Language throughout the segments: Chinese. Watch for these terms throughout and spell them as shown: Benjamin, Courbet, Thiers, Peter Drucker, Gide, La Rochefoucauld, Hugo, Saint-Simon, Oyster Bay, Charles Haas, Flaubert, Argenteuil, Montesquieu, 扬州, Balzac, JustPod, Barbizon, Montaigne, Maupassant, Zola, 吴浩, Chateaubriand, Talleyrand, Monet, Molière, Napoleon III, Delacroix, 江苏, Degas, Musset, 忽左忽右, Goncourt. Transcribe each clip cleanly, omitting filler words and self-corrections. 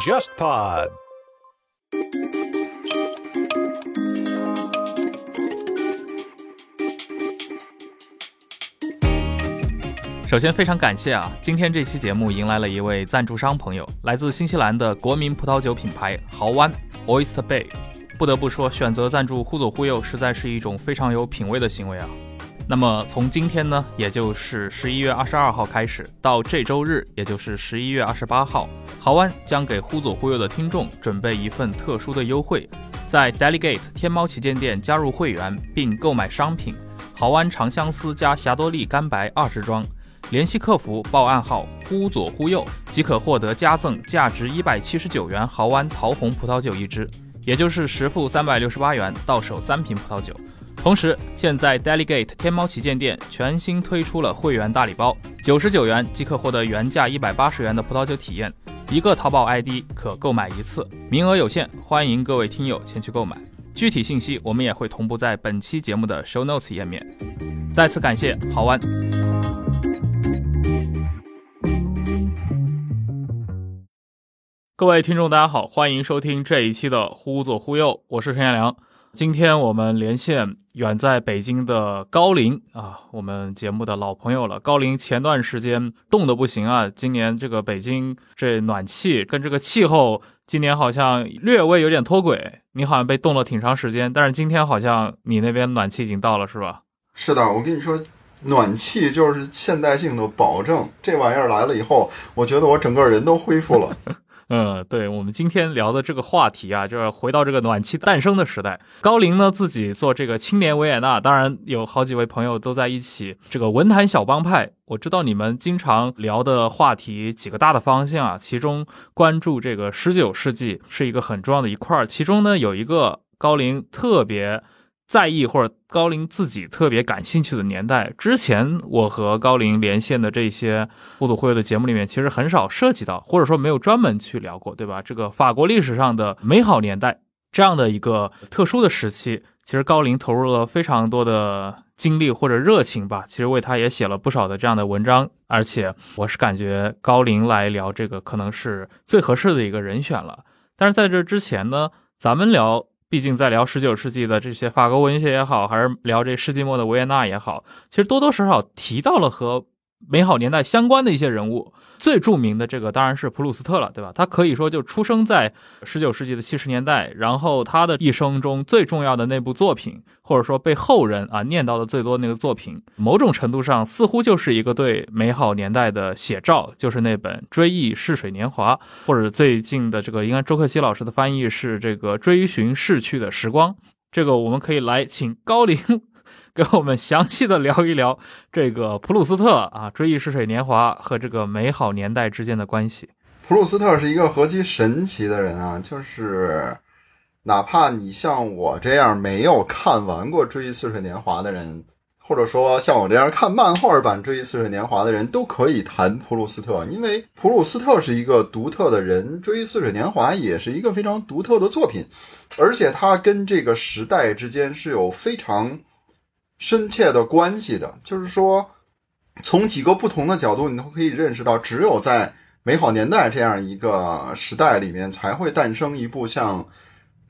JustPod。首先非常感谢啊，今天这期节目迎来了一位赞助商朋友，来自新西兰的国民葡萄酒品牌蚝湾 Oyster Bay。 不得不说，选择赞助忽左忽右实在是一种非常有品味的行为啊。那么从今天呢，也就是11月22号开始，到这周日也就是11月28号，蚝湾将给忽左忽右的听众准备一份特殊的优惠。在 Delegat 天猫旗舰店加入会员并购买商品蚝湾长相思加霞多丽干白20装，联系客服报暗号忽左忽右即可获得加赠价值179元蚝湾桃红葡萄酒一支，也就是实付368元，到手3瓶葡萄酒。同时现在 Delegate 天猫旗舰店全新推出了会员大礼包，99元即可获得原价180元的葡萄酒体验，一个淘宝 ID 可购买一次，名额有限，欢迎各位听友前去购买。具体信息我们也会同步在本期节目的 Show Notes 页面。再次感谢蚝湾。各位听众大家好，欢迎收听这一期的忽左忽右，我是陈彦良。今天我们连线远在北京的高林啊，我们节目的老朋友了。高林前段时间冻得不行啊，今年这个北京这暖气跟这个气候今年好像略微有点脱轨，你好像被冻了挺长时间，但是今天好像你那边暖气已经到了是吧？是的，我跟你说暖气就是现代性的保证，这玩意儿来了以后我觉得我整个人都恢复了。对，我们今天聊的这个话题啊，就是回到这个暖气诞生的时代。高林呢自己做这个青年维也纳，当然有好几位朋友都在一起这个文坛小帮派。我知道你们经常聊的话题几个大的方向啊，其中关注这个19世纪是一个很重要的一块，其中呢有一个高林特别在意或者高林自己特别感兴趣的年代，之前我和高林连线的这些忽左忽右的节目里面其实很少涉及到，或者说没有专门去聊过，对吧？这个法国历史上的美好年代这样的一个特殊的时期，其实高林投入了非常多的精力或者热情吧，其实为他也写了不少的这样的文章，而且我是感觉高林来聊这个可能是最合适的一个人选了。但是在这之前呢，咱们聊毕竟在聊19世纪的这些法国文学也好，还是聊这世纪末的维也纳也好，其实多多少少提到了和美好年代相关的一些人物。最著名的这个当然是普鲁斯特了，对吧？他可以说就出生在19世纪的70年代，然后他的一生中最重要的那部作品，或者说被后人啊念叨的最多的那个作品，某种程度上似乎就是一个对美好年代的写照，就是那本《追忆逝水年华》，或者最近的这个应该周克希老师的翻译是这个《追寻逝去的时光》。这个我们可以来请高林给我们详细的聊一聊这个普鲁斯特啊，《追忆逝水年华》和这个美好年代之间的关系。普鲁斯特是一个何其神奇的人啊，就是哪怕你像我这样没有看完过《追忆似水年华》的人，或者说像我这样看漫画版《追忆似水年华》的人，都可以谈普鲁斯特，因为普鲁斯特是一个独特的人，《追忆似水年华》也是一个非常独特的作品，而且它跟这个时代之间是有非常深切的关系的，就是说从几个不同的角度你都可以认识到，只有在美好年代这样一个时代里面才会诞生一部像《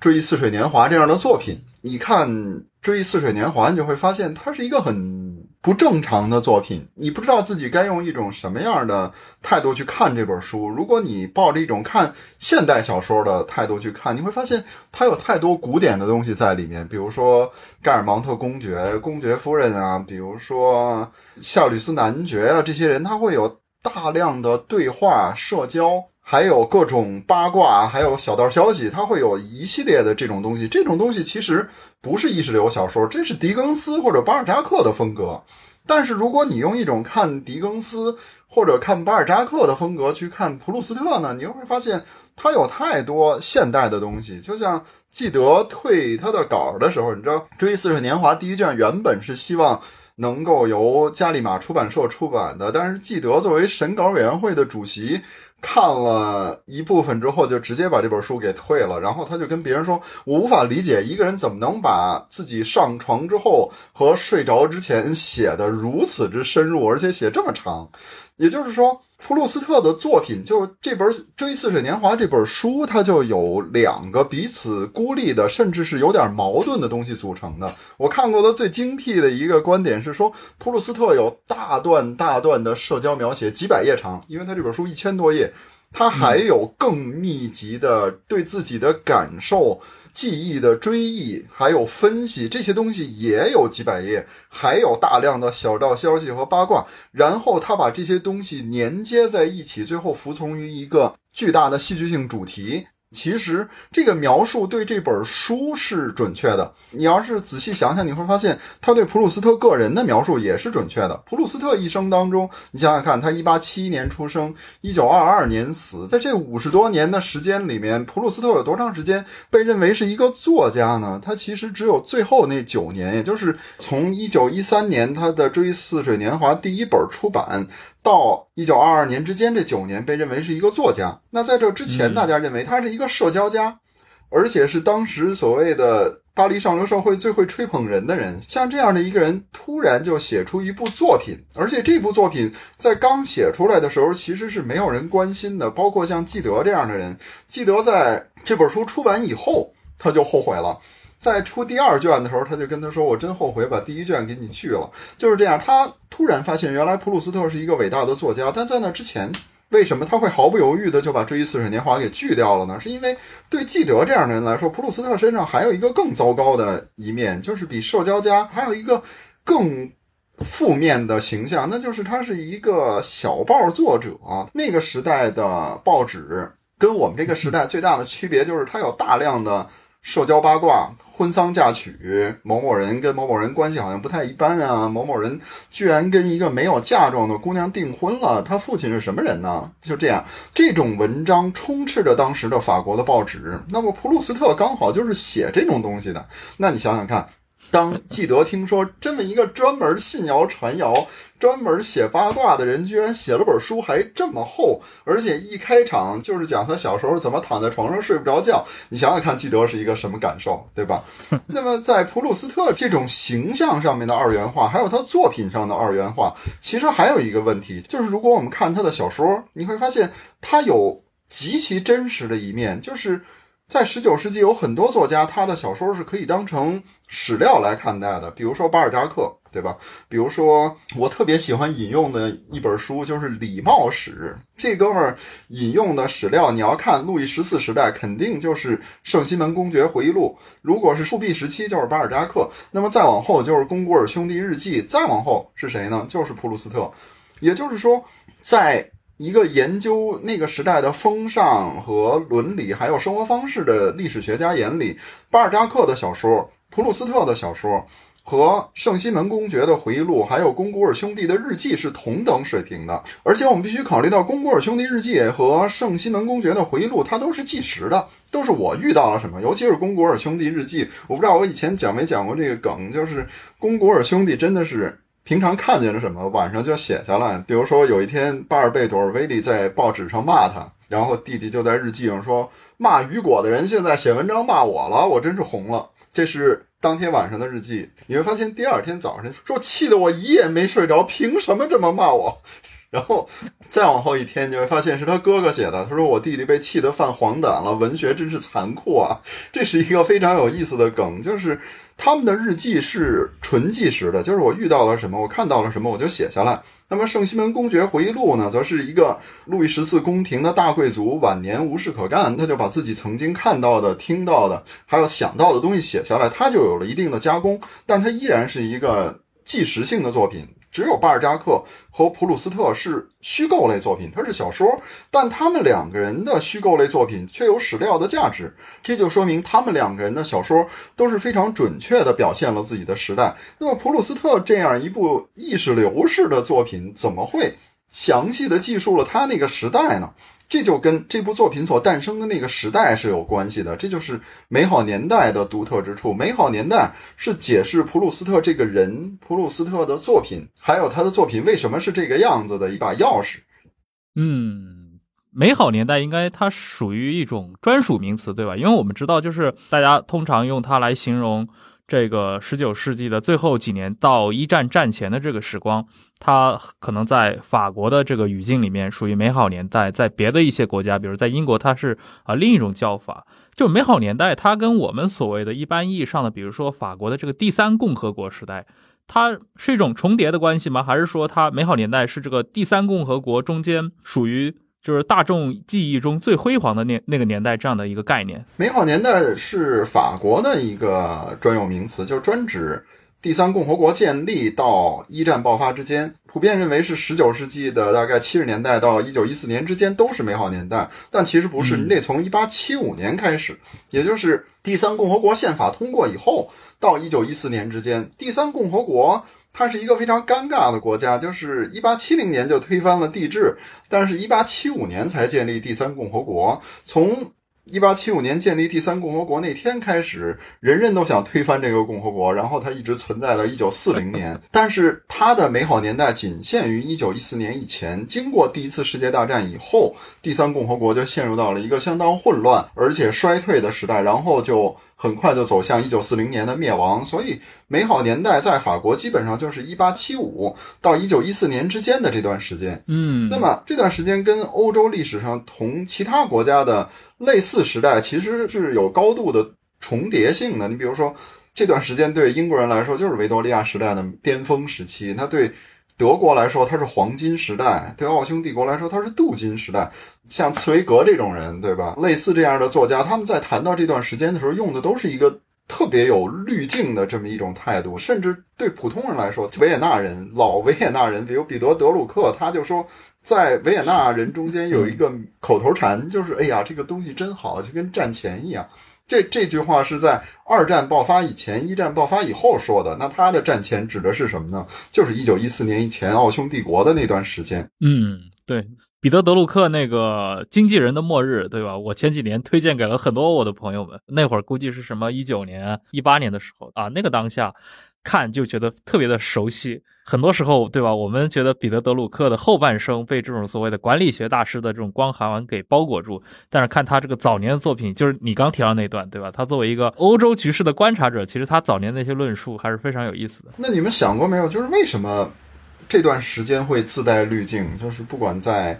追忆似水年华》这样的作品。你看《追忆似水年华》你就会发现它是一个很不正常的作品，你不知道自己该用一种什么样的态度去看这本书。如果你抱着一种看现代小说的态度去看，你会发现它有太多古典的东西在里面，比如说盖尔芒特公爵夫人啊，比如说夏吕斯男爵啊，这些人他会有大量的对话、社交，还有各种八卦，还有小道消息，它会有一系列的这种东西。这种东西其实不是意识流小说，这是狄更斯或者巴尔扎克的风格。但是如果你用一种看狄更斯或者看巴尔扎克的风格去看普鲁斯特呢，你会发现它有太多现代的东西。就像纪德退他的稿的时候，你知道《追忆似水年华》第一卷原本是希望能够由加利马出版社出版的，但是纪德作为审稿委员会的主席看了一部分之后就直接把这本书给退了，然后他就跟别人说，我无法理解一个人怎么能把自己上床之后和睡着之前写得如此之深入，而且写这么长。也就是说，普鲁斯特的作品，就这本《追似水年华》这本书，它就有两个彼此孤立的，甚至是有点矛盾的东西组成的。我看过的最精辟的一个观点是说，普鲁斯特有大段大段的社交描写，几百页长，因为他这本书1000多页，他还有更密集的对自己的感受、记忆的追忆，还有分析，这些东西也有几百页，还有大量的小道消息和八卦，然后他把这些东西连接在一起，最后服从于一个巨大的戏剧性主题。其实这个描述对这本书是准确的，你要是仔细想想，你会发现他对普鲁斯特个人的描述也是准确的。普鲁斯特一生当中，你想想看，他1871年出生，1922年死，在这50多年的时间里面，普鲁斯特有多长时间被认为是一个作家呢？他其实只有最后那9年，也就是从1913年他的《追似水年华》第一本出版到1922年之间，这9年被认为是一个作家。那在这之前，大家认为他是一个社交家，而且是当时所谓的巴黎上流社会最会吹捧人的人。像这样的一个人突然就写出一部作品，而且这部作品在刚写出来的时候其实是没有人关心的，包括像纪德这样的人。纪德在这本书出版以后他就后悔了，在出第二卷的时候他就跟他说，我真后悔把第一卷给你去了。就是这样，他突然发现原来普鲁斯特是一个伟大的作家，但在那之前为什么他会毫不犹豫的就把《追忆似水年华》给拒掉了呢？是因为对纪德这样的人来说，普鲁斯特身上还有一个更糟糕的一面，就是比社交家还有一个更负面的形象，那就是他是一个小报作者。那个时代的报纸跟我们这个时代最大的区别就是它有大量的社交八卦，婚丧嫁娶，某某人跟某某人关系好像不太一般啊，某某人居然跟一个没有嫁妆的姑娘订婚了，他父亲是什么人呢？就这样，这种文章充斥着当时的法国的报纸。那么普鲁斯特刚好就是写这种东西的。那你想想看，当纪德听说这么一个专门信谣传谣、专门写八卦的人居然写了本书还这么厚，而且一开场就是讲他小时候怎么躺在床上睡不着觉，你想想看纪德是一个什么感受，对吧？那么在普鲁斯特这种形象上面的二元化，还有他作品上的二元化，其实还有一个问题，就是如果我们看他的小说，你会发现他有极其真实的一面。就是在19世纪有很多作家，他的小说是可以当成史料来看待的，比如说巴尔扎克，对吧？比如说我特别喜欢引用的一本书就是礼貌史，这哥们儿引用的史料，你要看路易14时代肯定就是圣西门公爵回忆录，如果是复辟时期就是巴尔扎克，那么再往后就是龚古尔兄弟日记，再往后是谁呢？就是普鲁斯特。也就是说，在一个研究那个时代的风尚和伦理还有生活方式的历史学家眼里，巴尔扎克的小说、普鲁斯特的小说和圣西门公爵的回忆录还有龚古尔兄弟的日记是同等水平的。而且我们必须考虑到，龚古尔兄弟日记和圣西门公爵的回忆录它都是纪实的，都是我遇到了什么。尤其是龚古尔兄弟日记，我不知道我以前讲没讲过这个梗，就是龚古尔兄弟真的是平常看见了什么晚上就写下来。比如说有一天巴尔贝朵尔威利在报纸上骂他，然后弟弟就在日记上说，骂雨果的人现在写文章骂我了，我真是红了。这是当天晚上的日记。你会发现第二天早晨说，气得我一夜没睡着，凭什么这么骂我？然后再往后一天，你会发现是他哥哥写的，他说我弟弟被气得犯黄疸了，文学真是残酷啊。这是一个非常有意思的梗，就是他们的日记是纯纪实的，就是我遇到了什么，我看到了什么，我就写下来。那么圣西门公爵回忆录呢，则是一个路易14宫廷的大贵族晚年无事可干，他就把自己曾经看到的、听到的还有想到的东西写下来，他就有了一定的加工，但他依然是一个纪实性的作品。只有巴尔扎克和普鲁斯特是虚构类作品，它是小说，但他们两个人的虚构类作品却有史料的价值，这就说明他们两个人的小说都是非常准确地表现了自己的时代。那么普鲁斯特这样一部意识流式的作品怎么会详细地记述了他那个时代呢？这就跟这部作品所诞生的那个时代是有关系的，这就是美好年代的独特之处。美好年代是解释普鲁斯特这个人、普鲁斯特的作品还有他的作品为什么是这个样子的一把钥匙。美好年代应该它属于一种专属名词，对吧？因为我们知道，就是大家通常用它来形容这个19世纪的最后几年到一战战前的这个时光，它可能在法国的这个语境里面属于美好年代，在别的一些国家，比如在英国，它是另一种叫法。就美好年代，它跟我们所谓的一般意义上的，比如说法国的这个第三共和国时代，它是一种重叠的关系吗？还是说它美好年代是这个第三共和国中间属于就是大众记忆中最辉煌的那个年代这样的一个概念？美好年代是法国的一个专有名词，就专指第三共和国建立到一战爆发之间，普遍认为是19世纪的大概70年代到1914年之间都是美好年代，但其实不是，你得从1875年开始，也就是第三共和国宪法通过以后到1914年之间。第三共和国它是一个非常尴尬的国家，就是1870年就推翻了帝制，但是1875年才建立第三共和国。从1875年建立第三共和国那天开始，人人都想推翻这个共和国，然后它一直存在到1940年。但是它的美好年代仅限于1914年以前，经过第一次世界大战以后，第三共和国就陷入到了一个相当混乱而且衰退的时代，然后就很快就走向1940年的灭亡。所以美好年代在法国基本上就是1875到1914年之间的这段时间。那么这段时间跟欧洲历史上同其他国家的类似时代其实是有高度的重叠性的。你比如说这段时间对英国人来说就是维多利亚时代的巅峰时期，它对德国来说它是黄金时代，对奥匈帝国来说它是镀金时代。像茨威格这种人，对吧，类似这样的作家，他们在谈到这段时间的时候用的都是一个特别有滤镜的这么一种态度。甚至对普通人来说，维也纳人，老维也纳人，比如彼得·德鲁克，他就说在维也纳人中间有一个口头禅，就是哎呀这个东西真好，就跟战前一样。这句话是在二战爆发以前一战爆发以后说的，那他的战前指的是什么呢？就是1914年以前奥匈帝国的那段时间。对，彼得·德鲁克那个经纪人的末日，对吧，我前几年推荐给了很多我的朋友们，那会儿估计是什么19年18年的时候啊，那个当下看就觉得特别的熟悉。很多时候，对吧，我们觉得彼得·德鲁克的后半生被这种所谓的管理学大师的这种光环给包裹住，但是看他这个早年的作品，就是你刚提到那段，对吧，他作为一个欧洲局势的观察者，其实他早年那些论述还是非常有意思的。那你们想过没有，就是为什么这段时间会自带滤镜，就是不管在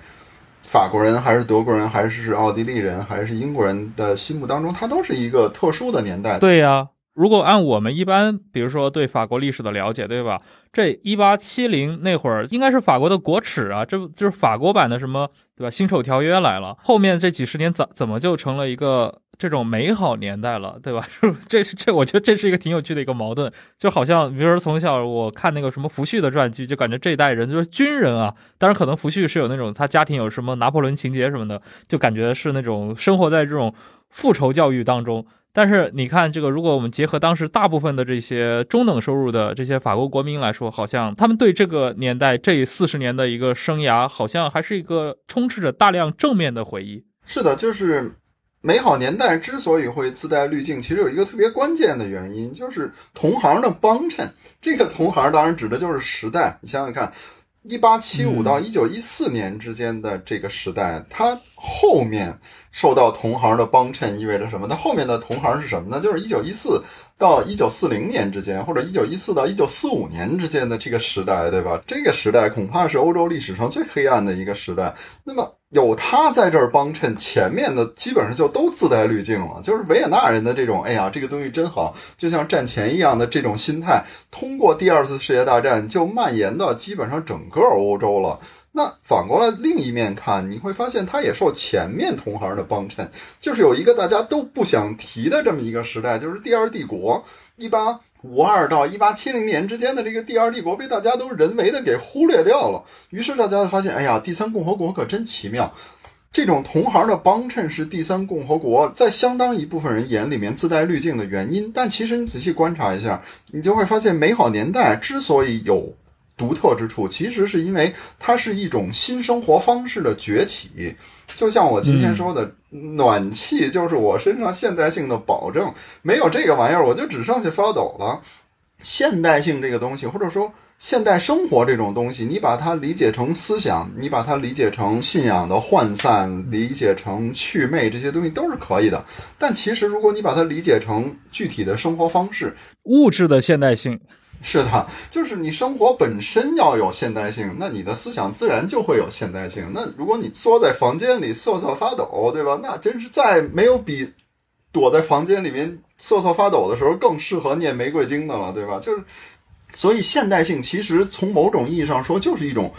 法国人还是德国人还是奥地利人还是英国人的心目当中，它都是一个特殊的年代。对呀，如果按我们一般比如说对法国历史的了解，对吧，这1870那会儿应该是法国的国耻啊，这就是法国版的什么，对吧，辛丑条约来了，后面这几十年怎么就成了一个这种美好年代了，对吧？这我觉得这是一个挺有趣的一个矛盾。就好像比如说从小我看那个什么福煦的传记，就感觉这一代人就是军人啊，当然可能福煦是有那种他家庭有什么拿破仑情节什么的，就感觉是那种生活在这种复仇教育当中。但是你看这个，如果我们结合当时大部分的这些中等收入的这些法国国民来说，好像他们对这个年代这40年的一个生涯好像还是一个充斥着大量正面的回忆。是的，就是美好年代之所以会自带滤镜，其实有一个特别关键的原因，就是同行的帮衬。这个同行当然指的就是时代，你想想看1875到1914年之间的这个时代，它后面受到同行的帮衬意味着什么？它后面的同行是什么呢？就是1914到1940年之间，或者1914到1945年之间的这个时代，对吧？这个时代恐怕是欧洲历史上最黑暗的一个时代。那么有他在这儿帮衬，前面的基本上就都自带滤镜了。就是维也纳人的这种哎呀这个东西真好，就像战前一样的这种心态，通过第二次世界大战就蔓延到基本上整个欧洲了。那反过来另一面看，你会发现他也受前面同行的帮衬，就是有一个大家都不想提的这么一个时代，就是第二帝国。1852到1870年之间的这个第二帝国被大家都人为的给忽略掉了，于是大家发现哎呀第三共和国可真奇妙。这种同行的帮衬是第三共和国在相当一部分人眼里面自带滤镜的原因。但其实你仔细观察一下，你就会发现美好年代之所以有独特之处，其实是因为它是一种新生活方式的崛起。就像我今天说的，暖气就是我身上现代性的保证，没有这个玩意儿我就只剩下发抖了。现代性这个东西，或者说现代生活这种东西，你把它理解成思想，你把它理解成信仰的涣散，理解成趣味，这些东西都是可以的。但其实如果你把它理解成具体的生活方式，物质的现代性，是的，就是你生活本身要有现代性，那你的思想自然就会有现代性。那如果你缩在房间里瑟瑟发抖，对吧？那真是再没有比躲在房间里面瑟瑟发抖的时候更适合念玫瑰经的了，对吧？就是，所以现代性其实从某种意义上说就是一种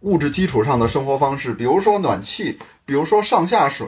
物质基础上的生活方式，比如说暖气，比如说上下水，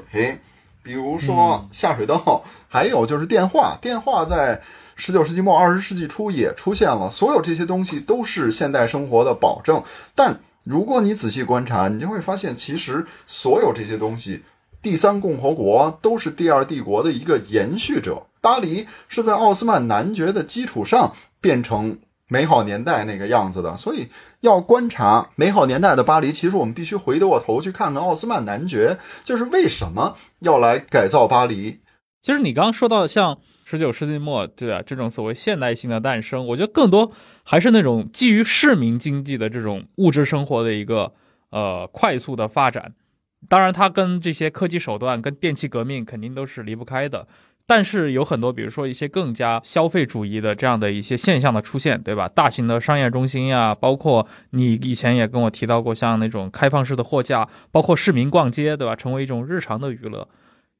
比如说下水道，还有就是电话。电话在19世纪末20世纪初也出现了，所有这些东西都是现代生活的保证。但如果你仔细观察，你就会发现其实所有这些东西，第三共和国都是第二帝国的一个延续者。巴黎是在奥斯曼男爵的基础上变成美好年代那个样子的，所以要观察美好年代的巴黎，其实我们必须回得过头去看看奥斯曼男爵就是为什么要来改造巴黎。其实你刚刚说到像19世纪末，对啊，这种所谓现代性的诞生，我觉得更多还是那种基于市民经济的这种物质生活的一个快速的发展。当然它跟这些科技手段跟电气革命肯定都是离不开的，但是有很多比如说一些更加消费主义的这样的一些现象的出现，对吧？大型的商业中心呀，包括你以前也跟我提到过像那种开放式的货架，包括市民逛街，对吧？成为一种日常的娱乐，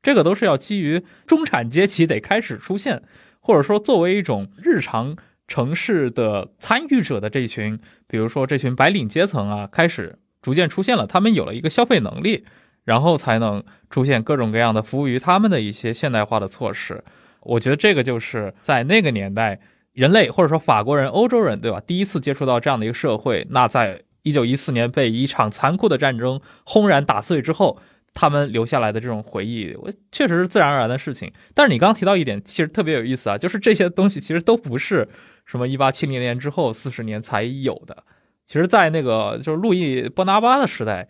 这个都是要基于中产阶级得开始出现，或者说作为一种日常城市的参与者的这群，比如说这群白领阶层啊，开始逐渐出现了，他们有了一个消费能力，然后才能出现各种各样的服务于他们的一些现代化的措施。我觉得这个就是在那个年代人类或者说法国人欧洲人，对吧，第一次接触到这样的一个社会。那在1914年被一场残酷的战争轰然打碎之后，他们留下来的这种回忆确实是自然而然的事情。但是你刚刚提到一点其实特别有意思啊，就是这些东西其实都不是什么1870年之后40年才有的，其实在那个就是路易波拿巴的时代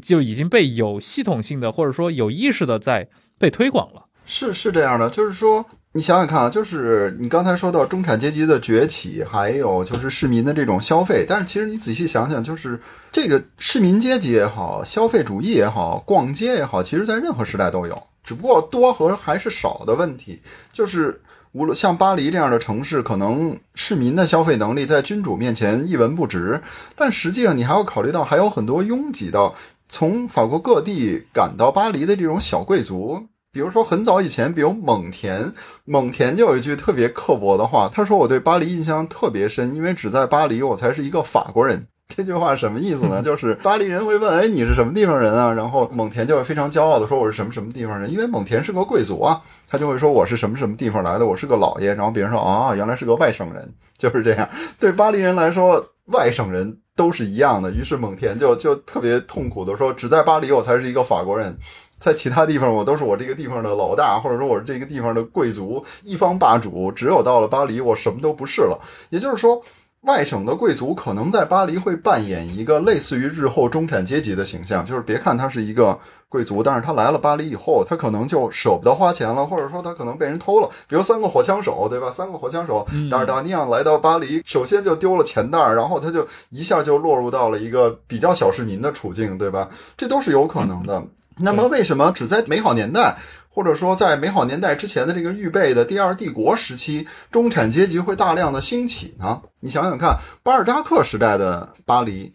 就已经被有系统性的或者说有意识的在被推广了。是这样的，就是说你想想看啊，就是你刚才说到中产阶级的崛起，还有就是市民的这种消费，但是其实你仔细想想，就是这个市民阶级也好，消费主义也好，逛街也好，其实在任何时代都有，只不过多和还是少的问题。就是无论像巴黎这样的城市，可能市民的消费能力在君主面前一文不值，但实际上你还要考虑到还有很多拥挤到从法国各地赶到巴黎的这种小贵族。比如说很早以前，比如蒙田就有一句特别刻薄的话，他说我对巴黎印象特别深，因为只在巴黎我才是一个法国人。这句话什么意思呢？就是巴黎人会问，哎，你是什么地方人啊？然后蒙田就会非常骄傲的说我是什么什么地方人，因为蒙田是个贵族啊，他就会说我是什么什么地方来的，我是个老爷。然后别人说啊，原来是个外省人，就是这样。对巴黎人来说，外省人都是一样的。于是蒙田就特别痛苦的说，只在巴黎我才是一个法国人，在其他地方我都是我这个地方的老大，或者说我是这个地方的贵族，一方霸主，只有到了巴黎我什么都不是了。也就是说外省的贵族可能在巴黎会扮演一个类似于日后中产阶级的形象，就是别看他是一个贵族，但是他来了巴黎以后，他可能就舍不得花钱了，或者说他可能被人偷了。比如三个火枪手，对吧？三个火枪手达尔达尼昂来到巴黎，首先就丢了钱袋，然后他就一下就落入到了一个比较小市民的处境，对吧？这都是有可能的。那么为什么只在美好年代，或者说在美好年代之前的这个预备的第二帝国时期，中产阶级会大量的兴起呢？你想想看，巴尔扎克时代的巴黎，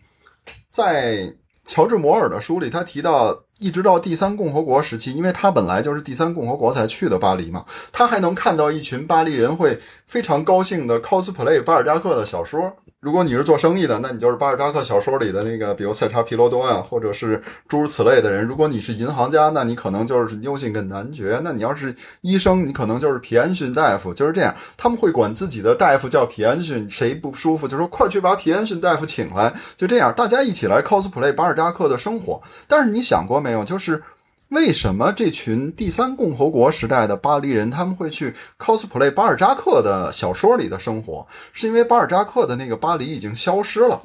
在乔治摩尔的书里他提到一直到第三共和国时期，因为他本来就是第三共和国才去的巴黎嘛，他还能看到一群巴黎人会非常高兴的 cosplay 巴尔扎克的小说。如果你是做生意的，那你就是巴尔扎克小说里的那个比如塞查皮罗多呀，或者是诸如此类的人。如果你是银行家，那你可能就是纽辛根男爵，那你要是医生，你可能就是皮安逊大夫，就是这样。他们会管自己的大夫叫皮安逊，谁不舒服就说快去把皮安逊大夫请来，就这样大家一起来 cosplay 巴尔扎克的生活。但是你想过没有，就是为什么这群第三共和国时代的巴黎人他们会去 cosplay 巴尔扎克的小说里的生活？是因为巴尔扎克的那个巴黎已经消失了。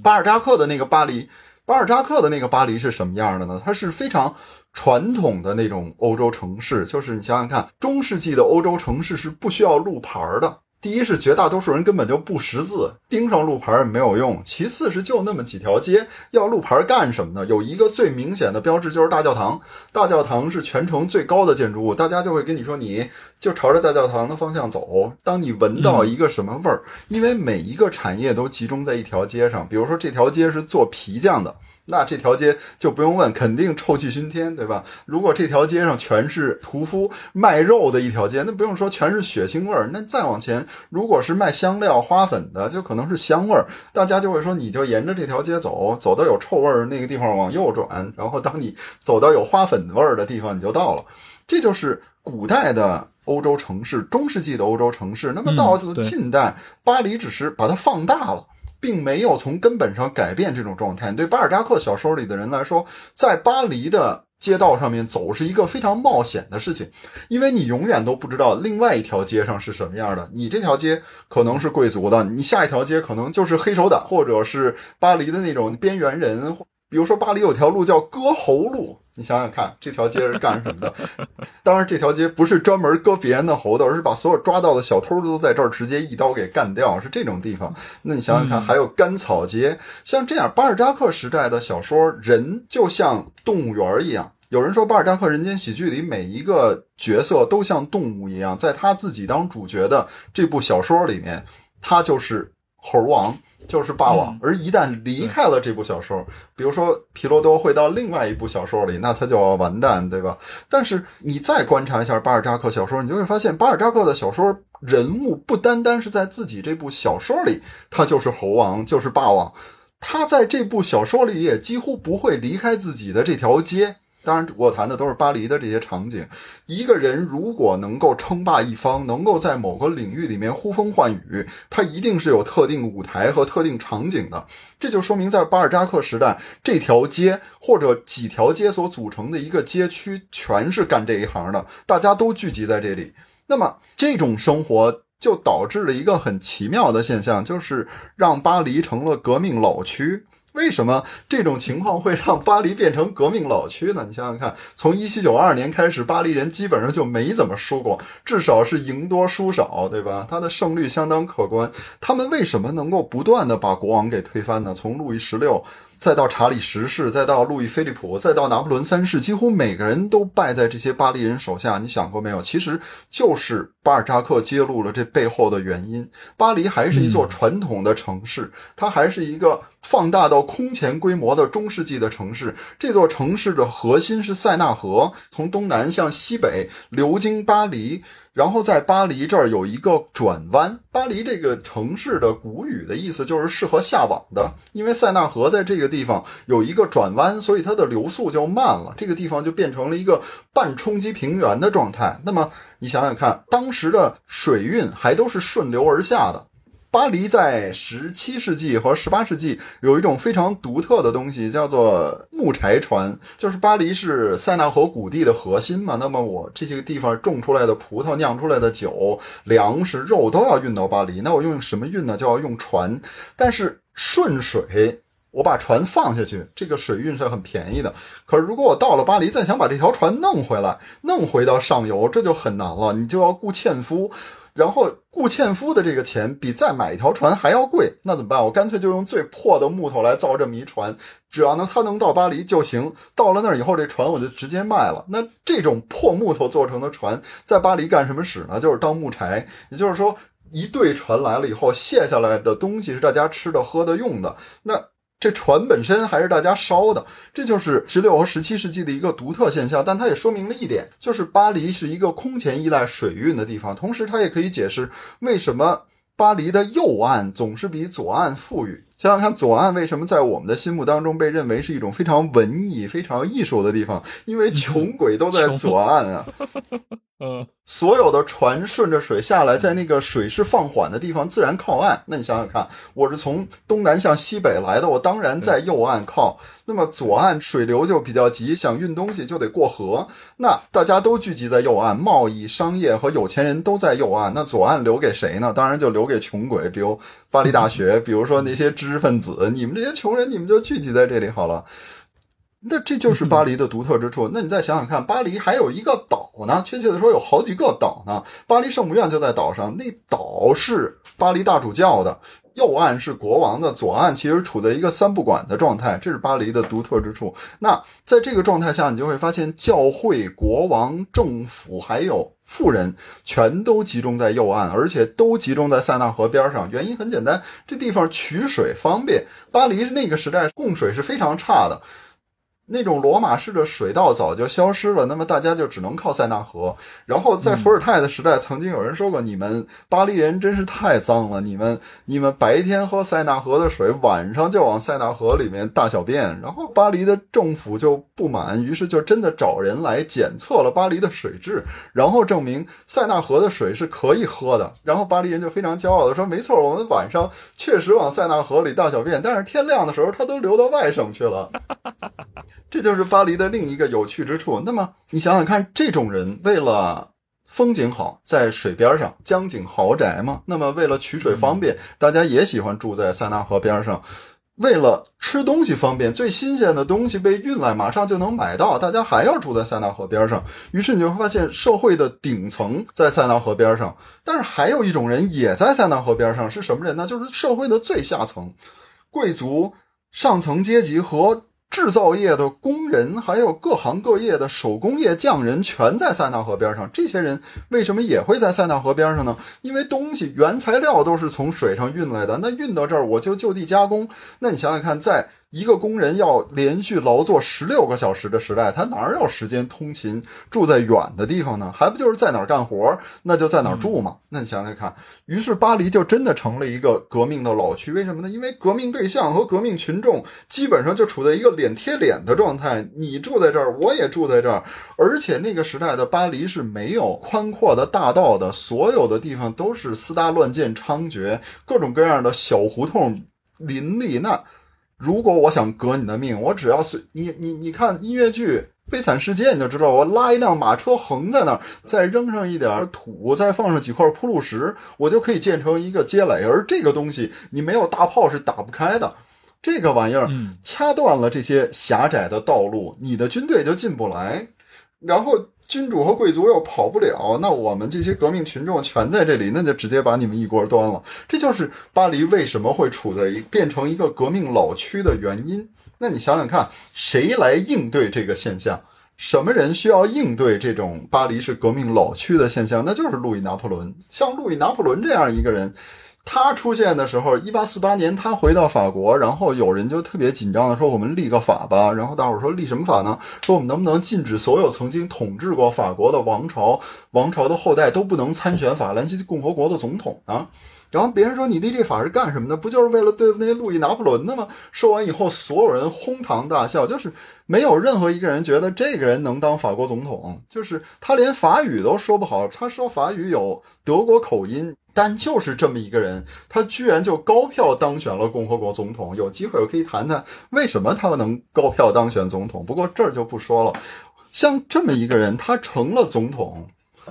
巴尔扎克的那个巴黎是什么样的呢？它是非常传统的那种欧洲城市，就是你想想看，中世纪的欧洲城市是不需要路牌的，第一是绝大多数人根本就不识字，盯上路牌也没有用。其次是就那么几条街，要路牌干什么呢？有一个最明显的标志就是大教堂，大教堂是全城最高的建筑物，大家就会跟你说你就朝着大教堂的方向走。当你闻到一个什么味儿，因为每一个产业都集中在一条街上，比如说这条街是做皮匠的，那这条街就不用问，肯定臭气熏天，对吧？如果这条街上全是屠夫卖肉的一条街，那不用说全是血腥味儿。那再往前，如果是卖香料花粉的，就可能是香味儿。大家就会说你就沿着这条街走，走到有臭味儿那个地方往右转，然后当你走到有花粉味儿的地方你就到了。这就是古代的欧洲城市，中世纪的欧洲城市。那么到近代，巴黎只是把它放大了，并没有从根本上改变这种状态。对巴尔扎克小说里的人来说，在巴黎的街道上面走是一个非常冒险的事情，因为你永远都不知道另外一条街上是什么样的。你这条街可能是贵族的，你下一条街可能就是黑手党，或者是巴黎的那种边缘人。比如说巴黎有条路叫割喉路，你想想看这条街是干什么的。当然这条街不是专门割别人的喉的，而是把所有抓到的小偷都在这儿直接一刀给干掉，是这种地方。那你想想看还有甘草街，像这样巴尔扎克时代的小说，人就像动物园一样。有人说巴尔扎克人间喜剧里每一个角色都像动物一样，在他自己当主角的这部小说里面，他就是猴王，就是霸王。而一旦离开了这部小说，比如说皮罗多会到另外一部小说里，那他就要完蛋，对吧？但是你再观察一下巴尔扎克小说，你就会发现巴尔扎克的小说人物不单单是在自己这部小说里他就是猴王就是霸王，他在这部小说里也几乎不会离开自己的这条街。当然我谈的都是巴黎的这些场景。一个人如果能够称霸一方，能够在某个领域里面呼风唤雨，他一定是有特定舞台和特定场景的。这就说明在巴尔扎克时代，这条街或者几条街所组成的一个街区全是干这一行的，大家都聚集在这里。那么这种生活就导致了一个很奇妙的现象，就是让巴黎成了革命老区。为什么这种情况会让巴黎变成革命老区呢？你想想看，从1792年开始，巴黎人基本上就没怎么输过，至少是赢多输少，对吧？他的胜率相当可观。他们为什么能够不断的把国王给推翻呢？从路易16再到查理十世，再到路易菲利普，再到拿破仑三世，几乎每个人都败在这些巴黎人手下。你想过没有？其实就是巴尔扎克揭露了这背后的原因。巴黎还是一座传统的城市，它还是一个放大到空前规模的中世纪的城市。这座城市的核心是塞纳河，从东南向西北流经巴黎，然后在巴黎这儿有一个转弯。巴黎这个城市的古语的意思就是适合下网的，因为塞纳河在这个地方有一个转弯，所以它的流速就慢了，这个地方就变成了一个半冲击平原的状态。那么你想想看，当时的水运还都是顺流而下的。巴黎在17世纪和18世纪有一种非常独特的东西，叫做木柴船。就是巴黎是塞纳河谷地的核心嘛，那么我这些地方种出来的葡萄、酿出来的酒、粮食、肉都要运到巴黎，那我用什么运呢？就要用船。但是顺水，我把船放下去，这个水运是很便宜的。可是如果我到了巴黎再想把这条船弄回来，弄回到上游，这就很难了，你就要雇纤夫，然后雇纤夫的这个钱比再买一条船还要贵，那怎么办？我干脆就用最破的木头来造这么一船，只要它能到巴黎就行，到了那儿以后这船我就直接卖了。那这种破木头做成的船在巴黎干什么使呢？就是当木柴。也就是说一队船来了以后，卸下来的东西是大家吃的喝的用的，那这船本身还是大家烧的。这就是16和17世纪的一个独特现象，但它也说明了一点，就是巴黎是一个空前依赖水运的地方。同时它也可以解释为什么巴黎的右岸总是比左岸富裕。想想看，左岸为什么在我们的心目当中被认为是一种非常文艺非常艺术的地方，因为穷鬼都在左岸啊。所有的船顺着水下来，在那个水势放缓的地方自然靠岸。那你想想看，我是从东南向西北来的，我当然在右岸靠。那么左岸水流就比较急，想运东西就得过河，那大家都聚集在右岸，贸易商业和有钱人都在右岸，那左岸留给谁呢？当然就留给穷鬼，比如巴黎大学，比如说那些知识分子，你们这些穷人你们就聚集在这里好了。那这就是巴黎的独特之处。那你再想想看，巴黎还有一个岛，呢，确切的说有好几个岛呢。巴黎圣母院就在岛上，那岛是巴黎大主教的，右岸是国王的，左岸其实处在一个三不管的状态，这是巴黎的独特之处。那在这个状态下，你就会发现教会、国王、政府还有富人全都集中在右岸，而且都集中在塞纳河边上。原因很简单，这地方取水方便。巴黎那个时代供水是非常差的，那种罗马式的水道早就消失了，那么大家就只能靠塞纳河。然后在伏尔泰的时代，曾经有人说过，你们巴黎人真是太脏了，你们白天喝塞纳河的水，晚上就往塞纳河里面大小便。然后巴黎的政府就不满，于是就真的找人来检测了巴黎的水质，然后证明塞纳河的水是可以喝的。然后巴黎人就非常骄傲的说，没错，我们晚上确实往塞纳河里大小便，但是天亮的时候它都流到外省去了。这就是巴黎的另一个有趣之处。那么你想想看，这种人为了风景好，在水边上，江景豪宅嘛，那么为了取水方便，大家也喜欢住在塞纳河边上。为了吃东西方便，最新鲜的东西被运来马上就能买到，大家还要住在塞纳河边上。于是你就会发现社会的顶层在塞纳河边上，但是还有一种人也在塞纳河边上，是什么人呢？就是社会的最下层，贵族、上层阶级和制造业的工人，还有各行各业的手工业匠人，全在塞纳河边上。这些人为什么也会在塞纳河边上呢？因为东西原材料都是从水上运来的，那运到这儿我就地加工。那你想想看，在一个工人要连续劳作16个小时的时代，他哪有时间通勤住在远的地方呢？还不就是在哪儿干活那就在哪儿住嘛。那你想想看，于是巴黎就真的成了一个革命的老区。为什么呢？因为革命对象和革命群众基本上就处在一个脸贴脸的状态，你住在这儿我也住在这儿。而且那个时代的巴黎是没有宽阔的大道的，所有的地方都是私搭乱建猖獗，各种各样的小胡同林立。那如果我想革你的命，我只要你看音乐剧悲惨世界，你就知道，我拉一辆马车横在那儿，再扔上一点土，再放上几块铺路石，我就可以建成一个街垒。而这个东西你没有大炮是打不开的，这个玩意儿掐断了这些狭窄的道路，你的军队就进不来，然后君主和贵族又跑不了，那我们这些革命群众全在这里，那就直接把你们一锅端了。这就是巴黎为什么会变成一个革命老区的原因。那你想想看，谁来应对这个现象？什么人需要应对这种巴黎是革命老区的现象？那就是路易拿破仑。像路易拿破仑这样一个人，他出现的时候1848年他回到法国，然后有人就特别紧张的说，我们立个法吧。然后大伙说，立什么法呢？说我们能不能禁止所有曾经统治过法国的王朝的后代都不能参选法兰西共和国的总统啊？然后别人说，你立这法是干什么的？不就是为了对付那路易拿破仑的吗？说完以后所有人哄堂大笑，就是没有任何一个人觉得这个人能当法国总统。就是他连法语都说不好，他说法语有德国口音，但就是这么一个人，他居然就高票当选了共和国总统。有机会我可以谈谈为什么他能高票当选总统，不过这儿就不说了。像这么一个人，他成了总统，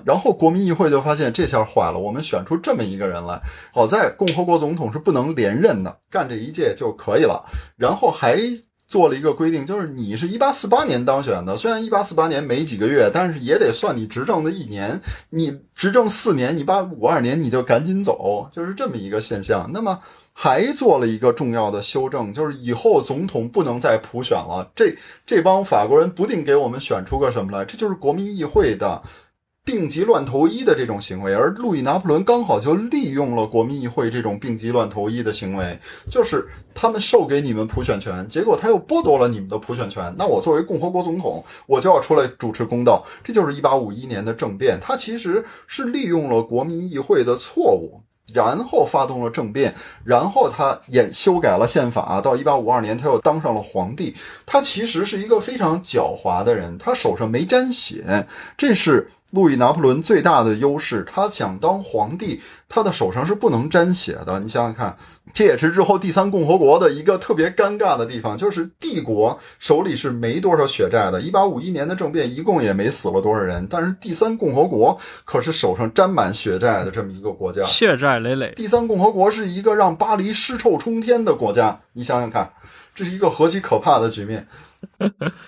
然后国民议会就发现，这下坏了，我们选出这么一个人来。好在共和国总统是不能连任的，干这一届就可以了。然后还做了一个规定，就是你是1848年当选的，虽然1848年没几个月，但是也得算你执政的一年，你执政4年，你1852年你就赶紧走，就是这么一个现象。那么还做了一个重要的修正，就是以后总统不能再普选了，这帮法国人不定给我们选出个什么来。这就是国民议会的病急乱投医的这种行为，而路易拿破仑刚好就利用了国民议会这种病急乱投医的行为，就是他们授给你们普选权，结果他又剥夺了你们的普选权，那我作为共和国总统，我就要出来主持公道。这就是1851年的政变，他其实是利用了国民议会的错误，然后发动了政变，然后他也修改了宪法，到1852年他又当上了皇帝。他其实是一个非常狡猾的人，他手上没沾血，这是路易拿破仑最大的优势。他想当皇帝，他的手上是不能沾血的。你想想看，这也是之后第三共和国的一个特别尴尬的地方，就是帝国手里是没多少血债的。1851年的政变一共也没死了多少人，但是第三共和国可是手上沾满血债的这么一个国家，血债累累。第三共和国是一个让巴黎尸臭冲天的国家，你想想看，这是一个何其可怕的局面。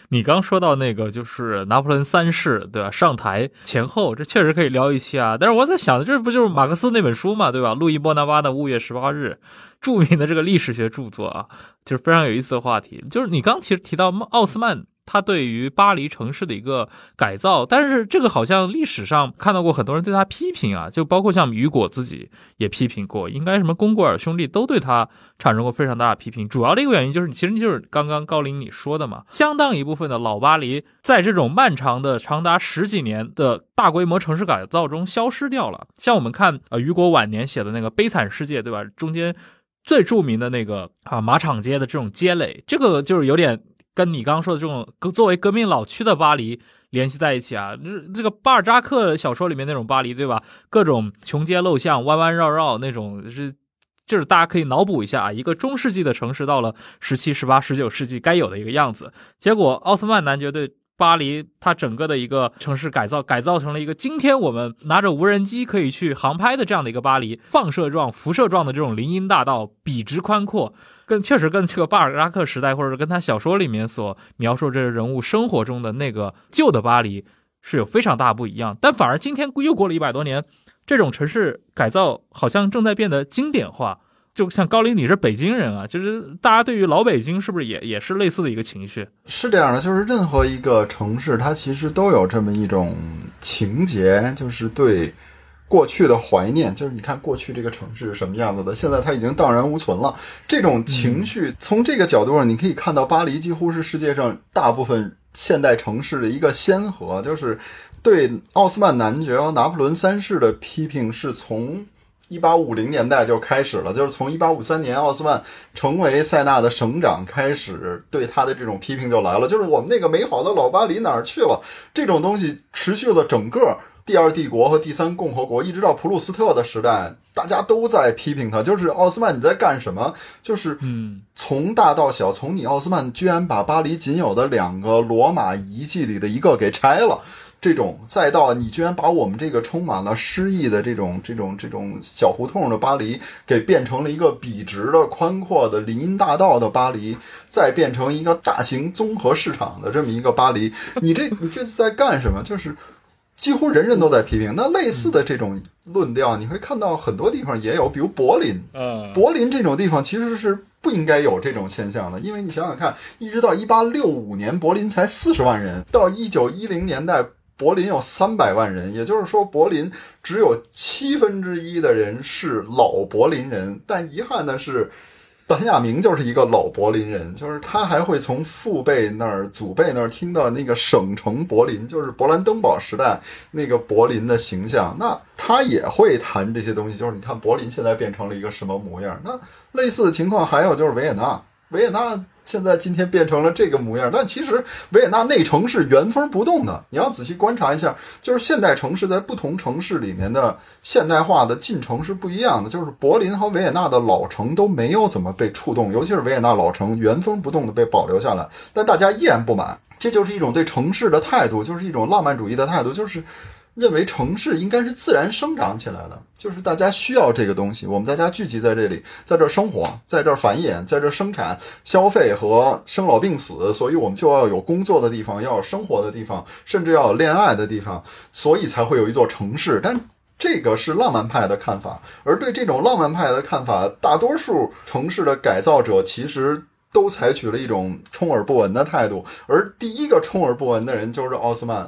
你刚说到那个就是拿破仑三世对吧，上台前后，这确实可以聊一期啊。但是我在想，这不就是马克思那本书嘛，对吧？路易波拿巴的《5月18日》，著名的这个历史学著作啊，就是非常有意思的话题。就是你刚其实提到奥斯曼他对于巴黎城市的一个改造，但是这个好像历史上看到过很多人对他批评啊，就包括像雨果自己也批评过，应该什么龚古尔兄弟都对他产生过非常大的批评。主要的一个原因就是其实就是刚刚高林你说的嘛，相当一部分的老巴黎在这种漫长的长达十几年的大规模城市改造中消失掉了。像我们看雨果晚年写的那个悲惨世界，对吧，中间最著名的那个马场街的这种街垒，这个就是有点跟你刚刚说的这种作为革命老区的巴黎联系在一起啊，这个巴尔扎克小说里面那种巴黎，对吧？各种穷街陋巷、弯弯绕绕那种，就是大家可以脑补一下啊，一个中世纪的城市到了17、18、19世纪该有的一个样子。结果奥斯曼男爵对巴黎它整个的一个城市改造成了一个今天我们拿着无人机可以去航拍的这样的一个巴黎，放射状辐射状的这种林荫大道笔直宽阔，确实跟这个巴尔扎克时代或者跟他小说里面所描述这个人物生活中的那个旧的巴黎是有非常大不一样。但反而今天又过了100多年，这种城市改造好像正在变得经典化。就像高林你是北京人啊，就是大家对于老北京是不是也是类似的一个情绪？是这样的，就是任何一个城市它其实都有这么一种情节，就是对过去的怀念，就是你看过去这个城市是什么样子的，现在它已经荡然无存了。这种情绪，从这个角度上你可以看到巴黎几乎是世界上大部分现代城市的一个先河。就是对奥斯曼男爵和拿破仑三世的批评是从1850年代就开始了，就是从1853年奥斯曼成为塞纳的省长开始，对他的这种批评就来了，就是我们那个美好的老巴黎哪儿去了。这种东西持续了整个第二帝国和第三共和国，一直到普鲁斯特的时代，大家都在批评他，就是奥斯曼你在干什么，就是从大到小，从你奥斯曼居然把巴黎仅有的2个罗马遗迹里的一个给拆了，这种再到你居然把我们这个充满了诗意的这种小胡同的巴黎给变成了一个笔直的宽阔的林荫大道的巴黎，再变成一个大型综合市场的这么一个巴黎，你这在干什么，就是几乎人人都在批评。那类似的这种论调你会看到很多地方也有，比如柏林这种地方其实是不应该有这种现象的。因为你想想看，一直到1865年柏林才40万人，到1910年代柏林有300万人，也就是说柏林只有1/7的人是老柏林人。但遗憾的是本雅明就是一个老柏林人，就是他还会从父辈那儿祖辈那儿听到那个省城柏林，就是勃兰登堡时代那个柏林的形象，那他也会谈这些东西，就是你看柏林现在变成了一个什么模样。那类似的情况还有就是维也纳现在今天变成了这个模样，但其实维也纳内城是原封不动的。你要仔细观察一下，就是现代城市在不同城市里面的现代化的进程是不一样的，就是柏林和维也纳的老城都没有怎么被触动，尤其是维也纳老城原封不动的被保留下来，但大家依然不满。这就是一种对城市的态度，就是一种浪漫主义的态度，就是认为城市应该是自然生长起来的，就是大家需要这个东西，我们大家聚集在这里，在这儿生活，在这儿繁衍，在这儿生产消费和生老病死，所以我们就要有工作的地方，要有生活的地方，甚至要有恋爱的地方，所以才会有一座城市。但这个是浪漫派的看法，而对这种浪漫派的看法，大多数城市的改造者其实都采取了一种充耳不闻的态度，而第一个充耳不闻的人就是奥斯曼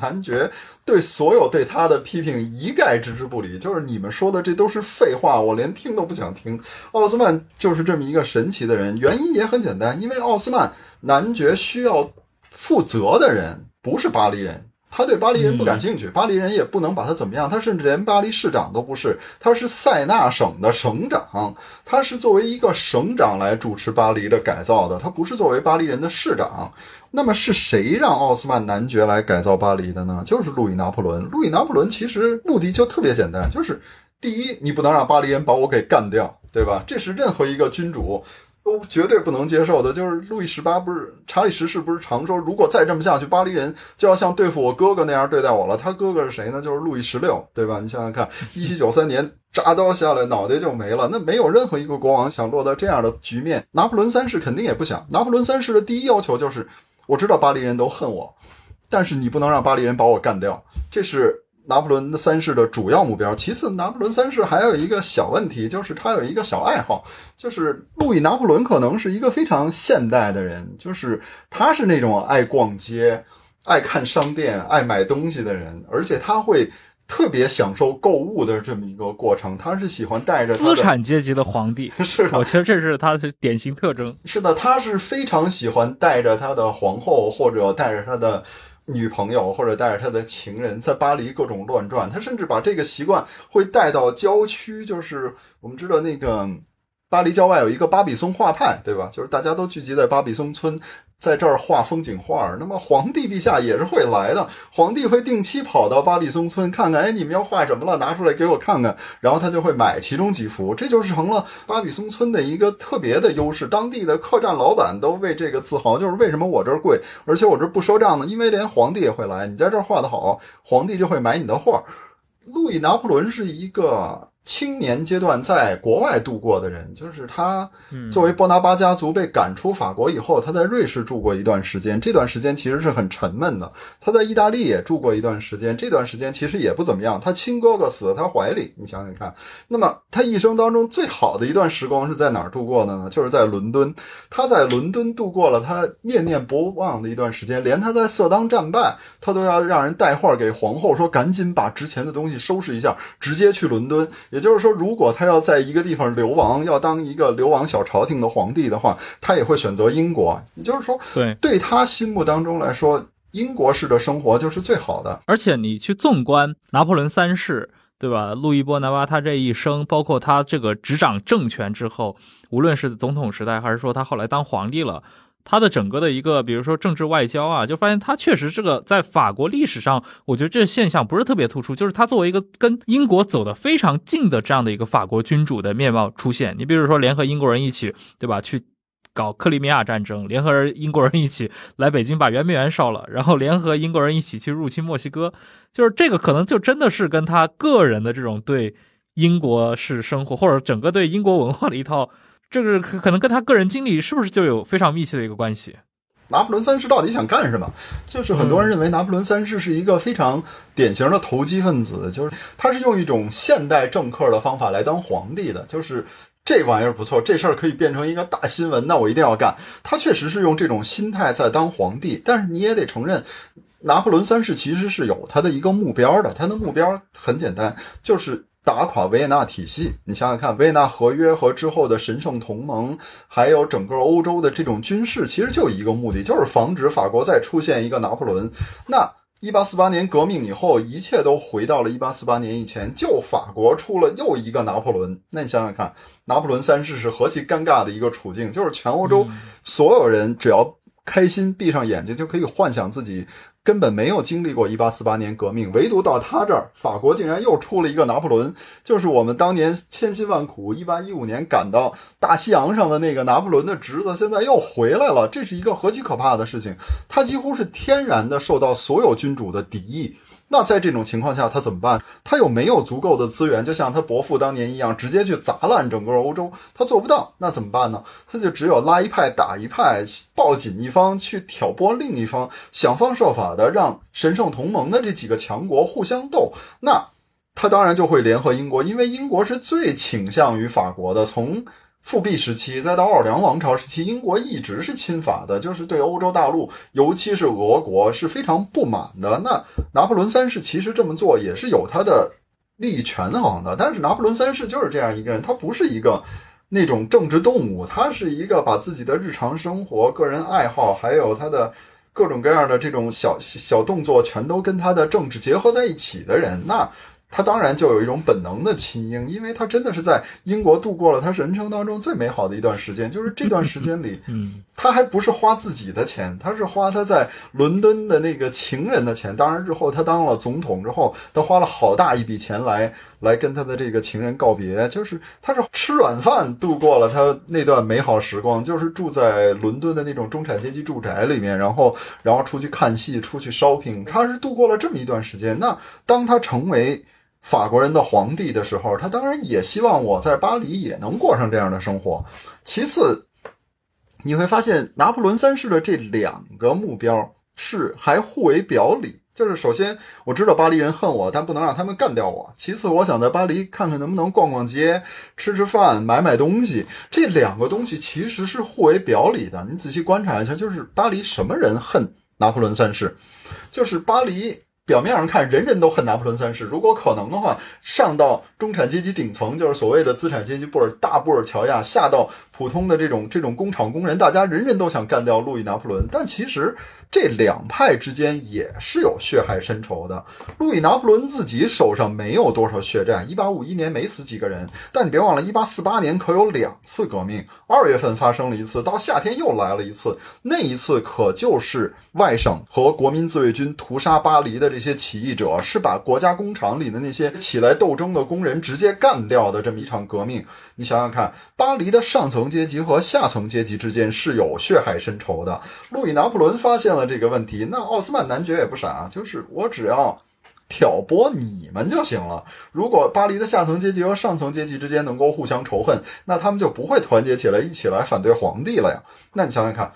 男爵，对所有对他的批评一概置之不理，就是你们说的这都是废话，我连听都不想听。奥斯曼就是这么一个神奇的人，原因也很简单，因为奥斯曼男爵需要负责的人不是巴黎人，他对巴黎人不感兴趣，巴黎人也不能把他怎么样，他甚至连巴黎市长都不是，他是塞纳省的省长，他是作为一个省长来主持巴黎的改造的，他不是作为巴黎人的市长。那么是谁让奥斯曼男爵来改造巴黎的呢？就是路易拿破仑。路易拿破仑其实目的就特别简单，就是第一，你不能让巴黎人把我给干掉，对吧？这是任何一个君主都绝对不能接受的。就是查理十世不是常说，如果再这么下去，巴黎人就要像对付我哥哥那样对待我了。他哥哥是谁呢？就是路易16，对吧？你想想看，1793年铡刀下来，脑袋就没了，那没有任何一个国王想落到这样的局面。拿破仑三世肯定也不想。拿破仑三世的第一要求就是我知道巴黎人都恨我，但是你不能让巴黎人把我干掉，这是拿破仑三世的主要目标。其次，拿破仑三世还有一个小问题，就是他有一个小爱好，就是路易拿破仑可能是一个非常现代的人，就是他是那种爱逛街、爱看商店、爱买东西的人，而且他会特别享受购物的这么一个过程，他是喜欢带着资产阶级的皇帝，是的，我觉得这是他的典型特征。是的，他是非常喜欢带着他的皇后，或者带着他的女朋友，或者带着他的情人，在巴黎各种乱转。他甚至把这个习惯会带到郊区，就是我们知道那个巴黎郊外有一个巴比松画派，对吧？就是大家都聚集在巴比松村，在这儿画风景画。那么皇帝陛下也是会来的，皇帝会定期跑到巴比松村看看，哎，你们要画什么了，拿出来给我看看，然后他就会买其中几幅。这就是成了巴比松村的一个特别的优势，当地的客栈老板都为这个自豪，就是为什么我这儿贵，而且我这儿不收账呢？因为连皇帝也会来，你在这儿画得好，皇帝就会买你的画。路易拿破仑是一个青年阶段在国外度过的人，就是他作为波拿巴家族被赶出法国以后，他在瑞士住过一段时间，这段时间其实是很沉闷的。他在意大利也住过一段时间，这段时间其实也不怎么样，他亲哥哥死在他怀里，你想想看。那么他一生当中最好的一段时光是在哪儿度过的呢？就是在伦敦。他在伦敦度过了他念念不忘的一段时间，连他在色当战败，他都要让人带话给皇后说赶紧把值钱的东西收拾一下，直接去伦敦。也就是说，如果他要在一个地方流亡，要当一个流亡小朝廷的皇帝的话，他也会选择英国。也就是说，对他心目当中来说，英国式的生活就是最好的。而且你去纵观拿破仑三世，对吧？路易波拿巴他这一生，包括他这个执掌政权之后，无论是总统时代，还是说他后来当皇帝了，他的整个的一个比如说政治外交啊，就发现他确实这个在法国历史上，我觉得这现象不是特别突出，就是他作为一个跟英国走得非常近的这样的一个法国君主的面貌出现。你比如说联合英国人一起，对吧，去搞克里米亚战争，联合英国人一起来北京把圆明园烧了，然后联合英国人一起去入侵墨西哥，就是这个可能就真的是跟他个人的这种对英国式生活，或者整个对英国文化的一套，这个可能跟他个人经历是不是就有非常密切的一个关系？拿破仑三世到底想干什么？就是很多人认为拿破仑三世是一个非常典型的投机分子，就是他是用一种现代政客的方法来当皇帝的，就是这玩意儿不错，这事儿可以变成一个大新闻，那我一定要干。他确实是用这种心态在当皇帝，但是你也得承认，拿破仑三世其实是有他的一个目标的，他的目标很简单，就是打垮维也纳体系。你想想看，维也纳合约和之后的神圣同盟，还有整个欧洲的这种军事，其实就一个目的，就是防止法国再出现一个拿破仑。那1848年革命以后，一切都回到了1848年以前，就法国出了又一个拿破仑。那你想想看，拿破仑三世是何其尴尬的一个处境，就是全欧洲所有人只要开心闭上眼睛就可以幻想自己根本没有经历过1848年革命，唯独到他这儿，法国竟然又出了一个拿破仑，就是我们当年千辛万苦1815年赶到大西洋上的那个拿破仑的侄子，现在又回来了，这是一个何其可怕的事情。他几乎是天然的受到所有君主的敌意。那在这种情况下他怎么办？他有没有足够的资源，就像他伯父当年一样直接去砸烂整个欧洲？他做不到，那怎么办呢？他就只有拉一派打一派，抱紧一方去挑拨另一方，想方设法的让神圣同盟的这几个强国互相斗。那他当然就会联合英国，因为英国是最倾向于法国的，从复辟时期再到奥尔良王朝时期，英国一直是亲法的，就是对欧洲大陆尤其是俄国是非常不满的。那拿破仑三世其实这么做也是有他的利益权衡的，但是拿破仑三世就是这样一个人，他不是一个那种政治动物，他是一个把自己的日常生活、个人爱好，还有他的各种各样的这种小动作全都跟他的政治结合在一起的人。那他当然就有一种本能的亲英，因为他真的是在英国度过了他人生当中最美好的一段时间。就是这段时间里，他还不是花自己的钱，他是花他在伦敦的那个情人的钱。当然日后他当了总统之后，他花了好大一笔钱来跟他的这个情人告别，就是他是吃软饭度过了他那段美好时光，就是住在伦敦的那种中产阶级住宅里面，然后出去看戏，出去 shopping， 他是度过了这么一段时间。那当他成为法国人的皇帝的时候，他当然也希望我在巴黎也能过上这样的生活。其次，你会发现拿破仑三世的这两个目标是还互为表里，就是首先我知道巴黎人恨我，但不能让他们干掉我，其次我想在巴黎看看能不能逛逛街，吃吃饭，买买东西，这两个东西其实是互为表里的。你仔细观察一下，就是巴黎什么人恨拿破仑三世，就是巴黎表面上看人人都恨拿破仑三世，如果可能的话上到中产阶级顶层，就是所谓的资产阶级布尔大布尔乔亚，下到普通的这种工厂工人，大家人人都想干掉路易拿破仑。但其实这两派之间也是有血海深仇的。路易拿破仑自己手上没有多少血债，1851年没死几个人，但你别忘了1848年可有2次革命，2月份发生了一次，到夏天又来了一次，那一次可就是外省和国民自卫军屠杀巴黎的这些起义者，是把国家工厂里的那些起来斗争的工人直接干掉的这么一场革命。你想想看，巴黎的上层阶级和下层阶级之间是有血海深仇的。路易拿破仑发现了这个问题，那奥斯曼男爵也不傻，就是我只要挑拨你们就行了。如果巴黎的下层阶级和上层阶级之间能够互相仇恨，那他们就不会团结起来一起来反对皇帝了呀。那你想想看，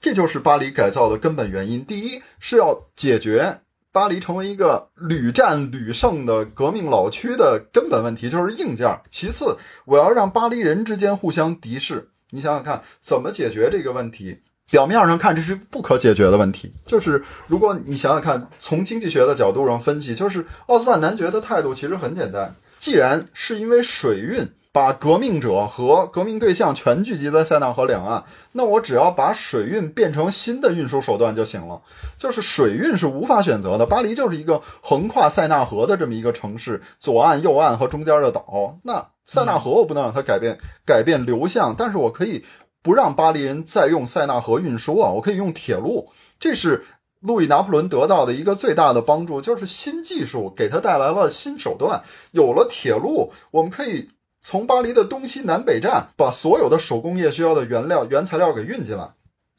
这就是巴黎改造的根本原因。第一是要解决巴黎成为一个屡战屡胜的革命老区的根本问题，就是硬件。其次我要让巴黎人之间互相敌视。你想想看怎么解决这个问题，表面上看这是不可解决的问题，就是如果你想想看从经济学的角度上分析，就是奥斯曼男爵的态度其实很简单，既然是因为水运把革命者和革命对象全聚集在塞纳河两岸，那我只要把水运变成新的运输手段就行了。就是水运是无法选择的，巴黎就是一个横跨塞纳河的这么一个城市，左岸右岸和中间的岛，那塞纳河我不能让它改变流向，但是我可以不让巴黎人再用塞纳河运输啊，我可以用铁路。这是路易拿破仑得到的一个最大的帮助，就是新技术给他带来了新手段，有了铁路我们可以从巴黎的东西南北站把所有的手工业需要的原材料给运进来。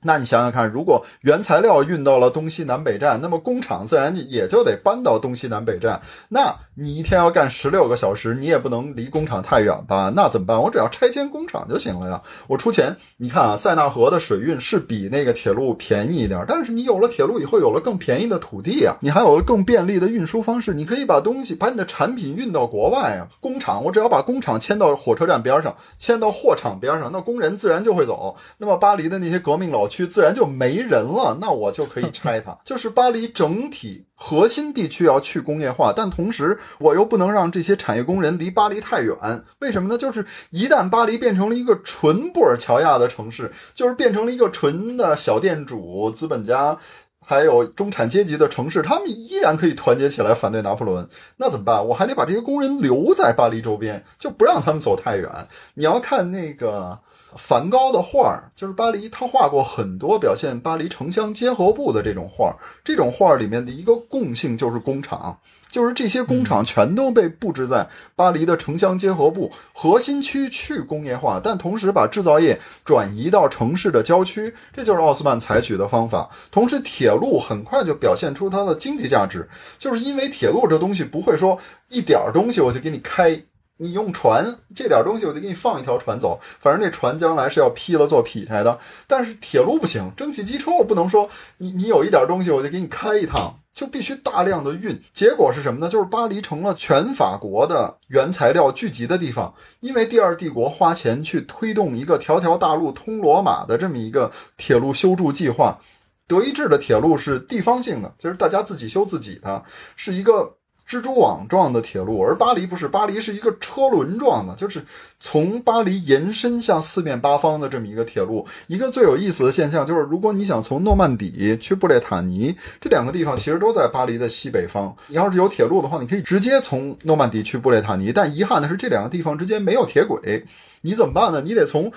那你想想看，如果原材料运到了东西南北站，那么工厂自然也就得搬到东西南北站，那你一天要干16个小时，你也不能离工厂太远吧，那怎么办？我只要拆迁工厂就行了呀，我出钱。你看啊，塞纳河的水运是比那个铁路便宜一点，但是你有了铁路以后有了更便宜的土地啊，你还有了更便利的运输方式，你可以把你的产品运到国外啊。工厂我只要把工厂迁到火车站边上，迁到货场边上，那工人自然就会走，那么巴黎的那些革命老区自然就没人了，那我就可以拆它。就是巴黎整体核心地区要去工业化，但同时我又不能让这些产业工人离巴黎太远。为什么呢？就是一旦巴黎变成了一个纯布尔乔亚的城市，就是变成了一个纯的小店主、资本家还有中产阶级的城市，他们依然可以团结起来反对拿破仑。那怎么办？我还得把这些工人留在巴黎周边，就不让他们走太远。你要看那个梵高的画，就是巴黎他画过很多表现巴黎城乡结合部的这种画，这种画里面的一个共性就是工厂，就是这些工厂全都被布置在巴黎的城乡结合部核心区去工业化，但同时把制造业转移到城市的郊区，这就是奥斯曼采取的方法。同时铁路很快就表现出它的经济价值，就是因为铁路这东西不会说一点东西我就给你开，你用船这点东西我就给你放一条船走，反正这船将来是要劈了做劈柴的。但是铁路不行，蒸汽机车我不能说你有一点东西我就给你开一趟，就必须大量的运。结果是什么呢？就是巴黎成了全法国的原材料聚集的地方，因为第二帝国花钱去推动一个条条大路通罗马的这么一个铁路修筑计划。德意志的铁路是地方性的，就是大家自己修自己的，是一个蜘蛛网状的铁路，而巴黎不是，巴黎是一个车轮状的，就是从巴黎延伸向四面八方的这么一个铁路。一个最有意思的现象就是，如果你想从诺曼底去布列塔尼，这两个地方其实都在巴黎的西北方，你要是有铁路的话你可以直接从诺曼底去布列塔尼，但遗憾的是这两个地方之间没有铁轨，你怎么办呢？你得从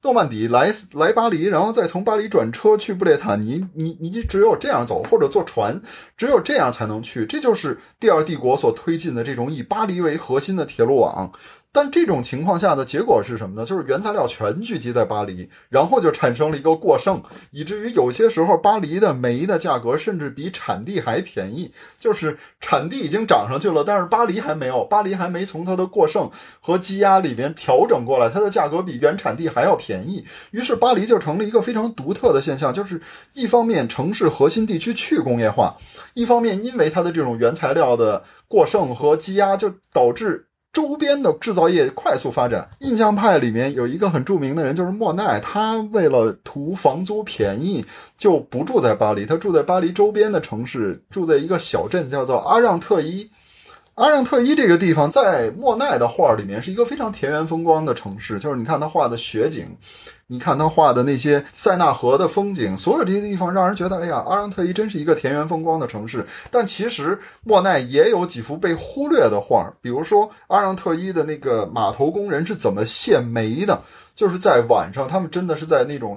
诺曼底来巴黎，然后再从巴黎转车去布列塔尼，你只有这样走，或者坐船，只有这样才能去。这就是第二帝国所推进的这种以巴黎为核心的铁路网。但这种情况下的结果是什么呢？就是原材料全聚集在巴黎，然后就产生了一个过剩，以至于有些时候巴黎的煤的价格甚至比产地还便宜，就是产地已经涨上去了，但是巴黎还没有，巴黎还没从它的过剩和积压里面调整过来，它的价格比原产地还要便宜。于是巴黎就成了一个非常独特的现象，就是一方面城市核心地区去工业化，一方面因为它的这种原材料的过剩和积压，就导致周边的制造业快速发展。印象派里面有一个很著名的人就是莫奈，他为了图房租便宜就不住在巴黎，他住在巴黎周边的城市，住在一个小镇叫做阿让特伊。阿让特伊这个地方在莫奈的画里面是一个非常田园风光的城市，就是你看他画的雪景，你看他画的那些塞纳河的风景，所有这些地方让人觉得哎呀，阿让特伊真是一个田园风光的城市。但其实莫奈也有几幅被忽略的画，比如说阿让特伊的那个码头工人是怎么卸煤的，就是在晚上他们真的是在那种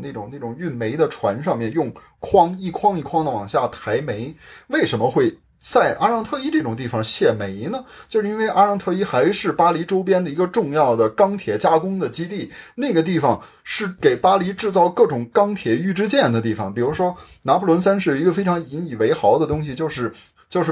运煤的船上面用筐一筐一筐的往下抬煤。为什么会在阿让特伊这种地方卸煤呢？就是因为阿让特伊还是巴黎周边的一个重要的钢铁加工的基地，那个地方是给巴黎制造各种钢铁预制件的地方。比如说拿破仑三世一个非常引以为豪的东西，就是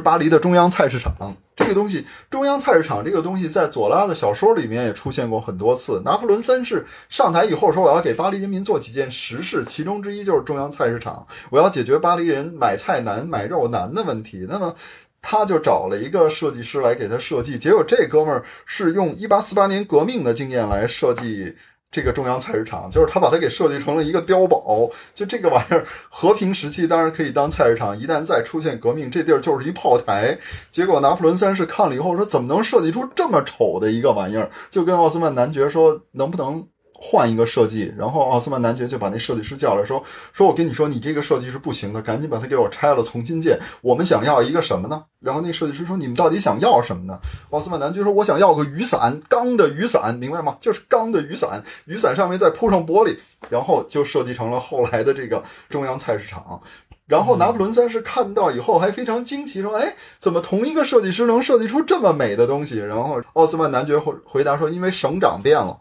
巴黎的中央菜市场。这个东西，中央菜市场这个东西在左拉的小说里面也出现过很多次。拿破仑三世上台以后说，我要给巴黎人民做几件实事，其中之一就是中央菜市场，我要解决巴黎人买菜难买肉难的问题。那么他就找了一个设计师来给他设计，结果这哥们儿是用1848年革命的经验来设计这个中央菜市场，就是他把它给设计成了一个碉堡。就这个玩意儿和平时期当然可以当菜市场，一旦再出现革命，这地儿就是一炮台。结果拿破仑三世看了以后说，怎么能设计出这么丑的一个玩意儿，就跟奥斯曼男爵说能不能换一个设计。然后奥斯曼男爵就把那设计师叫来说我跟你说，你这个设计是不行的，赶紧把它给我拆了重新建，我们想要一个什么呢？然后那设计师说，你们到底想要什么呢？奥斯曼男爵说，我想要个雨伞，钢的雨伞，明白吗？就是钢的雨伞，雨伞上面再铺上玻璃，然后就设计成了后来的这个中央菜市场。然后拿破仑三世看到以后还非常惊奇，说哎，怎么同一个设计师能设计出这么美的东西？然后奥斯曼男爵回答说，因为省长变了，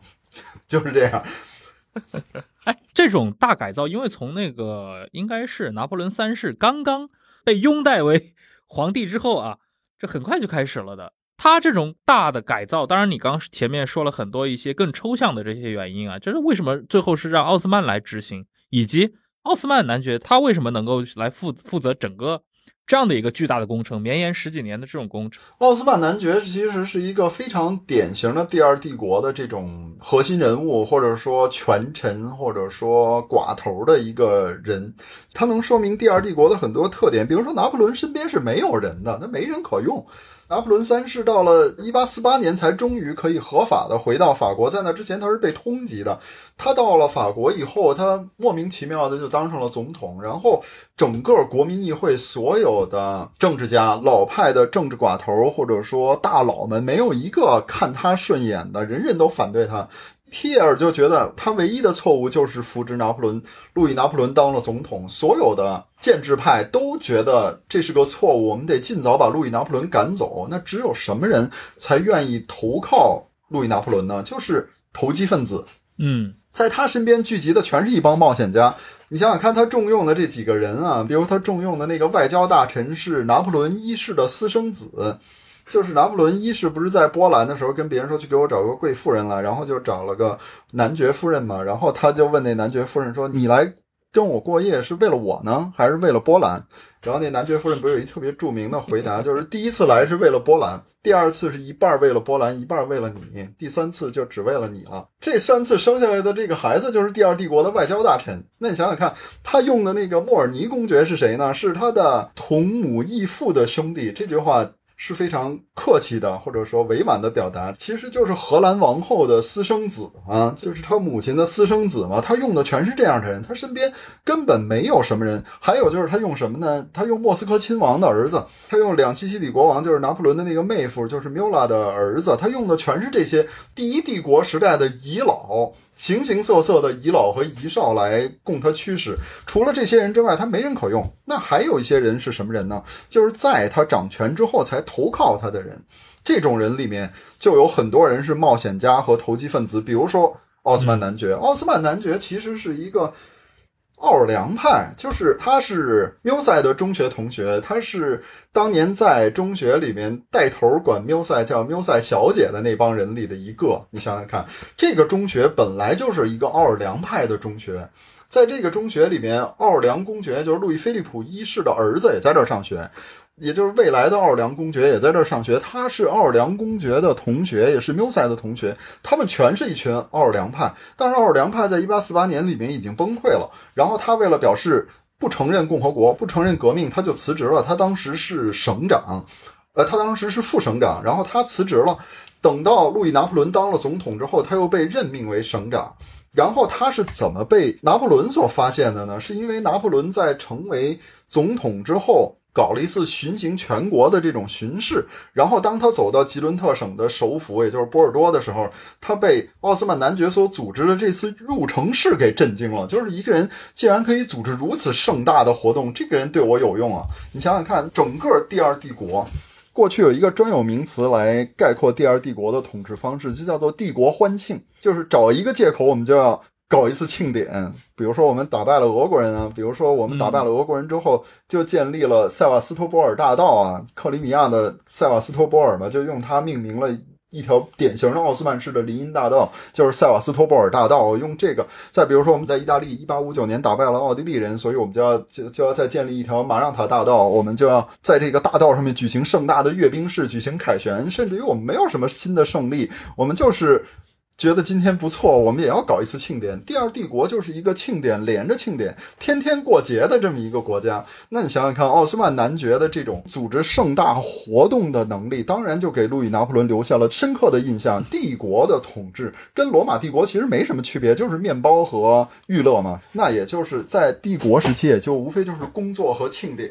就是这样。哎，这种大改造，因为从那个应该是拿破仑三世刚刚被拥戴为皇帝之后啊，这很快就开始了的。他这种大的改造，当然你刚前面说了很多一些更抽象的这些原因啊，这是为什么最后是让奥斯曼来执行，以及奥斯曼男爵他为什么能够来负责整个这样的一个巨大的工程，绵延十几年的这种工程。奥斯曼男爵其实是一个非常典型的第二帝国的这种核心人物，或者说权臣，或者说寡头的一个人。他能说明第二帝国的很多特点，比如说拿破仑身边是没有人的，那没人可用。拿破仑三世到了1848年才终于可以合法的回到法国，在那之前他是被通缉的。他到了法国以后，他莫名其妙的就当上了总统，然后整个国民议会所有的政治家、老派的政治寡头或者说大佬们，没有一个看他顺眼的，人人都反对他。梯也尔就觉得他唯一的错误就是扶植拿破仑，路易拿破仑当了总统，所有的建制派都觉得这是个错误，我们得尽早把路易拿破仑赶走。那只有什么人才愿意投靠路易拿破仑呢？就是投机分子。在他身边聚集的全是一帮冒险家。你想想看，他重用的这几个人啊，比如他重用的那个外交大臣是拿破仑一世的私生子。就是拿破仑一世不是在波兰的时候跟别人说，去给我找个贵夫人来，然后就找了个男爵夫人嘛。然后他就问那男爵夫人说，你来跟我过夜是为了我呢，还是为了波兰？然后那男爵夫人不是有一特别著名的回答，就是第一次来是为了波兰，第二次是一半为了波兰一半为了你，第三次就只为了你了。这三次生下来的这个孩子就是第二帝国的外交大臣。那你想想看，他用的那个莫尔尼公爵是谁呢？是他的同母异父的兄弟。这句话是非常客气的，或者说委婉的表达，其实就是荷兰王后的私生子啊，就是他母亲的私生子嘛。他用的全是这样的人，他身边根本没有什么人。还有就是他用什么呢？他用莫斯科亲王的儿子，他用两西西里国王，就是拿破仑的那个妹夫，就是缪拉的儿子，他用的全是这些第一帝国时代的遗老。形形色色的遗老和遗少来供他驱使。除了这些人之外，他没人可用。那还有一些人是什么人呢？就是在他掌权之后才投靠他的人。这种人里面就有很多人是冒险家和投机分子，比如说奥斯曼男爵。奥斯曼男爵其实是一个奥尔良派，就是他是缪塞的中学同学，他是当年在中学里面带头管缪塞叫缪塞小姐的那帮人里的一个。你想想看，这个中学本来就是一个奥尔良派的中学，在这个中学里面，奥尔良公爵就是路易菲利普一世的儿子也在这儿上学，也就是未来的奥尔良公爵也在这儿上学，他是奥尔良公爵的同学，也是缪塞的同学，他们全是一群奥尔良派。但是奥尔良派在1848年里面已经崩溃了，然后他为了表示不承认共和国，不承认革命，他就辞职了。他当时是省长，他当时是副省长，然后他辞职了。等到路易拿破仑当了总统之后，他又被任命为省长。然后他是怎么被拿破仑所发现的呢？是因为拿破仑在成为总统之后搞了一次巡行全国的这种巡视，然后当他走到吉伦特省的首府，也就是波尔多的时候，他被奥斯曼男爵所组织的这次入城式给震惊了。就是一个人竟然可以组织如此盛大的活动，这个人对我有用啊！你想想看，整个第二帝国过去有一个专有名词来概括第二帝国的统治方式，就叫做帝国欢庆，就是找一个借口我们就要搞一次庆典。比如说我们打败了俄国人啊，比如说我们打败了俄国人之后就建立了塞瓦斯托波尔大道啊，克里米亚的塞瓦斯托波尔嘛，就用它命名了一条典型的奥斯曼式的林荫大道，就是塞瓦斯托波尔大道。用这个，再比如说我们在意大利1859年打败了奥地利人，所以我们就要再建立一条马让塔大道，我们就要在这个大道上面举行盛大的阅兵式，举行凯旋。甚至于我们没有什么新的胜利，我们就是觉得今天不错，我们也要搞一次庆典。第二帝国就是一个庆典连着庆典，天天过节的这么一个国家。那你想想看，奥斯曼男爵的这种组织盛大活动的能力，当然就给路易拿破仑留下了深刻的印象。帝国的统治跟罗马帝国其实没什么区别，就是面包和娱乐嘛。那也就是在帝国时期，也就无非就是工作和庆典，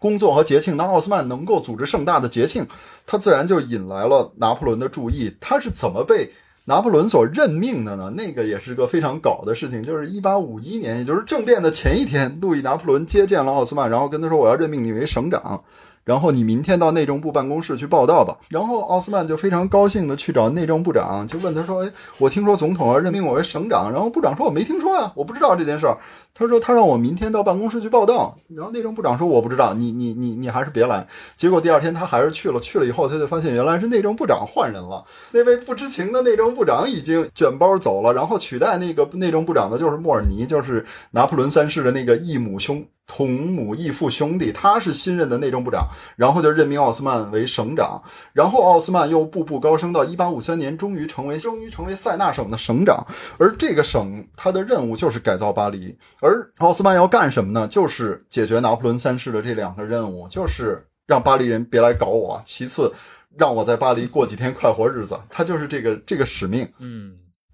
工作和节庆。当奥斯曼能够组织盛大的节庆，他自然就引来了拿破仑的注意。他是怎么被拿破仑所任命的呢？那个也是个非常搞的事情，就是1851年，也就是政变的前一天，路易拿破仑接见了奥斯曼，然后跟他说我要任命你为省长，然后你明天到内政部办公室去报道吧。然后奥斯曼就非常高兴的去找内政部长，就问他说，哎，我听说总统要任命我为省长。然后部长说我没听说啊，我不知道这件事儿。他说他让我明天到办公室去报道。然后内政部长说我不知道，你还是别来。结果第二天他还是去了，去了以后他就发现原来是内政部长换人了，那位不知情的内政部长已经卷包走了，然后取代那个内政部长的就是莫尔尼，就是拿破仑三世的那个同母异父兄弟，他是新任的内政部长，然后就任命奥斯曼为省长。然后奥斯曼又步步高升，到1853年终于成为塞纳省的省长。而这个省他的任务就是改造巴黎。而奥斯曼要干什么呢？就是解决拿破仑三世的这两个任务，就是让巴黎人别来搞我，其次让我在巴黎过几天快活日子。他就是这个使命。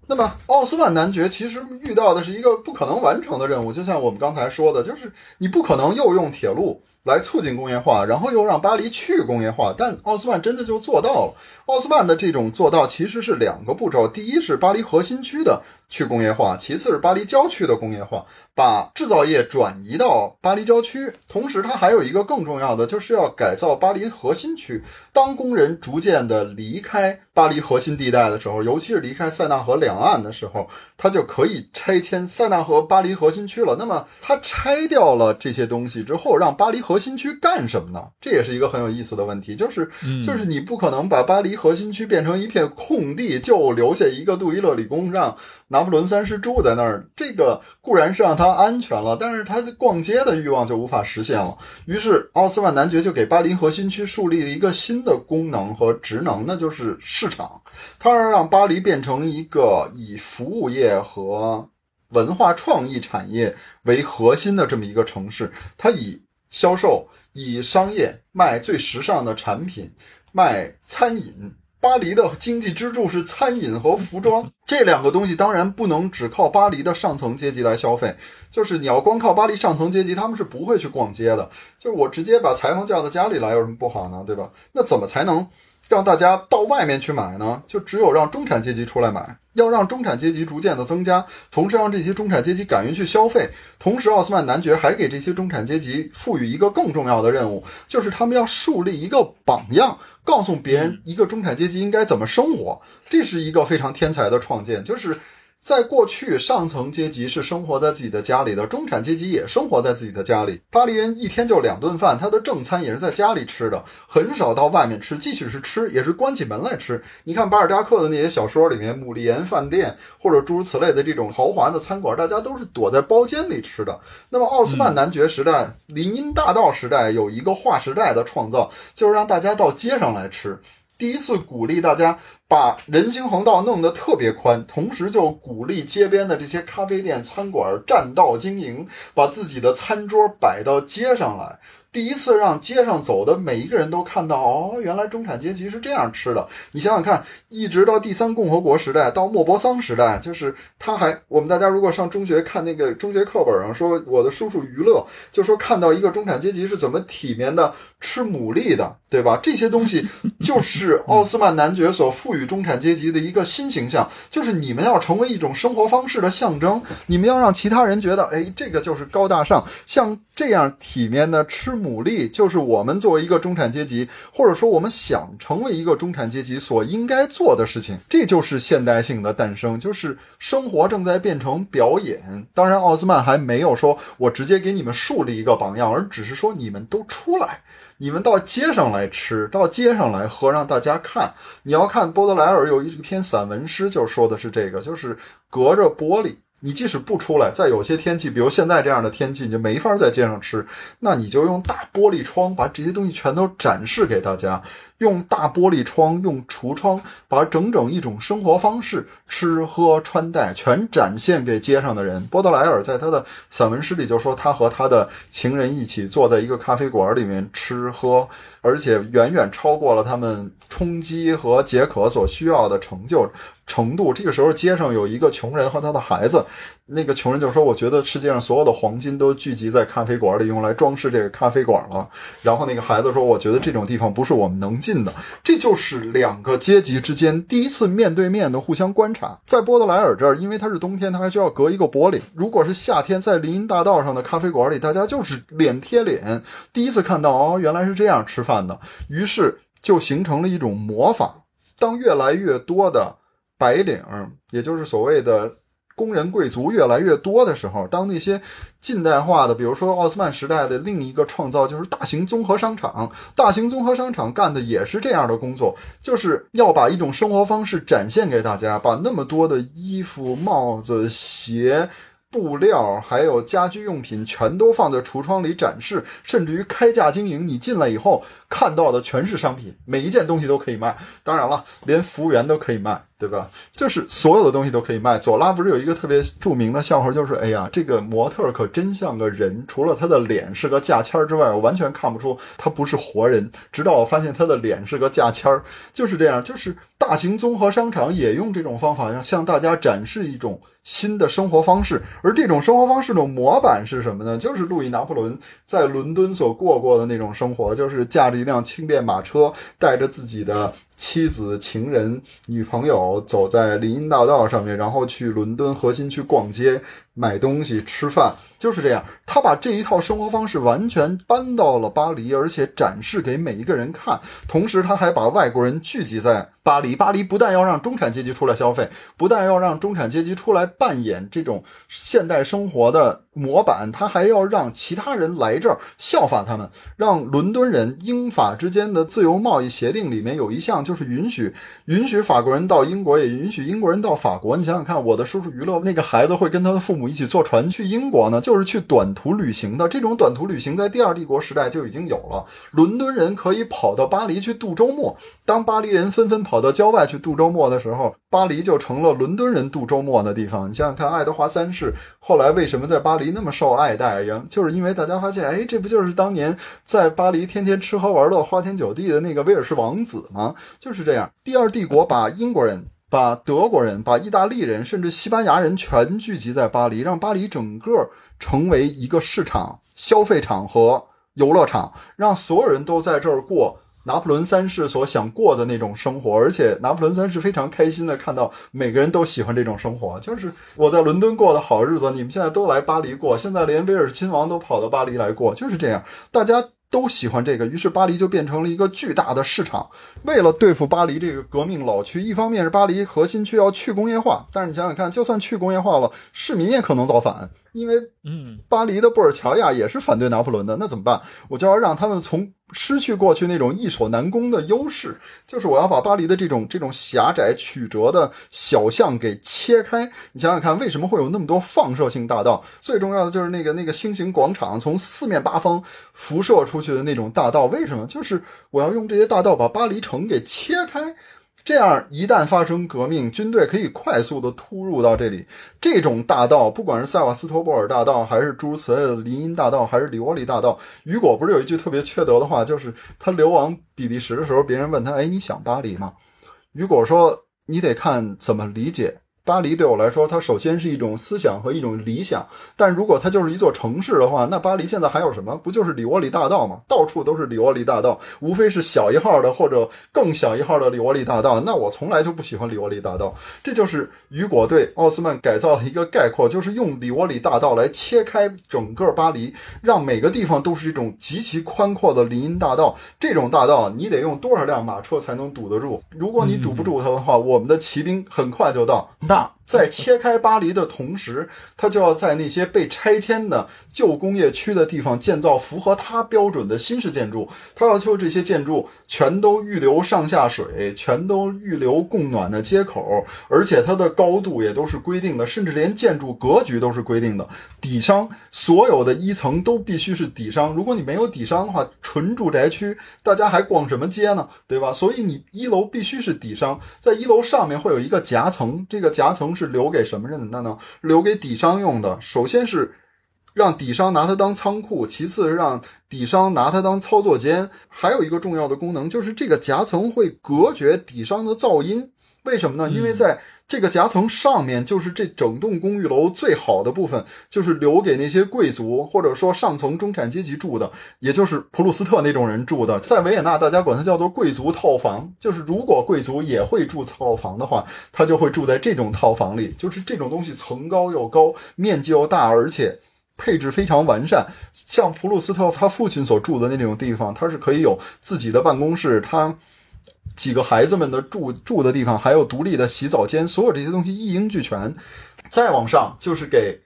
那么奥斯曼男爵其实遇到的是一个不可能完成的任务，就像我们刚才说的，就是你不可能又用铁路来促进工业化，然后又让巴黎去工业化，但奥斯曼真的就做到了。奥斯曼的这种做到其实是两个步骤，第一是巴黎核心区的去工业化，其次是巴黎郊区的工业化，把制造业转移到巴黎郊区。同时它还有一个更重要的，就是要改造巴黎核心区。当工人逐渐的离开巴黎核心地带的时候，尤其是离开塞纳河两岸的时候，它就可以拆迁塞纳河巴黎核心区了。那么它拆掉了这些东西之后，让巴黎核心区干什么呢？这也是一个很有意思的问题，就是你不可能把巴黎核心区变成一片空地，就留下一个杜伊勒里宫让拿破仑三世住在那儿。这个固然是让他安全了，但是他逛街的欲望就无法实现了。于是奥斯曼男爵就给巴黎核心区树立了一个新的功能和职能，那就是市场。他要让巴黎变成一个以服务业和文化创意产业为核心的这么一个城市。他以销售，以商业，卖最时尚的产品，卖餐饮。巴黎的经济支柱是餐饮和服装，这两个东西当然不能只靠巴黎的上层阶级来消费，就是你要光靠巴黎上层阶级，他们是不会去逛街的。就是我直接把裁缝叫到家里来有什么不好呢，对吧？那怎么才能让大家到外面去买呢，就只有让中产阶级出来买。要让中产阶级逐渐的增加，同时让这些中产阶级敢于去消费，同时奥斯曼男爵还给这些中产阶级赋予一个更重要的任务，就是他们要树立一个榜样，告诉别人一个中产阶级应该怎么生活。这是一个非常天才的创建，就是在过去上层阶级是生活在自己的家里的，中产阶级也生活在自己的家里，巴黎人一天就2顿饭，他的正餐也是在家里吃的，很少到外面吃，即使是吃也是关起门来吃。你看巴尔扎克的那些小说里面，牡蛎岩饭店或者诸如此类的这种豪华的餐馆，大家都是躲在包间里吃的。那么奥斯曼男爵时代，林荫大道时代有一个划时代的创造，就是让大家到街上来吃。第一次鼓励大家把人行横道弄得特别宽，同时就鼓励街边的这些咖啡店餐馆占道经营，把自己的餐桌摆到街上来。第一次让街上走的每一个人都看到，哦，原来中产阶级是这样吃的。你想想看，一直到第三共和国时代，到莫泊桑时代，就是他还，我们大家如果上中学看那个中学课本上说我的叔叔于勒，就说看到一个中产阶级是怎么体面的吃牡蛎的，对吧？这些东西就是奥斯曼男爵所赋予中产阶级的一个新形象，就是你们要成为一种生活方式的象征，你们要让其他人觉得，哎，这个就是高大上，像这样体面的吃牡蛎就是我们作为一个中产阶级，或者说我们想成为一个中产阶级所应该做的事情。这就是现代性的诞生，就是生活正在变成表演。当然奥斯曼还没有说我直接给你们树立一个榜样，而只是说你们都出来，你们到街上来吃，到街上来喝，让大家看。你要看波德莱尔有一篇散文诗就说的是这个，就是隔着玻璃，你即使不出来，在有些天气，比如现在这样的天气，你就没法在街上吃，那你就用大玻璃窗把这些东西全都展示给大家，用大玻璃窗，用橱窗，把整整一种生活方式，吃喝穿戴全展现给街上的人。波德莱尔在他的散文诗里就说，他和他的情人一起坐在一个咖啡馆里面吃喝，而且远远超过了他们充饥和解渴所需要的成就程度。这个时候街上有一个穷人和他的孩子，那个穷人就说，我觉得世界上所有的黄金都聚集在咖啡馆里，用来装饰这个咖啡馆了。然后那个孩子说，我觉得这种地方不是我们能进的。这就是两个阶级之间第一次面对面的互相观察。在波德莱尔这儿，因为它是冬天，它还需要隔一个玻璃。如果是夏天，在林荫大道上的咖啡馆里，大家就是脸贴脸，第一次看到，哦，原来是这样吃饭的。于是就形成了一种模仿。当越来越多的白领，也就是所谓的工人贵族越来越多的时候，当那些近代化的，比如说奥斯曼时代的另一个创造就是大型综合商场。大型综合商场干的也是这样的工作，就是要把一种生活方式展现给大家，把那么多的衣服、帽子、鞋、布料还有家居用品全都放在橱窗里展示，甚至于开价经营。你进来以后看到的全是商品，每一件东西都可以卖，当然了，连服务员都可以卖，对吧？就是所有的东西都可以卖。左拉不是有一个特别著名的笑话，就是哎呀，这个模特可真像个人，除了他的脸是个价签之外，我完全看不出他不是活人，直到我发现他的脸是个价签。就是这样，就是大型综合商场也用这种方法向大家展示一种新的生活方式。而这种生活方式的模板是什么呢？就是路易拿破仑在伦敦所过的那种生活，就是驾着一辆轻便马车，带着自己的妻子、情人、女朋友，走在林荫大道上面，然后去伦敦核心去逛街、买东西、吃饭，就是这样。他把这一套生活方式完全搬到了巴黎，而且展示给每一个人看。同时他还把外国人聚集在巴黎。巴黎不但要让中产阶级出来消费，不但要让中产阶级出来扮演这种现代生活的模板，他还要让其他人来这儿效法他们。让伦敦人，英法之间的自由贸易协定里面有一项就是允许法国人到英国，也允许英国人到法国。你想想看，我的叔叔于勒那个孩子会跟他的父母一起坐船去英国呢，就是去短途旅行的。这种短途旅行在第二帝国时代就已经有了。伦敦人可以跑到巴黎去度周末。当巴黎人纷纷跑到郊外去度周末的时候，巴黎就成了伦敦人度周末的地方。你想想看，爱德华三世后来为什么在巴黎那么受爱戴，就是因为大家发现，哎，这不就是当年在巴黎天天吃喝玩乐、花天酒地的那个威尔士王子吗？就是这样，第二帝国把英国人、把德国人、把意大利人，甚至西班牙人全聚集在巴黎，让巴黎整个成为一个市场、消费场和游乐场，让所有人都在这儿过拿破仑三世所想过的那种生活，而且拿破仑三世非常开心的看到每个人都喜欢这种生活，就是我在伦敦过的好日子你们现在都来巴黎过，现在连威尔亲王都跑到巴黎来过，就是这样大家都喜欢这个，于是巴黎就变成了一个巨大的市场。为了对付巴黎这个革命老区，一方面是巴黎核心区要去工业化，但是你想想看，就算去工业化了，市民也可能造反，因为巴黎的布尔乔亚也是反对拿破仑的，那怎么办？我就要让他们从失去过去那种易守难攻的优势，就是我要把巴黎的这种狭窄曲折的小巷给切开。你想想看，为什么会有那么多放射性大道？最重要的就是那个星形广场从四面八方辐射出去的那种大道，为什么？就是我要用这些大道把巴黎城给切开。这样一旦发生革命，军队可以快速的突入到这里。这种大道，不管是塞瓦斯托波尔大道还是诸如此类的林荫大道还是里沃里大道，雨果不是有一句特别缺德的话，就是他流亡比利时的时候，别人问他，哎，你想巴黎吗？雨果说，你得看怎么理解。巴黎对我来说，它首先是一种思想和一种理想，但如果它就是一座城市的话，那巴黎现在还有什么？不就是里沃里大道吗？到处都是里沃里大道，无非是小一号的或者更小一号的里沃里大道。那我从来就不喜欢里沃里大道，这就是雨果对奥斯曼改造的一个概括，就是用里沃里大道来切开整个巴黎，让每个地方都是一种极其宽阔的林荫大道。这种大道你得用多少辆马车才能堵得住？如果你堵不住它的话，我们的骑兵很快就到。在切开巴黎的同时，他就要在那些被拆迁的旧工业区的地方建造符合他标准的新式建筑，他要求这些建筑全都预留上下水，全都预留供暖的接口，而且它的高度也都是规定的，甚至连建筑格局都是规定的，底商所有的一层都必须是底商，如果你没有底商的话，纯住宅区大家还逛什么街呢，对吧？所以你一楼必须是底商，在一楼上面会有一个夹层，这个夹层是留给什么人的呢？留给底商用的。首先是让底商拿它当仓库，其次是让底商拿它当操作间，还有一个重要的功能就是这个夹层会隔绝底商的噪音。为什么呢？因为在这个夹层上面就是这整栋公寓楼最好的部分，就是留给那些贵族或者说上层中产阶级住的，也就是普鲁斯特那种人住的。在维也纳大家管它叫做贵族套房，就是如果贵族也会住套房的话，他就会住在这种套房里，就是这种东西层高又高，面积又大，而且配置非常完善。像普鲁斯特他父亲所住的那种地方，他是可以有自己的办公室，他几个孩子们的住的地方，还有独立的洗澡间，所有这些东西一应俱全。再往上就是给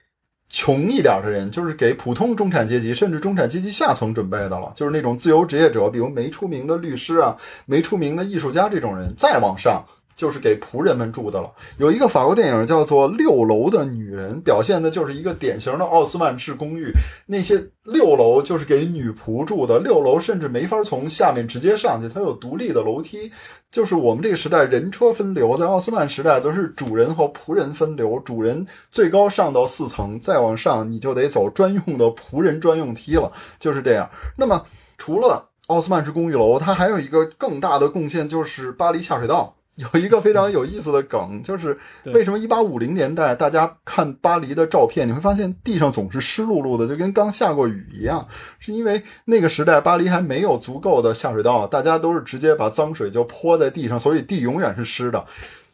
穷一点的人，就是给普通中产阶级甚至中产阶级下层准备的了，就是那种自由职业者，比如没出名的律师啊，没出名的艺术家这种人。再往上就是给仆人们住的了。有一个法国电影叫做《六楼的女人》，表现的就是一个典型的奥斯曼式公寓，那些六楼就是给女仆住的，六楼甚至没法从下面直接上去，它有独立的楼梯。就是我们这个时代人车分流，在奥斯曼时代则是主人和仆人分流，主人最高上到4层，再往上你就得走专用的仆人专用梯了，就是这样。那么除了奥斯曼式公寓楼，它还有一个更大的贡献，就是巴黎下水道。有一个非常有意思的梗，就是为什么1850年代大家看巴黎的照片，你会发现地上总是湿漉漉的，就跟刚下过雨一样，是因为那个时代巴黎还没有足够的下水道，大家都是直接把脏水就泼在地上，所以地永远是湿的。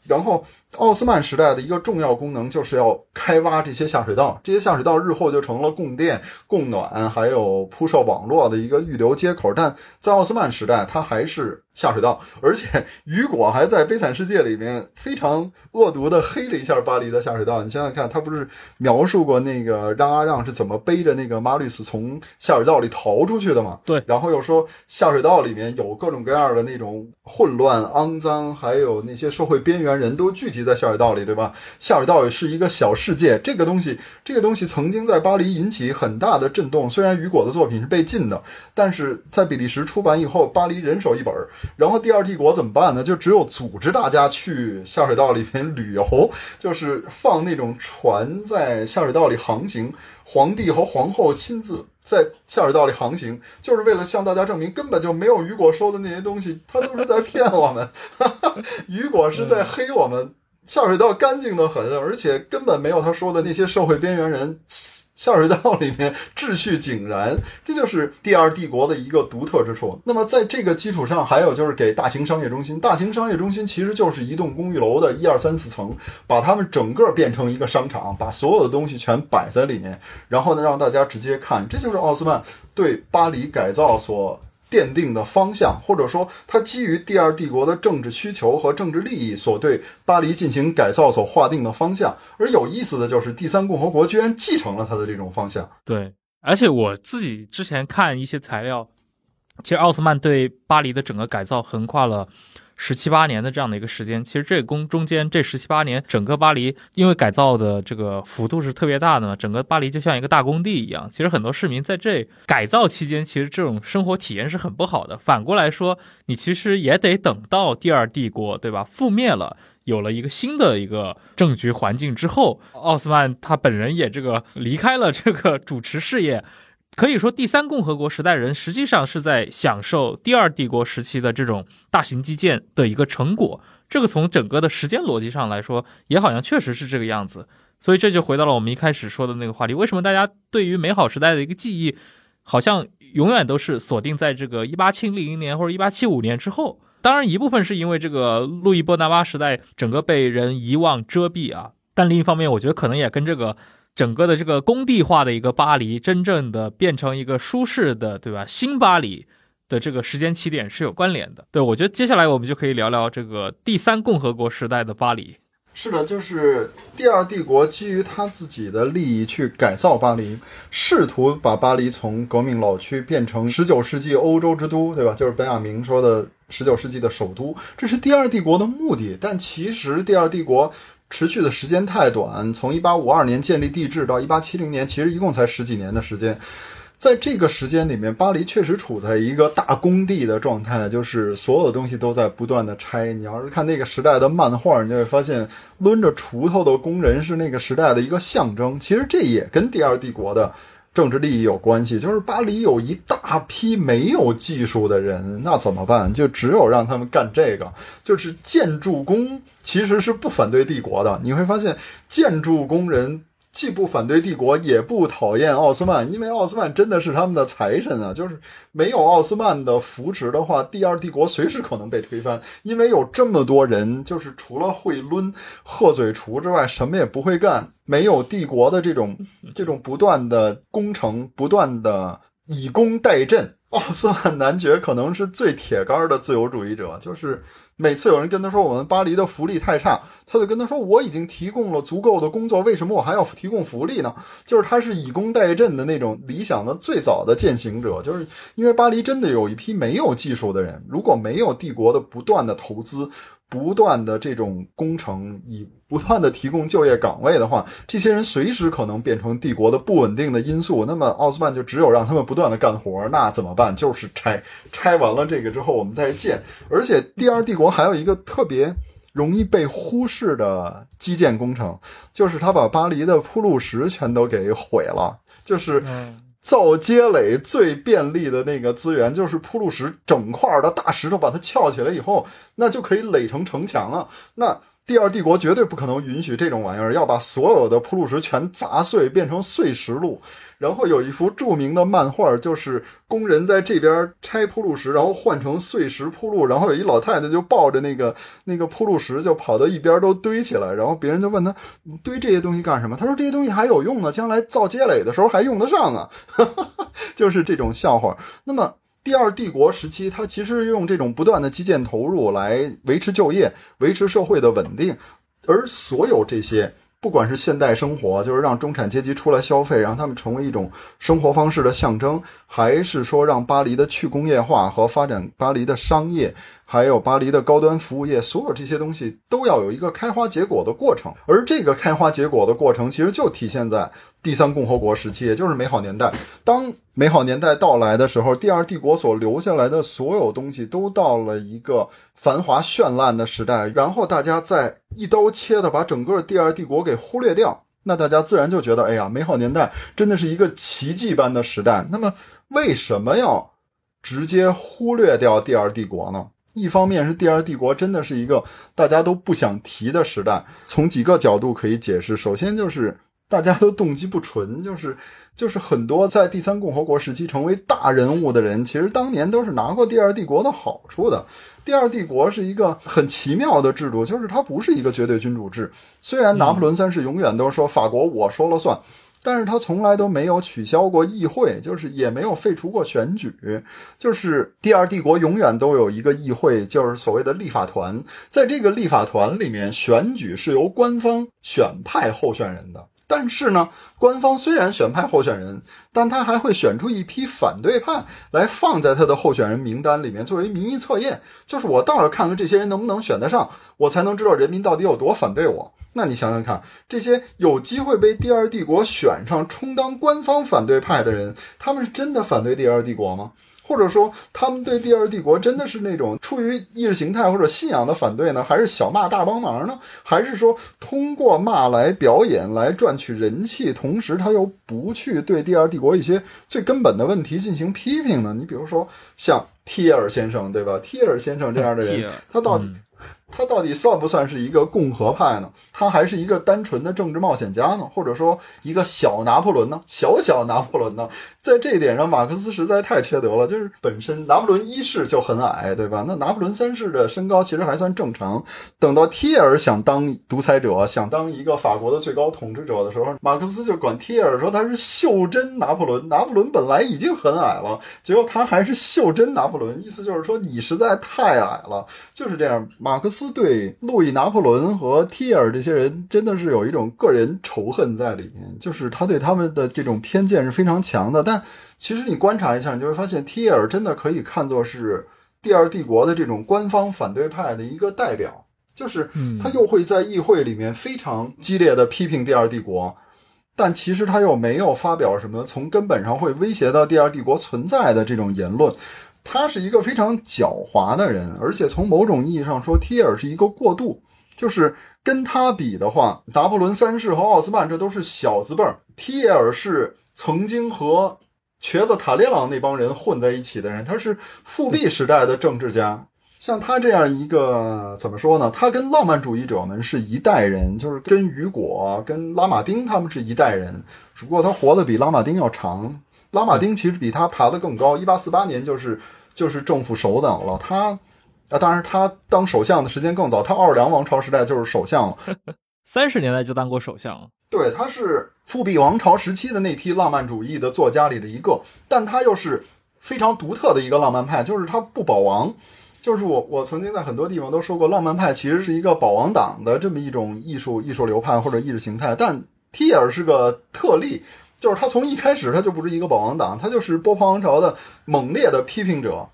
然后奥斯曼时代的一个重要功能就是要开挖这些下水道，这些下水道日后就成了供电、供暖还有铺设网络的一个预留接口，但在奥斯曼时代它还是下水道。而且雨果还在《悲惨世界》里面非常恶毒的黑了一下巴黎的下水道，你想想看，他不是描述过那个让阿让是怎么背着那个马吕斯从下水道里逃出去的吗？对，然后又说下水道里面有各种各样的那种混乱、肮脏，还有那些社会边缘人都聚集在下水道里，对吧？下水道也是一个小世界，这个东西曾经在巴黎引起很大的震动。虽然雨果的作品是被禁的，但是在比利时出版以后，巴黎人手一本。然后第二帝国怎么办呢？就只有组织大家去下水道里面旅游，就是放那种船在下水道里航行，皇帝和皇后亲自在下水道里航行，就是为了向大家证明根本就没有雨果说的那些东西，他都是在骗我们雨果是在黑我们，下水道干净的很，而且根本没有他说的那些社会边缘人下水道里面秩序井然，这就是第二帝国的一个独特之处。那么在这个基础上，还有就是给大型商业中心，大型商业中心其实就是一栋公寓楼的1、2、3、4层，把它们整个变成一个商场，把所有的东西全摆在里面，然后呢让大家直接看。这就是奥斯曼对巴黎改造所奠定的方向，或者说它基于第二帝国的政治需求和政治利益所对巴黎进行改造所划定的方向。而有意思的就是第三共和国居然继承了它的这种方向。对，而且我自己之前看一些材料，其实奥斯曼对巴黎的整个改造横跨了17、18年的这样的一个时间。其实这中间这17、18年，整个巴黎因为改造的这个幅度是特别大的嘛，整个巴黎就像一个大工地一样。其实很多市民在这改造期间，其实这种生活体验是很不好的。反过来说，你其实也得等到第二帝国，对吧，覆灭了，有了一个新的一个政局环境之后，奥斯曼他本人也这个离开了这个主持事业。可以说第三共和国时代人实际上是在享受第二帝国时期的这种大型基建的一个成果，这个从整个的时间逻辑上来说也好像确实是这个样子。所以这就回到了我们一开始说的那个话题，为什么大家对于美好时代的一个记忆好像永远都是锁定在这个1870年或者1875年之后。当然一部分是因为这个路易波拿巴时代整个被人遗忘遮蔽啊，但另一方面我觉得可能也跟这个整个的这个工地化的一个巴黎真正的变成一个舒适的，对吧，新巴黎的这个时间起点是有关联的。对，我觉得接下来我们就可以聊聊这个第三共和国时代的巴黎。是的，就是第二帝国基于他自己的利益去改造巴黎，试图把巴黎从革命老区变成19世纪欧洲之都，对吧，就是本雅明说的19世纪的首都，这是第二帝国的目的。但其实第二帝国持续的时间太短，从1852年建立帝制到1870年，其实一共才十几年的时间。在这个时间里面，巴黎确实处在一个大工地的状态，就是所有的东西都在不断的拆。你要是看那个时代的漫画，你就会发现抡着锄头的工人是那个时代的一个象征。其实这也跟第二帝国的政治利益有关系，就是巴黎有一大批没有技术的人，那怎么办？就只有让他们干这个。就是建筑工其实是不反对帝国的，你会发现建筑工人既不反对帝国也不讨厌奥斯曼，因为奥斯曼真的是他们的财神啊！就是没有奥斯曼的扶持的话，第二帝国随时可能被推翻，因为有这么多人就是除了会抡鹤嘴锄之外什么也不会干。没有帝国的这种不断的工程，不断的以工代赈，奥斯曼男爵可能是最铁杆的自由主义者。就是每次有人跟他说我们巴黎的福利太差，他就跟他说我已经提供了足够的工作，为什么我还要提供福利呢？就是他是以工代赈的那种理想的最早的践行者。就是因为巴黎真的有一批没有技术的人，如果没有帝国的不断的投资，不断的这种工程，以不断的提供就业岗位的话，这些人随时可能变成帝国的不稳定的因素。那么奥斯曼就只有让他们不断的干活，那怎么办？就是拆完了这个之后我们再建。而且第二帝国还有一个特别容易被忽视的基建工程，就是他把巴黎的铺路石全都给毁了。就是造街垒最便利的那个资源就是铺路石，整块的大石头把它撬起来以后，那就可以垒成城墙了。那第二帝国绝对不可能允许这种玩意儿，要把所有的铺路石全砸碎变成碎石路。然后有一幅著名的漫画，就是工人在这边拆铺路石，然后换成碎石铺路，然后有一老太太就抱着那个铺路石就跑到一边都堆起来，然后别人就问他你堆这些东西干什么，他说这些东西还有用呢，将来造街垒的时候还用得上啊就是这种笑话。那么第二帝国时期，它其实用这种不断的基建投入来维持就业，维持社会的稳定。而所有这些不管是现代生活，就是让中产阶级出来消费，让他们成为一种生活方式的象征，还是说让巴黎的去工业化和发展巴黎的商业，还有巴黎的高端服务业，所有这些东西都要有一个开花结果的过程。而这个开花结果的过程其实就体现在第三共和国时期，也就是美好年代。当美好年代到来的时候，第二帝国所留下来的所有东西都到了一个繁华绚烂的时代，然后大家再一刀切的把整个第二帝国给忽略掉，那大家自然就觉得哎呀，美好年代真的是一个奇迹般的时代。那么为什么要直接忽略掉第二帝国呢？一方面是第二帝国真的是一个大家都不想提的时代，从几个角度可以解释。首先就是大家都动机不纯，就是很多在第三共和国时期成为大人物的人，其实当年都是拿过第二帝国的好处的。第二帝国是一个很奇妙的制度，就是它不是一个绝对君主制，虽然拿破仑三世永远都说法国我说了算，但是他从来都没有取消过议会，就是也没有废除过选举，就是第二帝国永远都有一个议会，就是所谓的立法团，在这个立法团里面，选举是由官方选派候选人的。但是呢，官方虽然选派候选人，但他还会选出一批反对派来放在他的候选人名单里面，作为民意测验，就是我倒要看看这些人能不能选得上，我才能知道人民到底有多反对我。那你想想看，这些有机会被第二帝国选上充当官方反对派的人，他们是真的反对第二帝国吗？或者说他们对第二帝国真的是那种出于意识形态或者信仰的反对呢？还是小骂大帮忙呢？还是说通过骂来表演来赚取人气，同时他又不去对第二帝国一些最根本的问题进行批评呢？你比如说像梯也尔先生，对吧？梯也尔先生这样的人，他到底算不算是一个共和派呢？他还是一个单纯的政治冒险家呢？或者说一个小拿破仑呢？小拿破仑呢？在这一点上马克思实在太缺德了，就是本身拿破仑一世就很矮，对吧？那拿破仑三世的身高其实还算正常，等到梯也尔想当独裁者，想当一个法国的最高统治者的时候，马克思就管梯也尔说他是袖珍拿破仑，拿破仑本来已经很矮了，结果他还是袖珍拿破仑，意思就是说你实在太矮了，就是这样。马克思对路易拿破仑和梯也尔这些人真的是有一种个人仇恨在里面，就是他对他们的这种偏见是非常强的。但其实你观察一下，你就会发现梯也尔真的可以看作是第二帝国的这种官方反对派的一个代表，就是他又会在议会里面非常激烈的批评第二帝国，但其实他又没有发表什么从根本上会威胁到第二帝国存在的这种言论。他是一个非常狡猾的人，而且从某种意义上说，梯也尔是一个过渡，就是跟他比的话，拿破仑三世和奥斯曼这都是小字辈儿，梯也尔是曾经和瘸子塔列朗那帮人混在一起的人，他是复辟时代的政治家。像他这样一个，怎么说呢，他跟浪漫主义者们是一代人，就是跟雨果跟拉马丁他们是一代人，只不过他活得比拉马丁要长，拉马丁其实比他爬得更高，1848年就是政府首脑了。他当然他当首相的时间更早，他奥尔良王朝时代就是首相了，30年代就当过首相了。对，他是复辟王朝时期的那批浪漫主义的作家里的一个，但他又是非常独特的一个浪漫派，就是他不保王。就是我曾经在很多地方都说过，浪漫派其实是一个保王党的这么一种艺术流派或者意识形态，但梯也尔是个特例，就是他从一开始他就不是一个保王党，他就是波旁王朝的猛烈的批评者。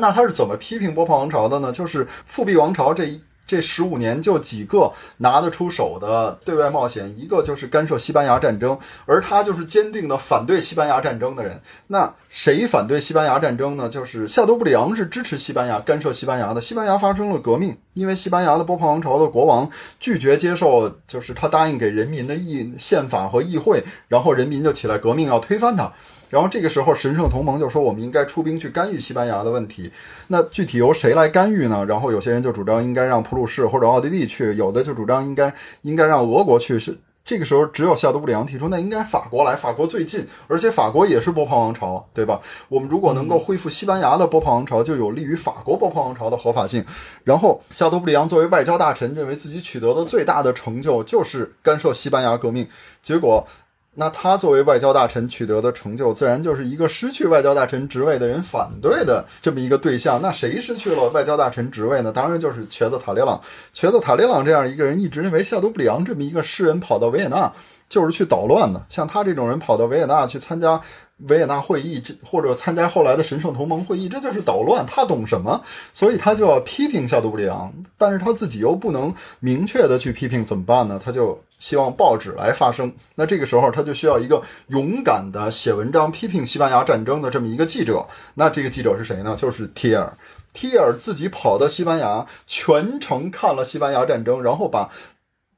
那他是怎么批评波旁王朝的呢？就是复辟王朝这15年就几个拿得出手的对外冒险，一个就是干涉西班牙战争，而他就是坚定的反对西班牙战争的人。那谁反对西班牙战争呢？就是夏多布里昂是支持西班牙干涉西班牙的，西班牙发生了革命，因为西班牙的波旁王朝的国王拒绝接受就是他答应给人民的宪法和议会，然后人民就起来革命要推翻他。然后这个时候神圣同盟就说我们应该出兵去干预西班牙的问题，那具体由谁来干预呢？然后有些人就主张应该让普鲁士或者奥地利去，有的就主张应该让俄国去。是这个时候只有夏多布里昂提出那应该法国来，法国最近，而且法国也是波旁王朝，对吧？我们如果能够恢复西班牙的波旁王朝，就有利于法国波旁王朝的合法性。然后夏多布里昂作为外交大臣，认为自己取得的最大的成就就是干涉西班牙革命，结果那他作为外交大臣取得的成就，自然就是一个失去外交大臣职位的人反对的这么一个对象。那谁失去了外交大臣职位呢？当然就是瘸子塔列朗。瘸子塔列朗这样一个人一直认为夏多布里昂这么一个诗人跑到维也纳就是去捣乱的，像他这种人跑到维也纳去参加维也纳会议或者参加后来的神圣同盟会议，这就是捣乱，他懂什么？所以他就要批评夏多布里昂，但是他自己又不能明确的去批评，怎么办呢？他就希望报纸来发声。那这个时候他就需要一个勇敢的写文章批评西班牙战争的这么一个记者。那这个记者是谁呢？就是梯也尔。梯也尔自己跑到西班牙，全程看了西班牙战争，然后把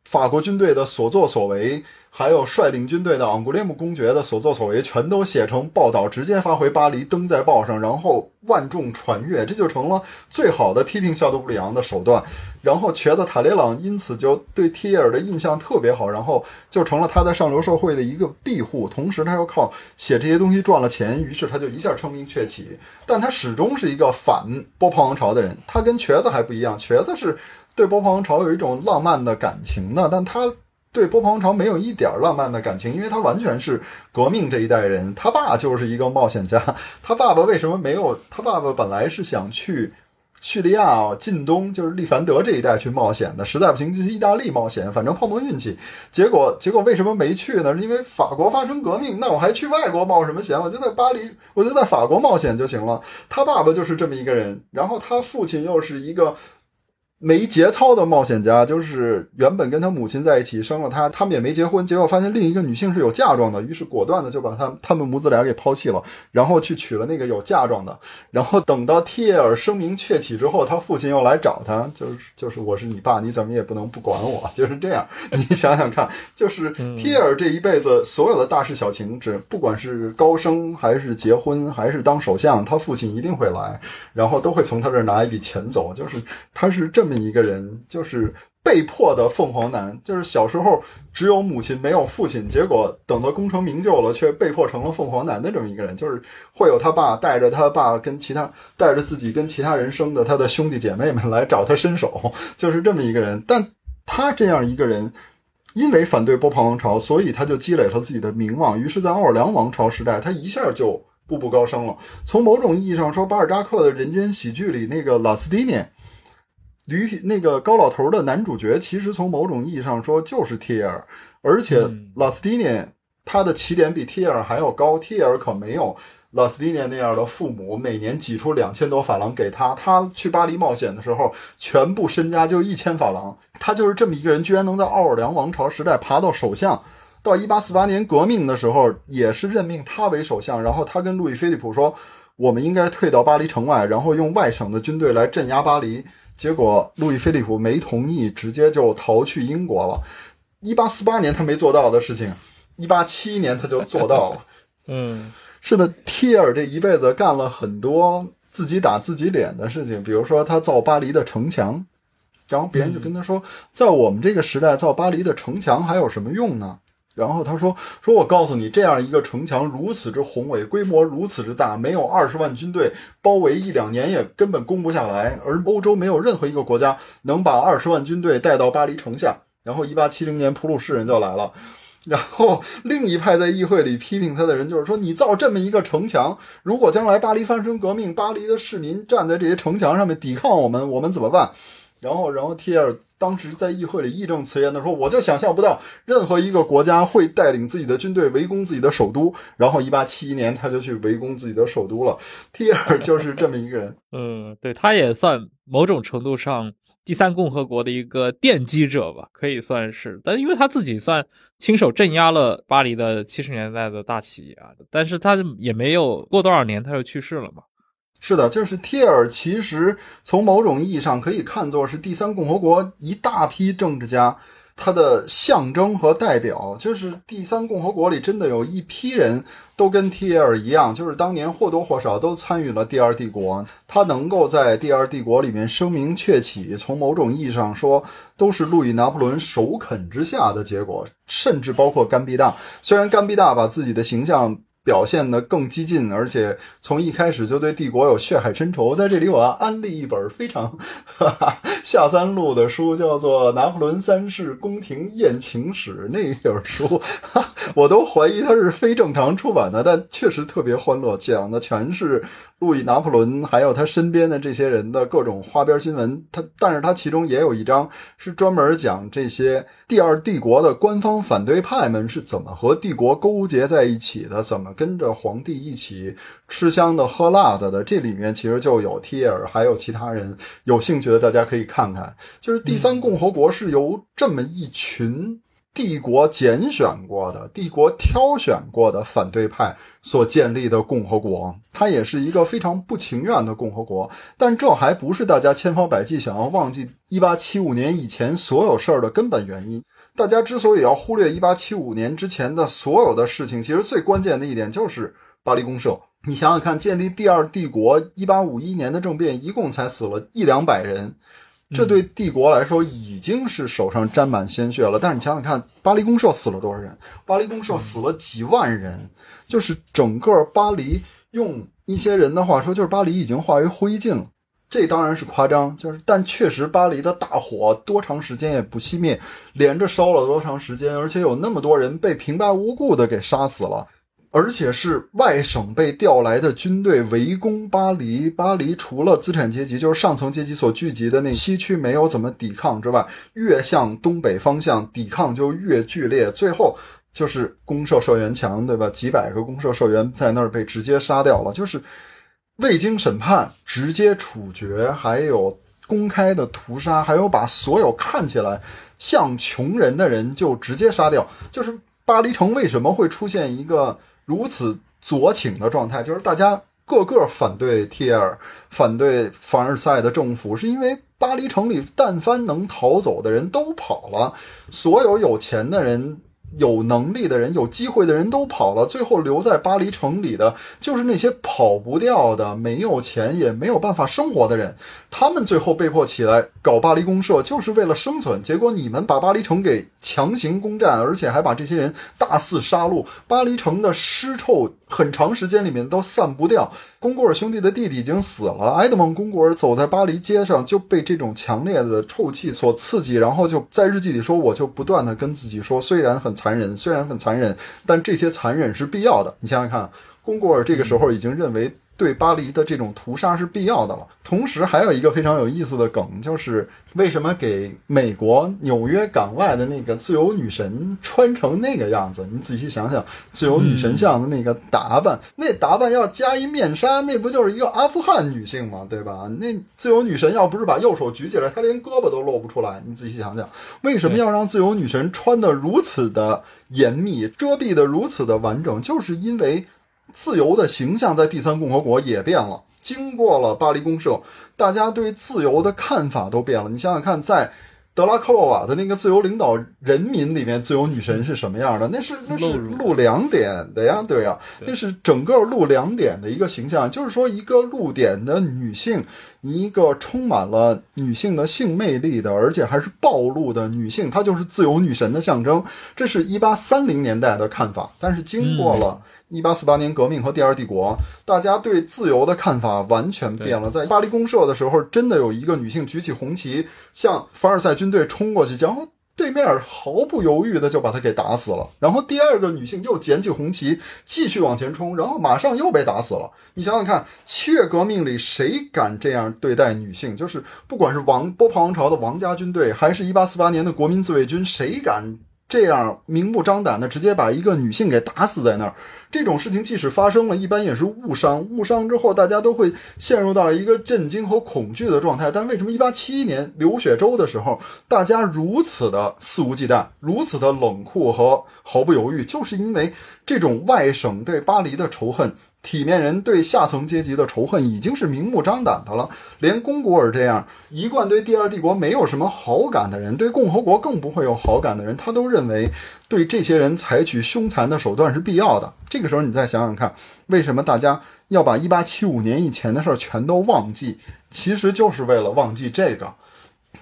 法国军队的所作所为还有率领军队的昂古列姆公爵的所作所为，全都写成报道，直接发回巴黎，登在报上，然后万众传阅，这就成了最好的批评夏多布里昂的手段。然后瘸子塔列朗因此就对梯也尔的印象特别好，然后就成了他在上流社会的一个庇护，同时他又靠写这些东西赚了钱，于是他就一下声名鹊起。但他始终是一个反波旁王朝的人，他跟瘸子还不一样，瘸子是对波旁王朝有一种浪漫的感情的，但他对波旁王朝没有一点浪漫的感情，因为他完全是革命这一代人。他爸就是一个冒险家，他爸爸为什么没有，他爸爸本来是想去叙利亚、近东，就是利凡德这一带去冒险的，实在不行就去意大利冒险，反正碰碰运气。结果为什么没去呢？是因为法国发生革命，那我还去外国冒什么险？我就在巴黎，我就在法国冒险就行了。他爸爸就是这么一个人，然后他父亲又是一个没节操的冒险家，就是原本跟他母亲在一起生了他，他们也没结婚，结果发现另一个女性是有嫁妆的，于是果断的就把他们母子俩给抛弃了，然后去娶了那个有嫁妆的。然后等到梯也尔声名鹊起之后，他父亲又来找他，就是我是你爸，你怎么也不能不管我，就是这样。你想想看，就是梯也尔这一辈子所有的大事小情，不管是高升还是结婚还是当首相，他父亲一定会来，然后都会从他这儿拿一笔钱走，就是他是这么一个人，就是被迫的凤凰男，就是小时候只有母亲没有父亲，结果等到功成名就了，却被迫成了凤凰男的这么一个人，就是会有他爸带着他爸跟带着自己跟其他人生的他的兄弟姐妹们来找他伸手，就是这么一个人。但他这样一个人，因为反对波旁王朝，所以他就积累了自己的名望，于是在奥尔良王朝时代，他一下就步步高升了。从某种意义上说，巴尔扎克的人间喜剧里那个拉斯蒂涅那个高老头的男主角，其实从某种意义上说就是梯也尔，而且拉斯蒂涅他的起点比梯也尔还要高，梯也尔可没有拉斯蒂涅那样的父母每年挤出2000多法郎给他，他去巴黎冒险的时候全部身家就1000法郎，他就是这么一个人，居然能在奥尔良王朝时代爬到首相，到1848年革命的时候也是任命他为首相，然后他跟路易菲利普说我们应该退到巴黎城外，然后用外省的军队来镇压巴黎，结果路易菲利普没同意，直接就逃去英国了。1848年他没做到的事情，1871年他就做到了。是的，梯也尔这一辈子干了很多自己打自己脸的事情，比如说他造巴黎的城墙，然后别人就跟他说，在我们这个时代造巴黎的城墙还有什么用呢？然后他说我告诉你，这样一个城墙如此之宏伟，规模如此之大，没有20万军队包围1-2年也根本攻不下来，而欧洲没有任何一个国家能把20万军队带到巴黎城下。然后1870年普鲁士人就来了，然后另一派在议会里批评他的人就是说，你造这么一个城墙，如果将来巴黎发生革命，巴黎的市民站在这些城墙上面抵抗我们怎么办？然后梯也尔当时在议会里义正辞严的说，我就想象不到任何一个国家会带领自己的军队围攻自己的首都。然后1871年他就去围攻自己的首都了。梯也尔就是这么一个人。对，他也算某种程度上第三共和国的一个奠基者吧，可以算是。但因为他自己算亲手镇压了巴黎的70年代的大起义啊，但是他也没有过多少年他就去世了嘛。是的，就是梯也尔其实从某种意义上可以看作是第三共和国一大批政治家他的象征和代表，就是第三共和国里真的有一批人都跟梯也尔一样，就是当年或多或少都参与了第二帝国，他能够在第二帝国里面声名鹊起，从某种意义上说都是路易拿破仑首肯之下的结果，甚至包括甘必大。虽然甘必大把自己的形象表现得更激进，而且从一开始就对帝国有血海深仇。在这里我要安利一本非常下三路的书，叫做《拿破仑三世宫廷宴情史》，那本书我都怀疑它是非正常出版的，但确实特别欢乐，讲的全是路易拿破仑还有他身边的这些人的各种花边新闻。但是他其中也有一章是专门讲这些第二帝国的官方反对派们是怎么和帝国勾结在一起的，怎么跟着皇帝一起吃香的喝辣的，这里面其实就有梯也尔还有其他人，有兴趣的大家可以看看。就是第三共和国是由这么一群帝国拣选过的、帝国挑选过的反对派所建立的共和国，它也是一个非常不情愿的共和国。但这还不是大家千方百计想要忘记1875年以前所有事儿的根本原因。大家之所以要忽略1875年之前的所有的事情，其实最关键的一点就是巴黎公社。你想想看，建立第二帝国1851年的政变一共才死了100-200人，这对帝国来说已经是手上沾满鲜血了。但是你想想看，巴黎公社死了多少人？巴黎公社死了几万人，就是整个巴黎，用一些人的话说，就是巴黎已经化为灰烬了。这当然是夸张，就是但确实巴黎的大火多长时间也不熄灭，连着烧了多长时间，而且有那么多人被平白无故的给杀死了。而且是外省被调来的军队围攻巴黎，巴黎除了资产阶级就是上层阶级所聚集的那西区没有怎么抵抗之外，越向东北方向抵抗就越剧烈，最后就是公社社员强，对吧？几百个公社社员在那儿被直接杀掉了，就是未经审判直接处决，还有公开的屠杀，还有把所有看起来像穷人的人就直接杀掉。就是巴黎城为什么会出现一个如此左倾的状态，就是大家个个反对梯也尔，反对凡尔赛的政府，是因为巴黎城里但凡能逃走的人都跑了，所有有钱的人、有能力的人、有机会的人都跑了，最后留在巴黎城里的就是那些跑不掉的、没有钱也没有办法生活的人，他们最后被迫起来搞巴黎公社，就是为了生存。结果你们把巴黎城给强行攻占，而且还把这些人大肆杀戮，巴黎城的尸臭很长时间里面都散不掉。龚古尔兄弟的弟弟已经死了，埃德蒙·龚古尔走在巴黎街上就被这种强烈的臭气所刺激，然后就在日记里说，我就不断的跟自己说，虽然很残忍，但这些残忍是必要的。你想想看，龚古尔这个时候已经认为对巴黎的这种屠杀是必要的了。同时还有一个非常有意思的梗，就是为什么给美国纽约港外的那个自由女神穿成那个样子，你仔细想想自由女神像的那个打扮，那打扮要加一面纱，那不就是一个阿富汗女性吗，对吧？那自由女神要不是把右手举起来，她连胳膊都露不出来。你仔细想想，为什么要让自由女神穿得如此的严密，遮蔽得如此的完整，就是因为自由的形象在第三共和国也变了。经过了巴黎公社，大家对自由的看法都变了。你想想看，在德拉克洛瓦的那个自由领导人民里面，自由女神是什么样的？那是路两点的呀，对呀，那是整个路两点的一个形象。就是说，一个路点的女性，一个充满了女性的性魅力的，而且还是暴露的女性，她就是自由女神的象征。这是1830年代的看法，但是经过了1848年革命和第二帝国，大家对自由的看法完全变了。在巴黎公社的时候，真的有一个女性举起红旗向凡尔赛军队冲过去，然后对面毫不犹豫的就把她给打死了。然后第二个女性又捡起红旗继续往前冲，然后马上又被打死了。你想想看，七月革命里谁敢这样对待女性？就是不管是波旁王朝的王家军队，还是1848年的国民自卫军，谁敢这样明目张胆的直接把一个女性给打死在那儿？这种事情即使发生了，一般也是误伤，误伤之后大家都会陷入到一个震惊和恐惧的状态。但为什么1871年流血周的时候，大家如此的肆无忌惮，如此的冷酷和毫不犹豫？就是因为这种外省对巴黎的仇恨，体面人对下层阶级的仇恨已经是明目张胆的了。连龚古尔这样一贯对第二帝国没有什么好感的人，对共和国更不会有好感的人，他都认为对这些人采取凶残的手段是必要的。这个时候你再想想看，为什么大家要把1875年以前的事儿全都忘记？其实就是为了忘记这个，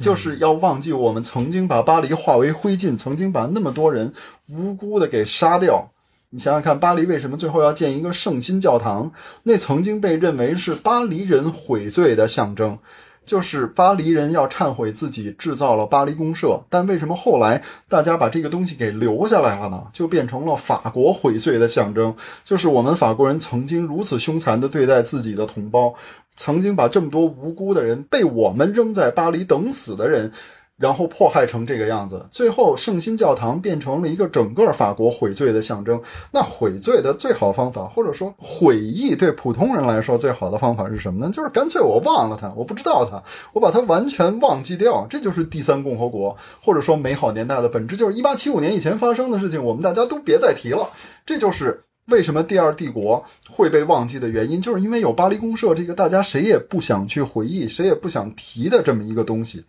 就是要忘记我们曾经把巴黎化为灰烬，曾经把那么多人无辜的给杀掉。你想想看，巴黎为什么最后要建一个圣心教堂？那曾经被认为是巴黎人悔罪的象征，就是巴黎人要忏悔自己制造了巴黎公社。但为什么后来大家把这个东西给留下来了呢？就变成了法国悔罪的象征，就是我们法国人曾经如此凶残地对待自己的同胞，曾经把这么多无辜的人，被我们扔在巴黎等死的人，然后迫害成这个样子，最后圣心教堂变成了一个整个法国悔罪的象征。那悔罪的最好方法，或者说悔意对普通人来说最好的方法是什么呢？就是干脆我忘了它，我不知道它，我把它完全忘记掉，这就是第三共和国或者说美好年代的本质，就是1875年以前发生的事情我们大家都别再提了。这就是为什么第二帝国会被忘记的原因，就是因为有巴黎公社这个大家谁也不想去回忆谁也不想提的这么一个东西。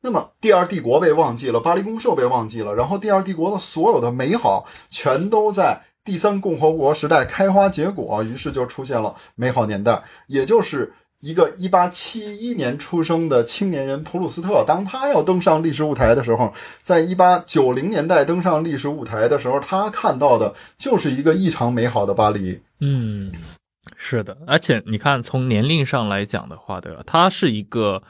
那么第二帝国被忘记了，巴黎公社被忘记了，然后第二帝国的所有的美好全都在第三共和国时代开花结果，于是就出现了美好年代。也就是一个1871年出生的青年人普鲁斯特，当他要登上历史舞台的时候，在1890年代登上历史舞台的时候，他看到的就是一个异常美好的巴黎。嗯，是的。而且你看从年龄上来讲的话，对吧，他是一个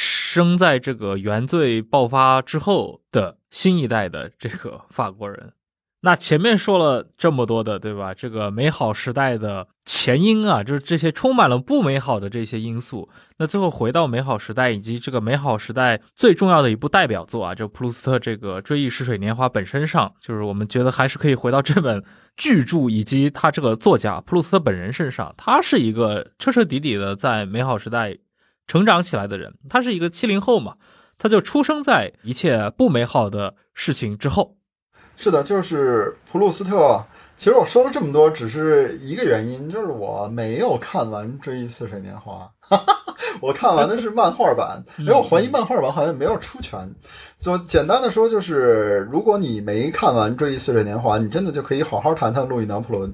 生在这个原罪爆发之后的新一代的这个法国人。那前面说了这么多的，对吧，这个美好时代的前因啊，就是这些充满了不美好的这些因素。那最后回到美好时代，以及这个美好时代最重要的一部代表作啊，就普鲁斯特这个追忆逝水年华本身上，就是我们觉得还是可以回到这本巨著以及他这个作家普鲁斯特本人身上。他是一个彻彻底底的在美好时代成长起来的人，他是一个70后嘛，他就出生在一切不美好的事情之后。是的，就是普鲁斯特。其实我说了这么多只是一个原因，就是我没有看完《追忆似水年华》我看完的是漫画版，因为我怀疑漫画版好像没有出全。所以简单的说就是如果你没看完《追忆似水年华》，你真的就可以好好谈谈路易拿破仑。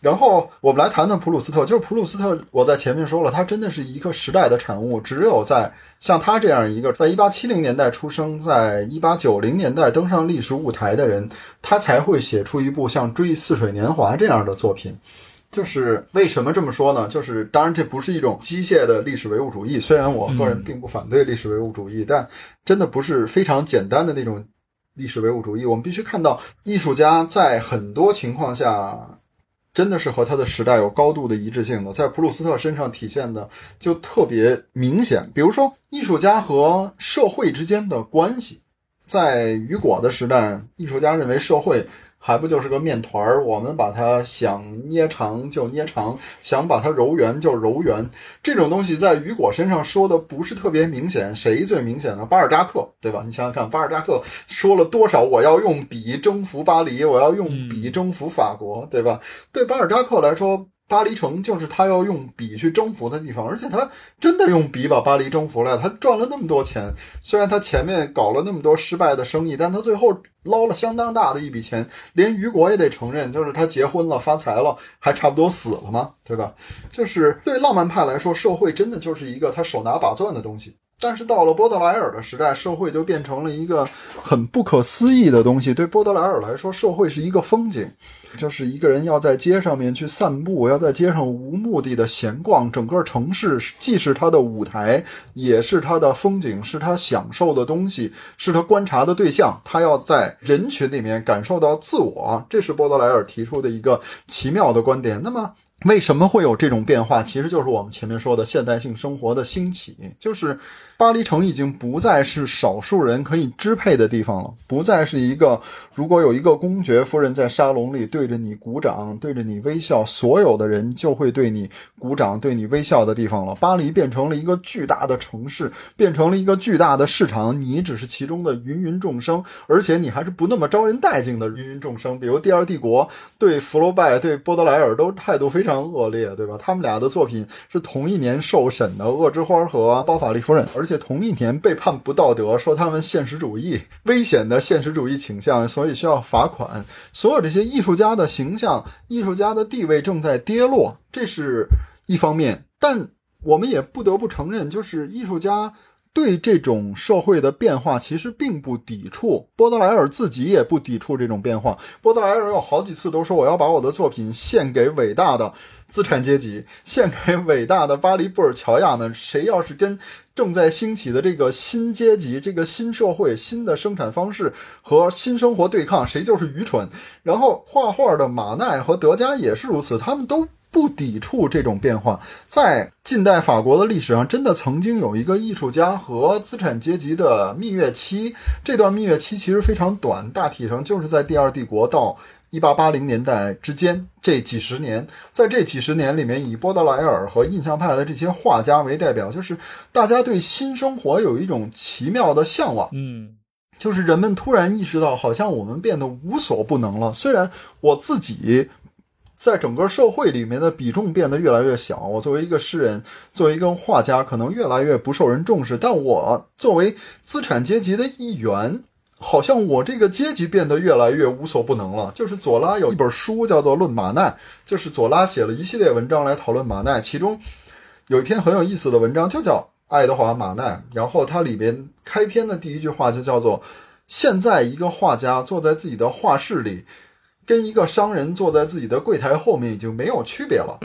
然后我们来谈谈普鲁斯特，就是普鲁斯特，我在前面说了，他真的是一个时代的产物，只有在像他这样一个在1870年代出生，在1890年代登上历史舞台的人，他才会写出一部像《追忆似水年华》这样的作品。就是为什么这么说呢？就是当然这不是一种机械的历史唯物主义，虽然我个人并不反对历史唯物主义，但真的不是非常简单的那种历史唯物主义。我们必须看到艺术家在很多情况下真的是和他的时代有高度的一致性的，在普鲁斯特身上体现的就特别明显。比如说艺术家和社会之间的关系，在雨果的时代，艺术家认为社会还不就是个面团，我们把它想捏长就捏长，想把它揉圆就揉圆。这种东西在雨果身上说的不是特别明显，谁最明显呢？巴尔扎克，对吧？你想想看，巴尔扎克说了多少我要用笔征服巴黎，我要用笔征服法国，对吧？对巴尔扎克来说，巴黎城就是他要用笔去征服的地方，而且他真的用笔把巴黎征服了。他赚了那么多钱，虽然他前面搞了那么多失败的生意，但他最后捞了相当大的一笔钱，连雨果也得承认，就是他结婚了发财了还差不多死了嘛，对吧？就是对浪漫派来说，社会真的就是一个他手拿把攥的东西。但是到了波德莱尔的时代，社会就变成了一个很不可思议的东西。对波德莱尔来说，社会是一个风景，就是一个人要在街上面去散步，要在街上无目的的闲逛，整个城市既是他的舞台，也是他的风景，是他享受的东西，是他观察的对象，他要在人群里面感受到自我。这是波德莱尔提出的一个奇妙的观点。那么为什么会有这种变化？其实就是我们前面说的现代性生活的兴起，就是巴黎城已经不再是少数人可以支配的地方了，不再是一个如果有一个公爵夫人在沙龙里对着你鼓掌对着你微笑，所有的人就会对你鼓掌对你微笑的地方了。巴黎变成了一个巨大的城市，变成了一个巨大的市场，你只是其中的芸芸众生，而且你还是不那么招人待见的芸芸众生。比如第二帝国对福楼拜对波德莱尔都态度非常恶劣，对吧？他们俩的作品是同一年受审的，恶之花和包法利夫人，而且同一年被判不道德，说他们现实主义危险的现实主义倾向，所以需要罚款。所有这些艺术家的形象，艺术家的地位正在跌落，这是一方面。但我们也不得不承认，就是艺术家对这种社会的变化其实并不抵触，波德莱尔自己也不抵触这种变化。波德莱尔有好几次都说，我要把我的作品献给伟大的资产阶级，献给伟大的巴黎布尔乔亚们，谁要是跟正在兴起的这个新阶级这个新社会新的生产方式和新生活对抗，谁就是愚蠢。然后画画的马奈和德加也是如此，他们都不抵触这种变化。在近代法国的历史上，真的曾经有一个艺术家和资产阶级的蜜月期，这段蜜月期其实非常短，大体上就是在第二帝国到1880年代之间这几十年。在这几十年里面，以波德莱尔和印象派的这些画家为代表，就是大家对新生活有一种奇妙的向往，就是人们突然意识到好像我们变得无所不能了。虽然我自己在整个社会里面的比重变得越来越小，我作为一个诗人，作为一个画家，可能越来越不受人重视，但我作为资产阶级的一员，好像我这个阶级变得越来越无所不能了。就是左拉有一本书叫做《论马奈》，就是左拉写了一系列文章来讨论马奈，其中有一篇很有意思的文章就叫爱德华·马奈，然后它里边开篇的第一句话就叫做，现在一个画家坐在自己的画室里跟一个商人坐在自己的柜台后面已经没有区别了。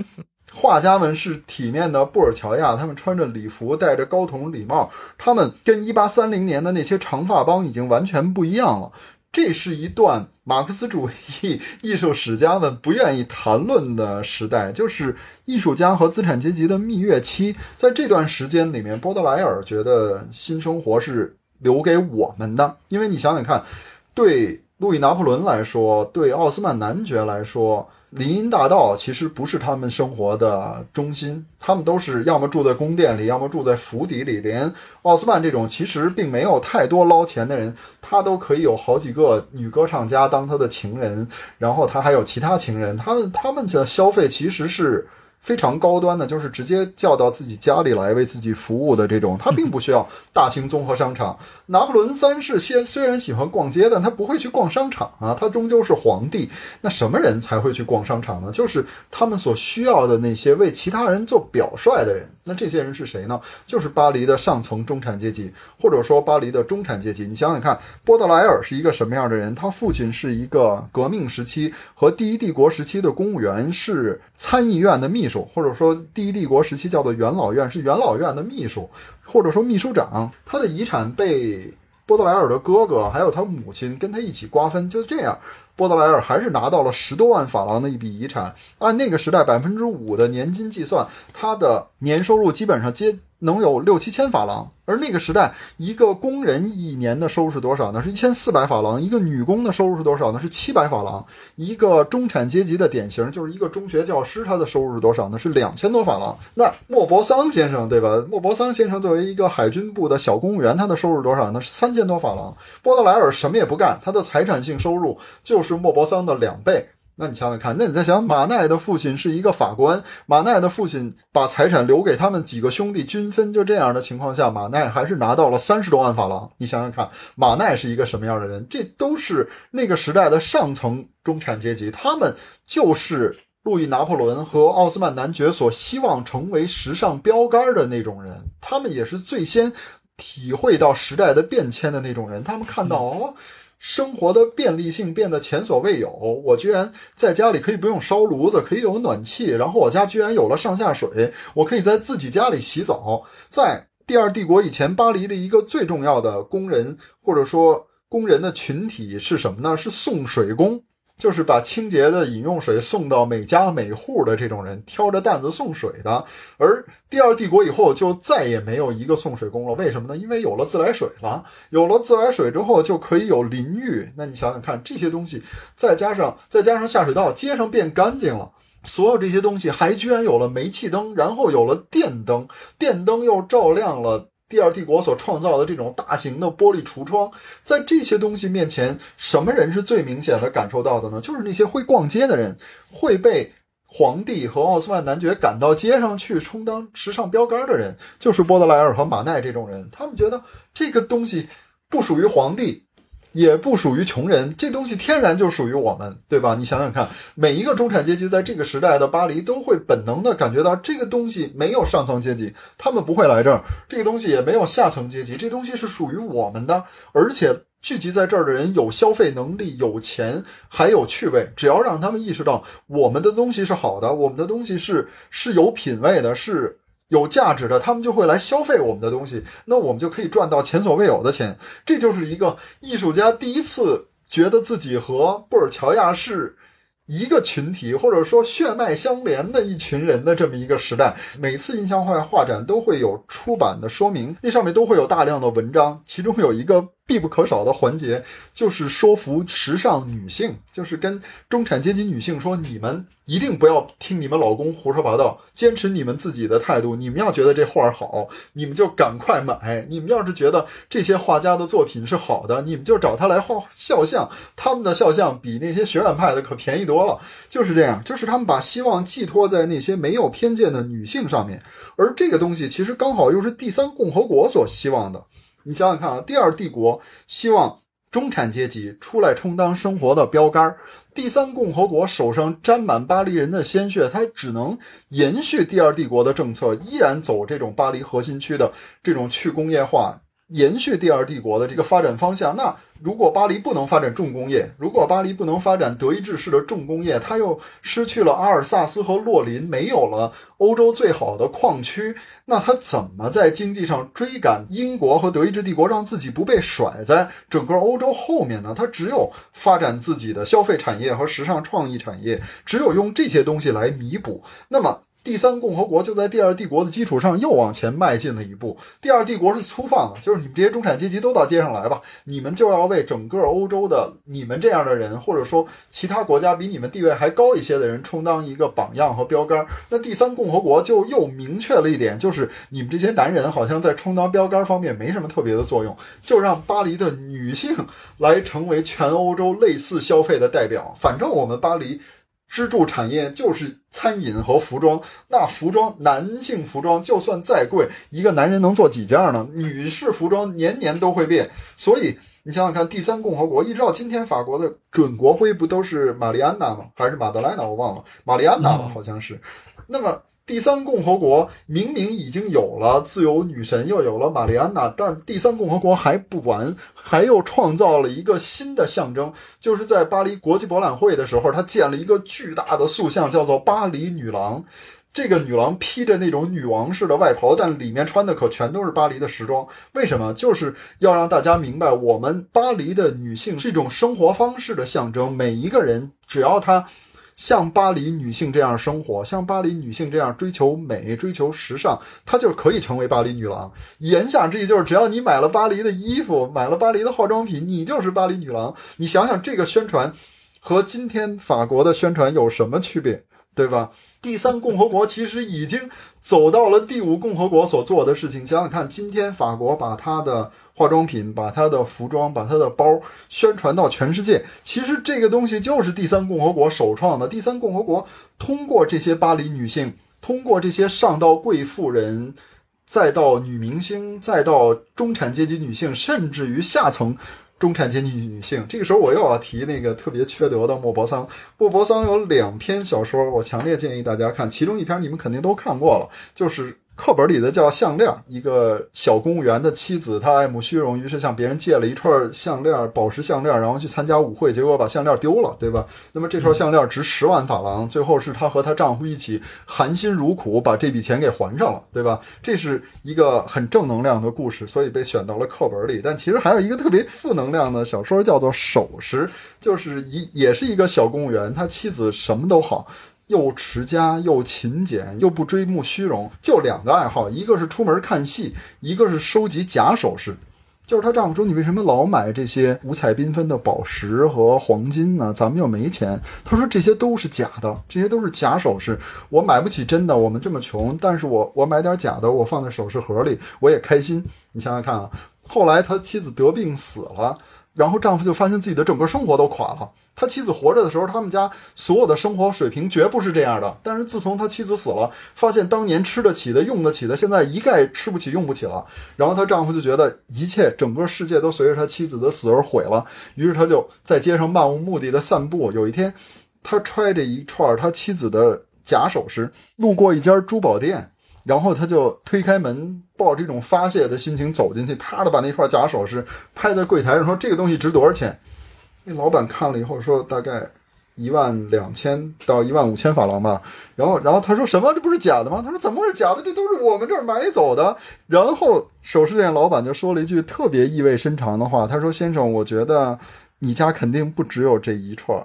画家们是体面的布尔乔亚，他们穿着礼服，戴着高筒礼帽，他们跟1830年的那些长发帮已经完全不一样了。这是一段马克思主义艺术史家们不愿意谈论的时代，就是艺术家和资产阶级的蜜月期。在这段时间里面，波德莱尔觉得新生活是留给我们的，因为你想想看，对路易拿破仑来说，对奥斯曼男爵来说，林荫大道其实不是他们生活的中心，他们都是要么住在宫殿里，要么住在府邸里。连奥斯曼这种其实并没有太多捞钱的人，他都可以有好几个女歌唱家当他的情人，然后他还有其他情人，他们的消费其实是非常高端的，就是直接叫到自己家里来为自己服务的这种，他并不需要大型综合商场。拿破仑三世虽然喜欢逛街，但他不会去逛商场啊，他终究是皇帝。那什么人才会去逛商场呢？就是他们所需要的那些为其他人做表率的人。那这些人是谁呢？就是巴黎的上层中产阶级，或者说巴黎的中产阶级。你想想看，波德莱尔是一个什么样的人？他父亲是一个革命时期和第一帝国时期的公务员，是参议院的秘书，或者说第一帝国时期叫做元老院，是元老院的秘书，或者说秘书长。他的遗产被波德莱尔的哥哥还有他母亲跟他一起瓜分，就这样波德莱尔还是拿到了10多万法郎的一笔遗产。按那个时代 5% 的年金计算，他的年收入基本上能有6、7千法郎。而那个时代一个工人一年的收入是多少呢？是1400法郎。一个女工的收入是多少呢？是700法郎。一个中产阶级的典型就是一个中学教师，他的收入是多少呢？是2000多法郎。那莫泊桑先生，对吧？莫泊桑先生作为一个海军部的小公务员，他的收入是多少呢？是3000多法郎。波德莱尔什么也不干，他的财产性收入就是莫泊桑的2倍。那你想想看，那你再想，马奈的父亲是一个法官，马奈的父亲把财产留给他们几个兄弟均分，就这样的情况下，马奈还是拿到了30多万法郎。你想想看，马奈是一个什么样的人？这都是那个时代的上层中产阶级，他们就是路易拿破仑和奥斯曼男爵所希望成为时尚标杆的那种人，他们也是最先体会到时代的变迁的那种人。他们看到生活的便利性变得前所未有，我居然在家里可以不用烧炉子，可以有暖气，然后我家居然有了上下水，我可以在自己家里洗澡。在第二帝国以前，巴黎的一个最重要的工人，或者说工人的群体是什么呢？是送水工，就是把清洁的饮用水送到每家每户的这种人，挑着担子送水的。而第二帝国以后就再也没有一个送水工了，为什么呢？因为有了自来水了，有了自来水之后就可以有淋浴。那你想想看，这些东西再加上下水道，街上变干净了，所有这些东西还居然有了煤气灯，然后有了电灯，电灯又照亮了第二帝国所创造的这种大型的玻璃橱窗。在这些东西面前，什么人是最明显的感受到的呢？就是那些会逛街的人，会被皇帝和奥斯曼男爵赶到街上去充当时尚标杆的人，就是波德莱尔和马奈这种人。他们觉得这个东西不属于皇帝，也不属于穷人，这东西天然就属于我们，对吧？你想想看，每一个中产阶级在这个时代的巴黎都会本能的感觉到，这个东西没有上层阶级，他们不会来这儿，这个东西也没有下层阶级，这东西是属于我们的。而且聚集在这儿的人有消费能力，有钱，还有趣味，只要让他们意识到我们的东西是好的，我们的东西是有品位的，是有价值的，他们就会来消费我们的东西，那我们就可以赚到前所未有的钱。这就是一个艺术家第一次觉得自己和布尔乔亚是一个群体或者说血脉相连的一群人的这么一个时代，每次印象派画展都会有出版的说明，那上面都会有大量的文章，其中有一个必不可少的环节就是说服时尚女性，就是跟中产阶级女性说，你们一定不要听你们老公胡说八道，坚持你们自己的态度，你们要觉得这画好你们就赶快买，你们要是觉得这些画家的作品是好的，你们就找他来画肖像，他们的肖像比那些学院派的可便宜多了。就是这样，就是他们把希望寄托在那些没有偏见的女性上面，而这个东西其实刚好又是第三共和国所希望的。你想想看啊，第二帝国希望中产阶级出来充当生活的标杆，第三共和国手上沾满巴黎人的鲜血，他只能延续第二帝国的政策，依然走这种巴黎核心区的这种去工业化，延续第二帝国的这个发展方向。那如果巴黎不能发展重工业，如果巴黎不能发展德意志式的重工业，它又失去了阿尔萨斯和洛林，没有了欧洲最好的矿区，那它怎么在经济上追赶英国和德意志帝国，让自己不被甩在整个欧洲后面呢？它只有发展自己的消费产业和时尚创意产业，只有用这些东西来弥补。那么第三共和国就在第二帝国的基础上又往前迈进了一步。第二帝国是粗放的，就是你们这些中产阶级都到街上来吧，你们就要为整个欧洲的你们这样的人，或者说其他国家比你们地位还高一些的人充当一个榜样和标杆。那第三共和国就又明确了一点，就是你们这些男人好像在充当标杆方面没什么特别的作用，就让巴黎的女性来成为全欧洲类似消费的代表。反正我们巴黎支柱产业就是餐饮和服装，那服装，男性服装就算再贵，一个男人能做几件呢？女士服装年年都会变，所以你想想看，第三共和国一直到今天，法国的准国徽不都是玛丽安娜吗？还是马德莱娜？我忘了，玛丽安娜吧，好像是。那么第三共和国明明已经有了自由女神，又有了玛丽安娜，但第三共和国还不完，还又创造了一个新的象征，就是在巴黎国际博览会的时候，他建了一个巨大的塑像，叫做巴黎女郎。这个女郎披着那种女王式的外袍，但里面穿的可全都是巴黎的时装。为什么？就是要让大家明白，我们巴黎的女性是一种生活方式的象征，每一个人只要她像巴黎女性这样生活，像巴黎女性这样追求美、追求时尚，她就可以成为巴黎女郎。言下之意就是，只要你买了巴黎的衣服，买了巴黎的化妆品，你就是巴黎女郎。你想想，这个宣传和今天法国的宣传有什么区别，对吧？第三共和国其实已经走到了第五共和国所做的事情。想想看，今天法国把它的化妆品、把它的服装、把它的包宣传到全世界，其实这个东西就是第三共和国首创的。第三共和国通过这些巴黎女性，通过这些上到贵妇人，再到女明星，再到中产阶级女性，甚至于下层中产阶级女性。这个时候我又要提那个特别缺德的莫泊桑。莫泊桑有两篇小说，我强烈建议大家看，其中一篇你们肯定都看过了，就是课本里的叫项链。一个小公务员的妻子，她爱慕虚荣，于是向别人借了一串项链，宝石项链，然后去参加舞会，结果把项链丢了，对吧？那么这串项链值10万法郎，最后是她和她丈夫一起含辛茹苦把这笔钱给还上了，对吧？这是一个很正能量的故事，所以被选到了课本里。但其实还有一个特别负能量的小说叫做《首饰》，就是也是一个小公务员，他妻子什么都好，又持家又勤俭又不追慕虚荣，就两个爱好，一个是出门看戏，一个是收集假首饰。就是她丈夫说，你为什么老买这些五彩缤纷的宝石和黄金呢？咱们又没钱。她说这些都是假的，这些都是假首饰，我买不起真的，我们这么穷，但是我买点假的，我放在首饰盒里，我也开心。你想想看啊，后来她妻子得病死了，然后丈夫就发现自己的整个生活都垮了。他妻子活着的时候，他们家所有的生活水平绝不是这样的，但是自从他妻子死了，发现当年吃得起的用得起的，现在一概吃不起用不起了。然后他丈夫就觉得一切整个世界都随着他妻子的死而毁了，于是他就在街上漫无目的的散步。有一天他揣着一串他妻子的假首饰，路过一家珠宝店，然后他就推开门，抱着一种发泄的心情走进去，啪的把那串假首饰拍在柜台上，说这个东西值多少钱？那老板看了以后说大概12000到15000法郎吧。然后他说什么？这不是假的吗？他说怎么会是假的？这都是我们这儿买走的。然后首饰店老板就说了一句特别意味深长的话，他说先生，我觉得你家肯定不只有这一串。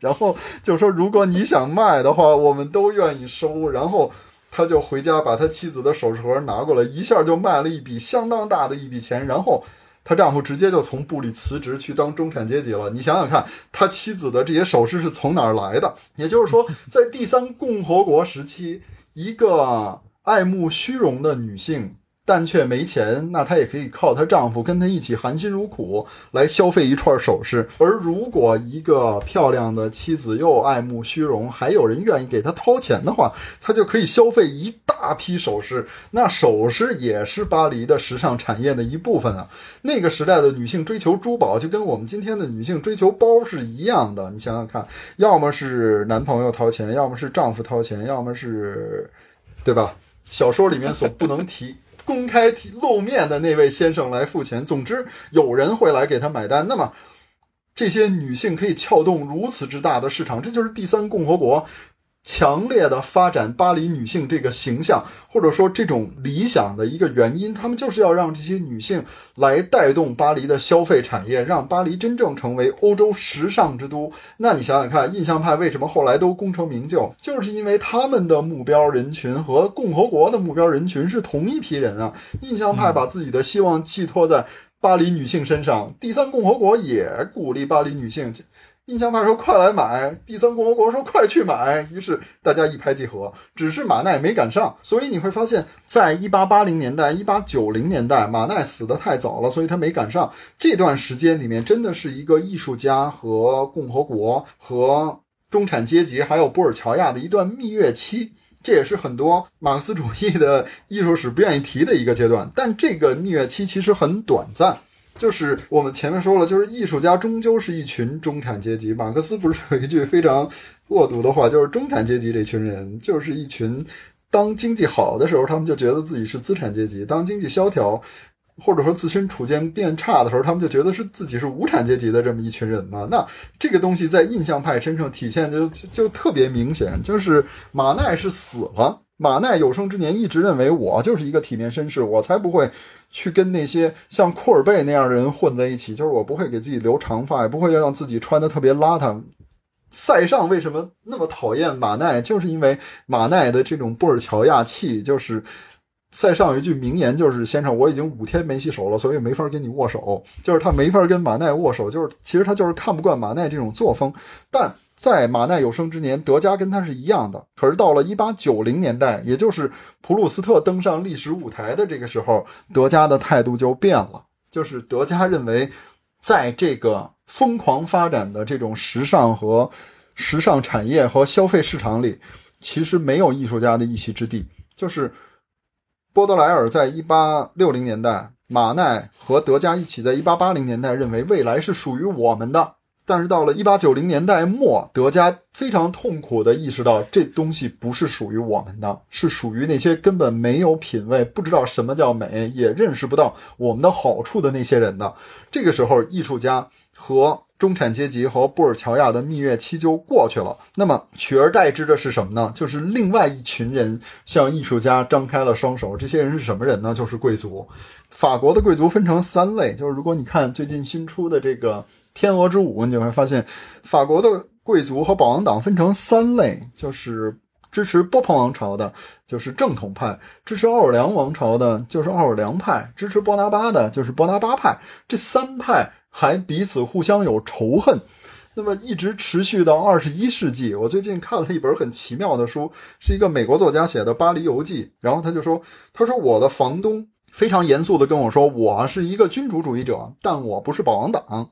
然后就说如果你想卖的话我们都愿意收，然后他就回家把他妻子的首饰盒拿过来，一下就卖了一笔相当大的一笔钱，然后她丈夫直接就从部里辞职去当中产阶级了。你想想看，他妻子的这些首饰是从哪儿来的？也就是说，在第三共和国时期，一个爱慕虚荣的女性，但却没钱，那她也可以靠她丈夫跟她一起含辛茹苦来消费一串首饰。而如果一个漂亮的妻子又爱慕虚荣，还有人愿意给她掏钱的话，她就可以消费一大批首饰，那首饰也是巴黎的时尚产业的一部分啊。那个时代的女性追求珠宝就跟我们今天的女性追求包是一样的，你想想看，要么是男朋友掏钱，要么是丈夫掏钱，要么是，对吧，小说里面所不能提公开提露面的那位先生来付钱，总之有人会来给他买单。那么这些女性可以撬动如此之大的市场，这就是第三共和国强烈的发展巴黎女性这个形象，或者说这种理想的一个原因，他们就是要让这些女性来带动巴黎的消费产业，让巴黎真正成为欧洲时尚之都。那你想想看，印象派为什么后来都功成名就，就是因为他们的目标人群和共和国的目标人群是同一批人啊。印象派把自己的希望寄托在巴黎女性身上，第三共和国也鼓励巴黎女性，印象派说快来买，第三共和国说快去买，于是大家一拍即合，只是马奈没赶上。所以你会发现在1880年代 ,1890 年代马奈死得太早了，所以他没赶上。这段时间里面真的是一个艺术家和共和国和中产阶级还有布尔乔亚的一段蜜月期。这也是很多马克思主义的艺术史不愿意提的一个阶段，但这个蜜月期其实很短暂。就是我们前面说了，就是艺术家终究是一群中产阶级。马克思不是有一句非常恶毒的话，就是中产阶级这群人就是一群当经济好的时候他们就觉得自己是资产阶级，当经济萧条或者说自身处境变差的时候他们就觉得是自己是无产阶级的这么一群人嘛。那这个东西在印象派身上体现就特别明显，就是马奈是死了，马奈有生之年一直认为我就是一个体面绅士，我才不会去跟那些像库尔贝那样的人混在一起，就是我不会给自己留长发，也不会让自己穿得特别邋遢。塞尚为什么那么讨厌马奈，就是因为马奈的这种布尔乔亚气，就是塞尚有一句名言，就是先生我已经5天没洗手了，所以没法跟你握手，就是他没法跟马奈握手，就是其实他就是看不惯马奈这种作风。但在马奈有生之年德加跟他是一样的，可是到了1890年代，也就是普鲁斯特登上历史舞台的这个时候，德加的态度就变了，就是德加认为在这个疯狂发展的这种时尚和时尚产业和消费市场里，其实没有艺术家的一席之地。就是波德莱尔在1860年代，马奈和德加一起在1880年代认为未来是属于我们的，但是到了1890年代末，德加非常痛苦地意识到这东西不是属于我们的，是属于那些根本没有品味，不知道什么叫美，也认识不到我们的好处的那些人的。这个时候艺术家和中产阶级和布尔乔亚的蜜月期就过去了，那么取而代之的是什么呢？就是另外一群人向艺术家张开了双手。这些人是什么人呢？就是贵族。法国的贵族分成3类，就是如果你看最近新出的这个《天鹅之舞》，你就会发现法国的贵族和保王党分成3类，就是支持波旁王朝的就是正统派，支持奥尔良王朝的就是奥尔良派，支持波拿巴的就是波拿巴派。这3派还彼此互相有仇恨，那么一直持续到21世纪。我最近看了一本很奇妙的书，是一个美国作家写的《巴黎游记》，然后他说我的房东非常严肃地跟我说，我是一个君主主义者，但我不是保王党。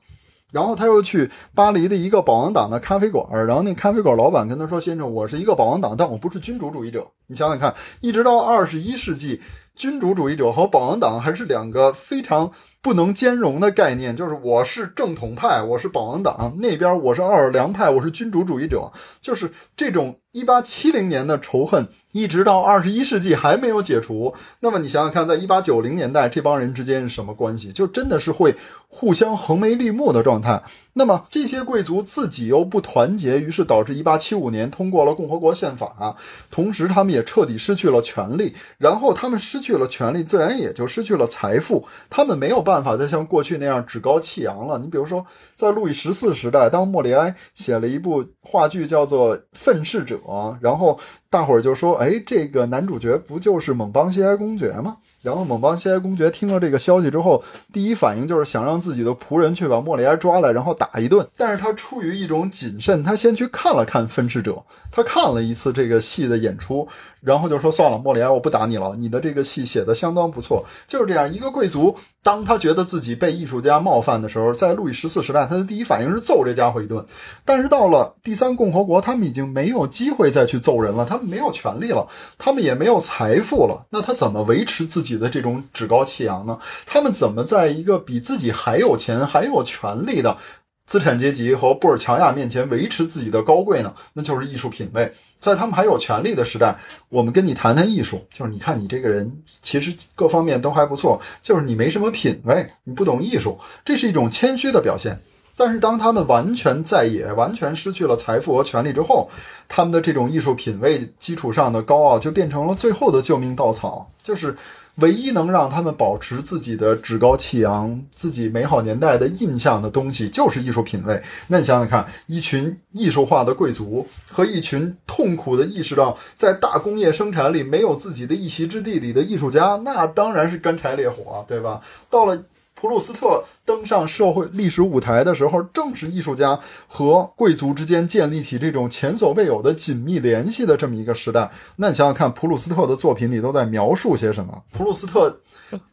然后他又去巴黎的一个保王党的咖啡馆，然后那咖啡馆老板跟他说，先生我是一个保王党，但我不是君主主义者。你想想看，一直到21世纪，君主主义者和保王党还是两个非常不能兼容的概念，就是我是正统派，我是保王党，那边我是奥尔良派，我是君主主义者。就是这种1870年的仇恨一直到21世纪还没有解除。那么你想想看，在1890年代这帮人之间是什么关系，就真的是会互相横眉立目的状态。那么这些贵族自己又不团结，于是导致1875年通过了共和国宪法，同时他们也彻底失去了权力，然后他们失去了权力自然也就失去了财富，他们没有办法再像过去那样趾高气扬了。你比如说在路易14时代，当莫里埃写了一部话剧叫做《愤世者》，然后大伙儿就说，哎，这个男主角不就是蒙邦西埃公爵吗？然后蒙邦西埃公爵听了这个消息之后，第一反应就是想让自己的仆人去把莫里埃抓来，然后打一顿。但是他出于一种谨慎，他先去看了看《愤世者》，他看了一次这个戏的演出，然后就说算了，莫里埃，我不打你了，你的这个戏写得相当不错。就是这样一个贵族，当他觉得自己被艺术家冒犯的时候，在路易14时代他的第一反应是揍这家伙一顿。但是到了第三共和国，他们已经没有机会再去揍人了，他们没有权利了，他们也没有财富了，那他怎么维持自己的这种趾高气扬呢？他们怎么在一个比自己还有钱还有权力的资产阶级和布尔乔亚面前维持自己的高贵呢？那就是艺术品味。在他们还有权力的时代，我们跟你谈谈艺术，就是你看你这个人其实各方面都还不错，就是你没什么品味，你不懂艺术，这是一种谦虚的表现。但是当他们完全在野，完全失去了财富和权力之后，他们的这种艺术品味基础上的高傲就变成了最后的救命稻草，就是唯一能让他们保持自己的趾高气扬，自己美好年代的印象的东西就是艺术品味。那你想想看，一群艺术化的贵族和一群痛苦的意识到在大工业生产里没有自己的一席之地里的艺术家，那当然是干柴烈火，对吧？到了普鲁斯特登上社会历史舞台的时候，正是艺术家和贵族之间建立起这种前所未有的紧密联系的这么一个时代。那你想想看，普鲁斯特的作品里都在描述些什么？普鲁斯特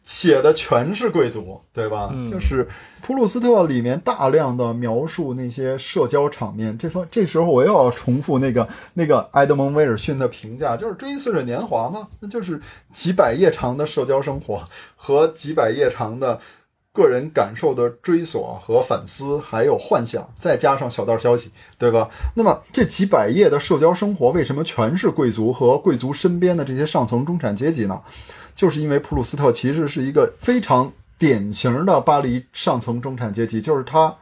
写的全是贵族，对吧？就是普鲁斯特里面大量的描述那些社交场面。这时候我又要重复那个埃德蒙·威尔逊的评价，就是追溯着年华嘛，那就是几百页长的社交生活和几百页长的个人感受的追索和反思，还有幻想，再加上小道消息，对吧？那么这几百页的社交生活为什么全是贵族和贵族身边的这些上层中产阶级呢？就是因为普鲁斯特其实是一个非常典型的巴黎上层中产阶级，就是他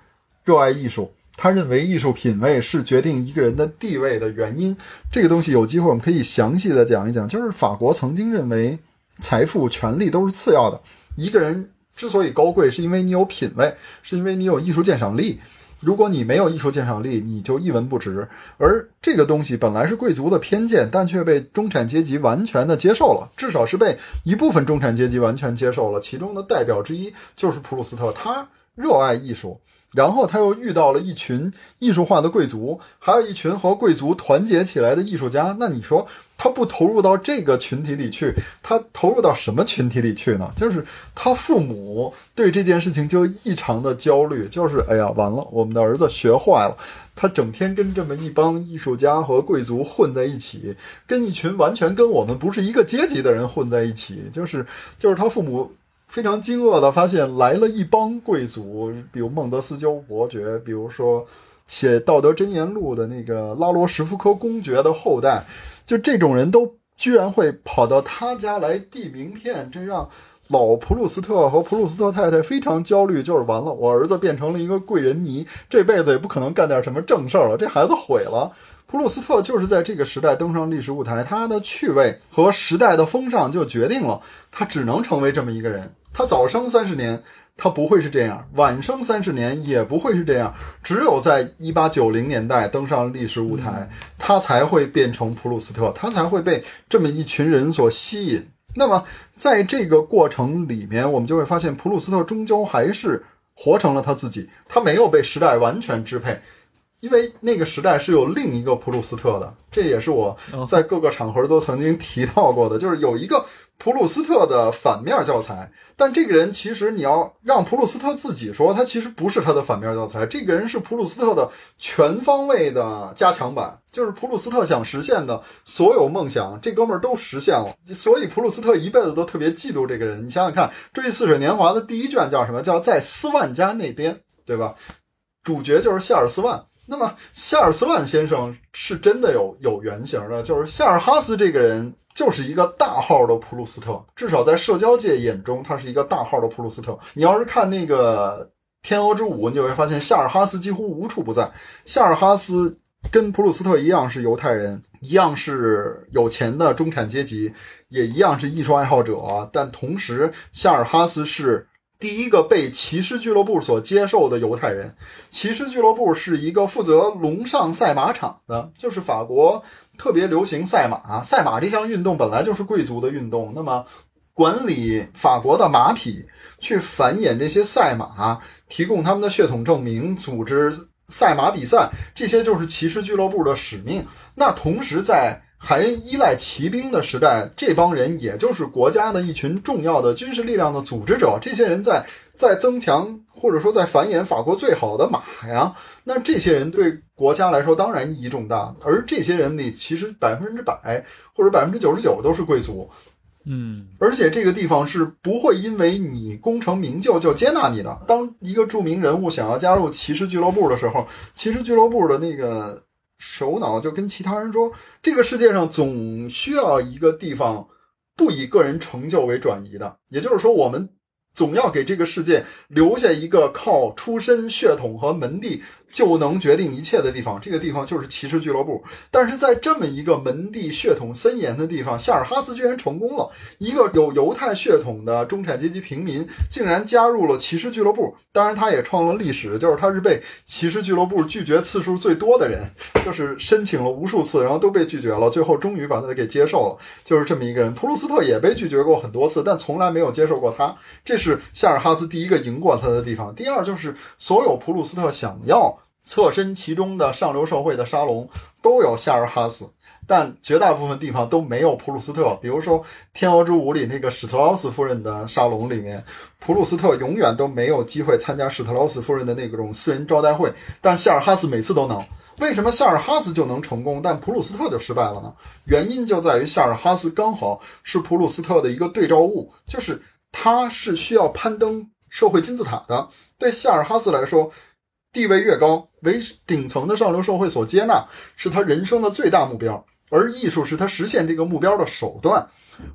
热爱艺术，他认为艺术品味是决定一个人的地位的原因。这个东西有机会我们可以详细的讲一讲，就是法国曾经认为财富、权力都是次要的，一个人之所以高贵，是因为你有品位，是因为你有艺术鉴赏力。如果你没有艺术鉴赏力，你就一文不值。而这个东西本来是贵族的偏见，但却被中产阶级完全的接受了，至少是被一部分中产阶级完全接受了。其中的代表之一就是普鲁斯特，他热爱艺术，然后他又遇到了一群艺术化的贵族，还有一群和贵族团结起来的艺术家。那你说他不投入到这个群体里去，他投入到什么群体里去呢？就是他父母对这件事情就异常的焦虑，就是哎呀完了，我们的儿子学坏了，他整天跟这么一帮艺术家和贵族混在一起，跟一群完全跟我们不是一个阶级的人混在一起。就是他父母非常惊愕的发现来了一帮贵族，比如孟德斯鸠伯爵，比如说写《道德箴言录》的那个拉罗什福科公爵的后代，就这种人都居然会跑到他家来递名片，这让老普鲁斯特和普鲁斯特太太非常焦虑，就是完了，我儿子变成了一个贵人迷，这辈子也不可能干点什么正事儿了，这孩子毁了。普鲁斯特就是在这个时代登上历史舞台，他的趣味和时代的风尚就决定了他只能成为这么一个人。他早生30年他不会是这样，晚生30年也不会是这样，只有在1890年代登上历史舞台，他才会变成普鲁斯特，他才会被这么一群人所吸引。那么在这个过程里面，我们就会发现普鲁斯特终究还是活成了他自己，他没有被时代完全支配，因为那个时代是有另一个普鲁斯特的。这也是我在各个场合都曾经提到过的，就是有一个普鲁斯特的反面教材，但这个人其实你要让普鲁斯特自己说，他其实不是他的反面教材，这个人是普鲁斯特的全方位的加强版，就是普鲁斯特想实现的所有梦想，这哥们儿都实现了。所以普鲁斯特一辈子都特别嫉妒这个人。你想想看，《追忆似水年华》的第一卷叫什么？叫在斯万家那边，对吧？主角就是谢尔斯万。那么夏尔斯万先生是真的有原型的，就是夏尔哈斯这个人就是一个大号的普鲁斯特，至少在社交界眼中他是一个大号的普鲁斯特。你要是看那个天鹅之舞，你就会发现夏尔哈斯几乎无处不在。夏尔哈斯跟普鲁斯特一样是犹太人，一样是有钱的中产阶级，也一样是艺术爱好者啊，但同时夏尔哈斯是第一个被骑士俱乐部所接受的犹太人。骑士俱乐部是一个负责龙上赛马场的，就是法国特别流行赛马，赛马这项运动本来就是贵族的运动，那么管理法国的马匹，去繁衍这些赛马，提供他们的血统证明，组织赛马比赛，这些就是骑士俱乐部的使命。那同时在还依赖骑兵的时代，这帮人也就是国家的一群重要的军事力量的组织者，这些人在增强或者说在繁衍法国最好的马呀，那这些人对国家来说当然意义重大，而这些人里其实 100% 或者 99% 都是贵族。嗯，而且这个地方是不会因为你功成名就就接纳你的。当一个著名人物想要加入骑士俱乐部的时候，骑士俱乐部的那个首脑就跟其他人说，这个世界上总需要一个地方不以个人成就为转移的，也就是说我们总要给这个世界留下一个靠出身、血统和门第就能决定一切的地方，这个地方就是骑士俱乐部。但是在这么一个门第血统森严的地方，夏尔哈斯居然成功了，一个有犹太血统的中产阶级平民竟然加入了骑士俱乐部。当然他也创了历史，就是他是被骑士俱乐部拒绝次数最多的人，就是申请了无数次然后都被拒绝了，最后终于把他给接受了，就是这么一个人。普鲁斯特也被拒绝过很多次，但从来没有接受过他，这是夏尔哈斯第一个赢过他的地方。第二就是所有普鲁斯特想要侧身其中的上流社会的沙龙都有夏尔哈斯，但绝大部分地方都没有普鲁斯特。比如说天鹅之舞里那个史特劳斯夫人的沙龙里面，普鲁斯特永远都没有机会参加史特劳斯夫人的那种私人招待会，但夏尔哈斯每次都能。为什么夏尔哈斯就能成功，但普鲁斯特就失败了呢？原因就在于夏尔哈斯刚好是普鲁斯特的一个对照物，就是他是需要攀登社会金字塔的。对夏尔哈斯来说，地位越高，为顶层的上流社会所接纳，是他人生的最大目标，而艺术是他实现这个目标的手段。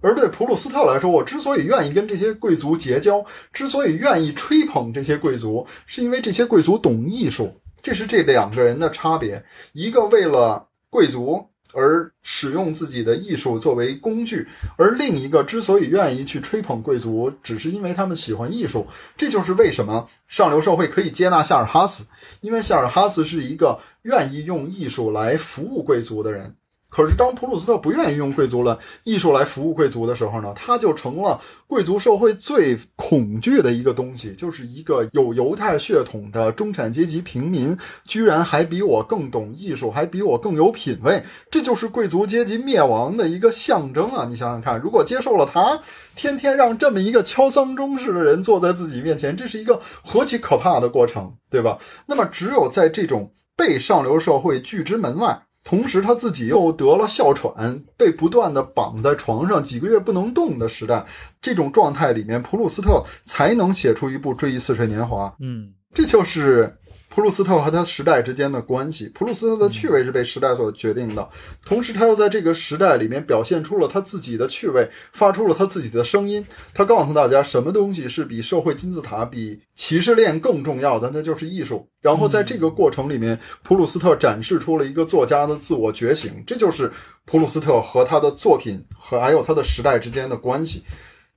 而对普鲁斯特来说，我之所以愿意跟这些贵族结交，之所以愿意吹捧这些贵族，是因为这些贵族懂艺术。这是这两个人的差别，一个为了贵族而使用自己的艺术作为工具，而另一个之所以愿意去吹捧贵族，只是因为他们喜欢艺术。这就是为什么上流社会可以接纳夏尔哈斯，因为夏尔哈斯是一个愿意用艺术来服务贵族的人。可是当普鲁斯特不愿意用贵族了艺术来服务贵族的时候呢，他就成了贵族社会最恐惧的一个东西，就是一个有犹太血统的中产阶级平民居然还比我更懂艺术，还比我更有品位，这就是贵族阶级灭亡的一个象征啊！你想想看，如果接受了他，天天让这么一个敲丧钟式的人坐在自己面前，这是一个何其可怕的过程，对吧？那么只有在这种被上流社会拒之门外，同时他自己又得了哮喘，被不断的绑在床上几个月不能动的时代，这种状态里面普鲁斯特才能写出一部《追忆似水年华》。嗯，这就是普鲁斯特和他时代之间的关系。普鲁斯特的趣味是被时代所决定的，同时他又在这个时代里面表现出了他自己的趣味，发出了他自己的声音。他告诉大家什么东西是比社会金字塔、比骑士链更重要的，那就是艺术。然后在这个过程里面，普鲁斯特展示出了一个作家的自我觉醒，这就是普鲁斯特和他的作品和还有他的时代之间的关系。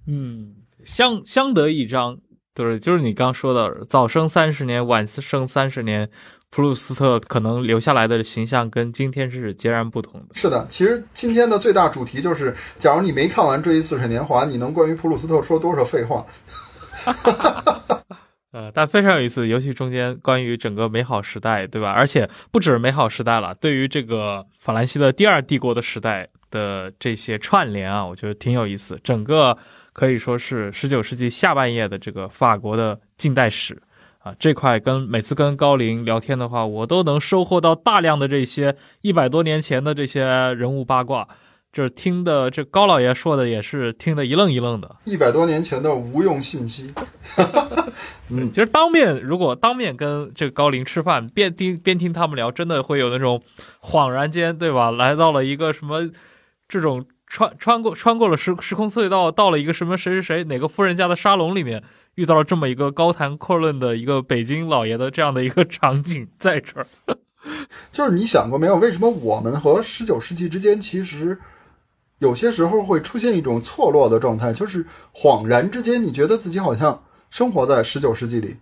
嗯，相得益彰。对，就是你刚说的早生30年晚生30年，普鲁斯特可能留下来的形象跟今天是截然不同的。是的，其实今天的最大主题就是，假如你没看完《追忆似水年华》，你能关于普鲁斯特说多少废话。但非常有意思，尤其中间关于整个美好时代，对吧？而且不止美好时代了，对于这个法兰西的第二帝国的时代的这些串联啊，我觉得挺有意思。整个可以说是19世纪下半叶的这个法国的近代史啊，这块每次跟高林聊天的话，我都能收获到大量的这些100多年前的这些人物八卦，就是听的这高老爷说的也是听得一愣一愣的，100多年前的无用信息。其实当面如果当面跟这个高龄吃饭，边听他们聊，真的会有那种恍然间，对吧？来到了一个什么这种穿过了时空隧道，到了一个什么谁哪个夫人家的沙龙里面，遇到了这么一个高谈阔论的一个北京老爷的这样的一个场景在这儿。就是你想过没有，为什么我们和19世纪之间其实有些时候会出现一种错落的状态，就是恍然之间你觉得自己好像生活在19世纪里，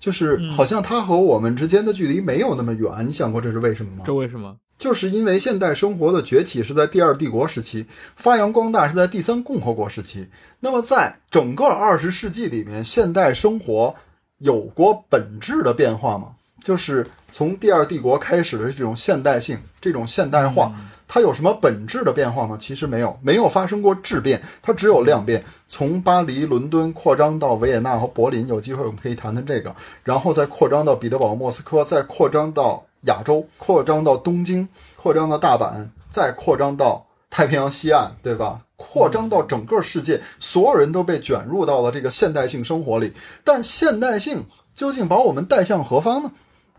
就是好像它和我们之间的距离没有那么远，你想过这是为什么吗？这为什么？就是因为现代生活的崛起是在第二帝国时期，发扬光大是在第三共和国时期，那么在整个20世纪里面，现代生活有过本质的变化吗？就是从第二帝国开始的这种现代性，这种现代化，它有什么本质的变化吗？其实没有发生过质变，它只有量变。从巴黎、伦敦扩张到维也纳和柏林，有机会我们可以谈谈这个，然后再扩张到彼得堡、莫斯科，再扩张到亚洲，扩张到东京，扩张到大阪，再扩张到太平洋西岸，对吧？扩张到整个世界，所有人都被卷入到了这个现代性生活里。但现代性究竟把我们带向何方呢？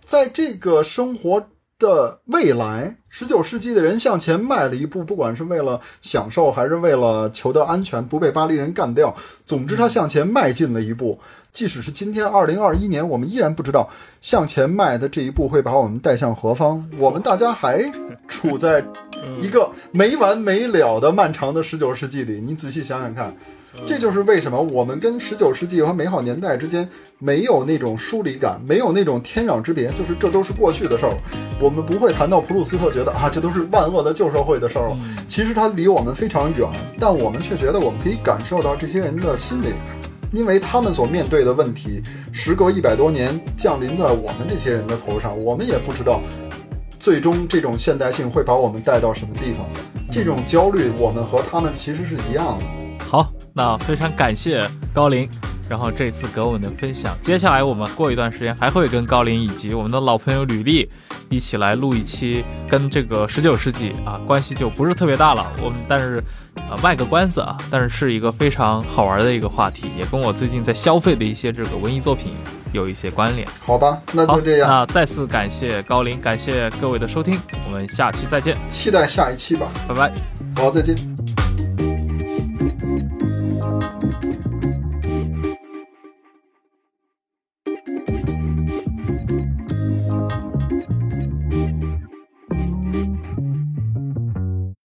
在这个生活的未来，19世纪的人向前迈了一步，不管是为了享受还是为了求得安全，不被巴黎人干掉，总之他向前迈进了一步。即使是今天2021年，我们依然不知道向前迈的这一步会把我们带向何方。我们大家还处在一个没完没了的漫长的19世纪里，你仔细想想看。这就是为什么我们跟19世纪和美好年代之间没有那种疏离感，没有那种天壤之别，就是这都是过去的事儿。我们不会谈到普鲁斯特觉得这都是万恶的旧社会的事儿了，其实它离我们非常远，但我们却觉得我们可以感受到这些人的心理，因为他们所面对的问题时隔100多年降临在我们这些人的头上，我们也不知道最终这种现代性会把我们带到什么地方。这种焦虑我们和他们其实是一样的。好，那非常感谢高林，然后这次给我们的分享。接下来我们过一段时间还会跟高林以及我们的老朋友吕丽一起来录一期跟这个19世纪关系就不是特别大了，我们但是卖个关子但是是一个非常好玩的一个话题，也跟我最近在消费的一些这个文艺作品有一些关联。好吧，那就这样。那再次感谢高林，感谢各位的收听，我们下期再见，期待下一期吧，拜拜。好，再见。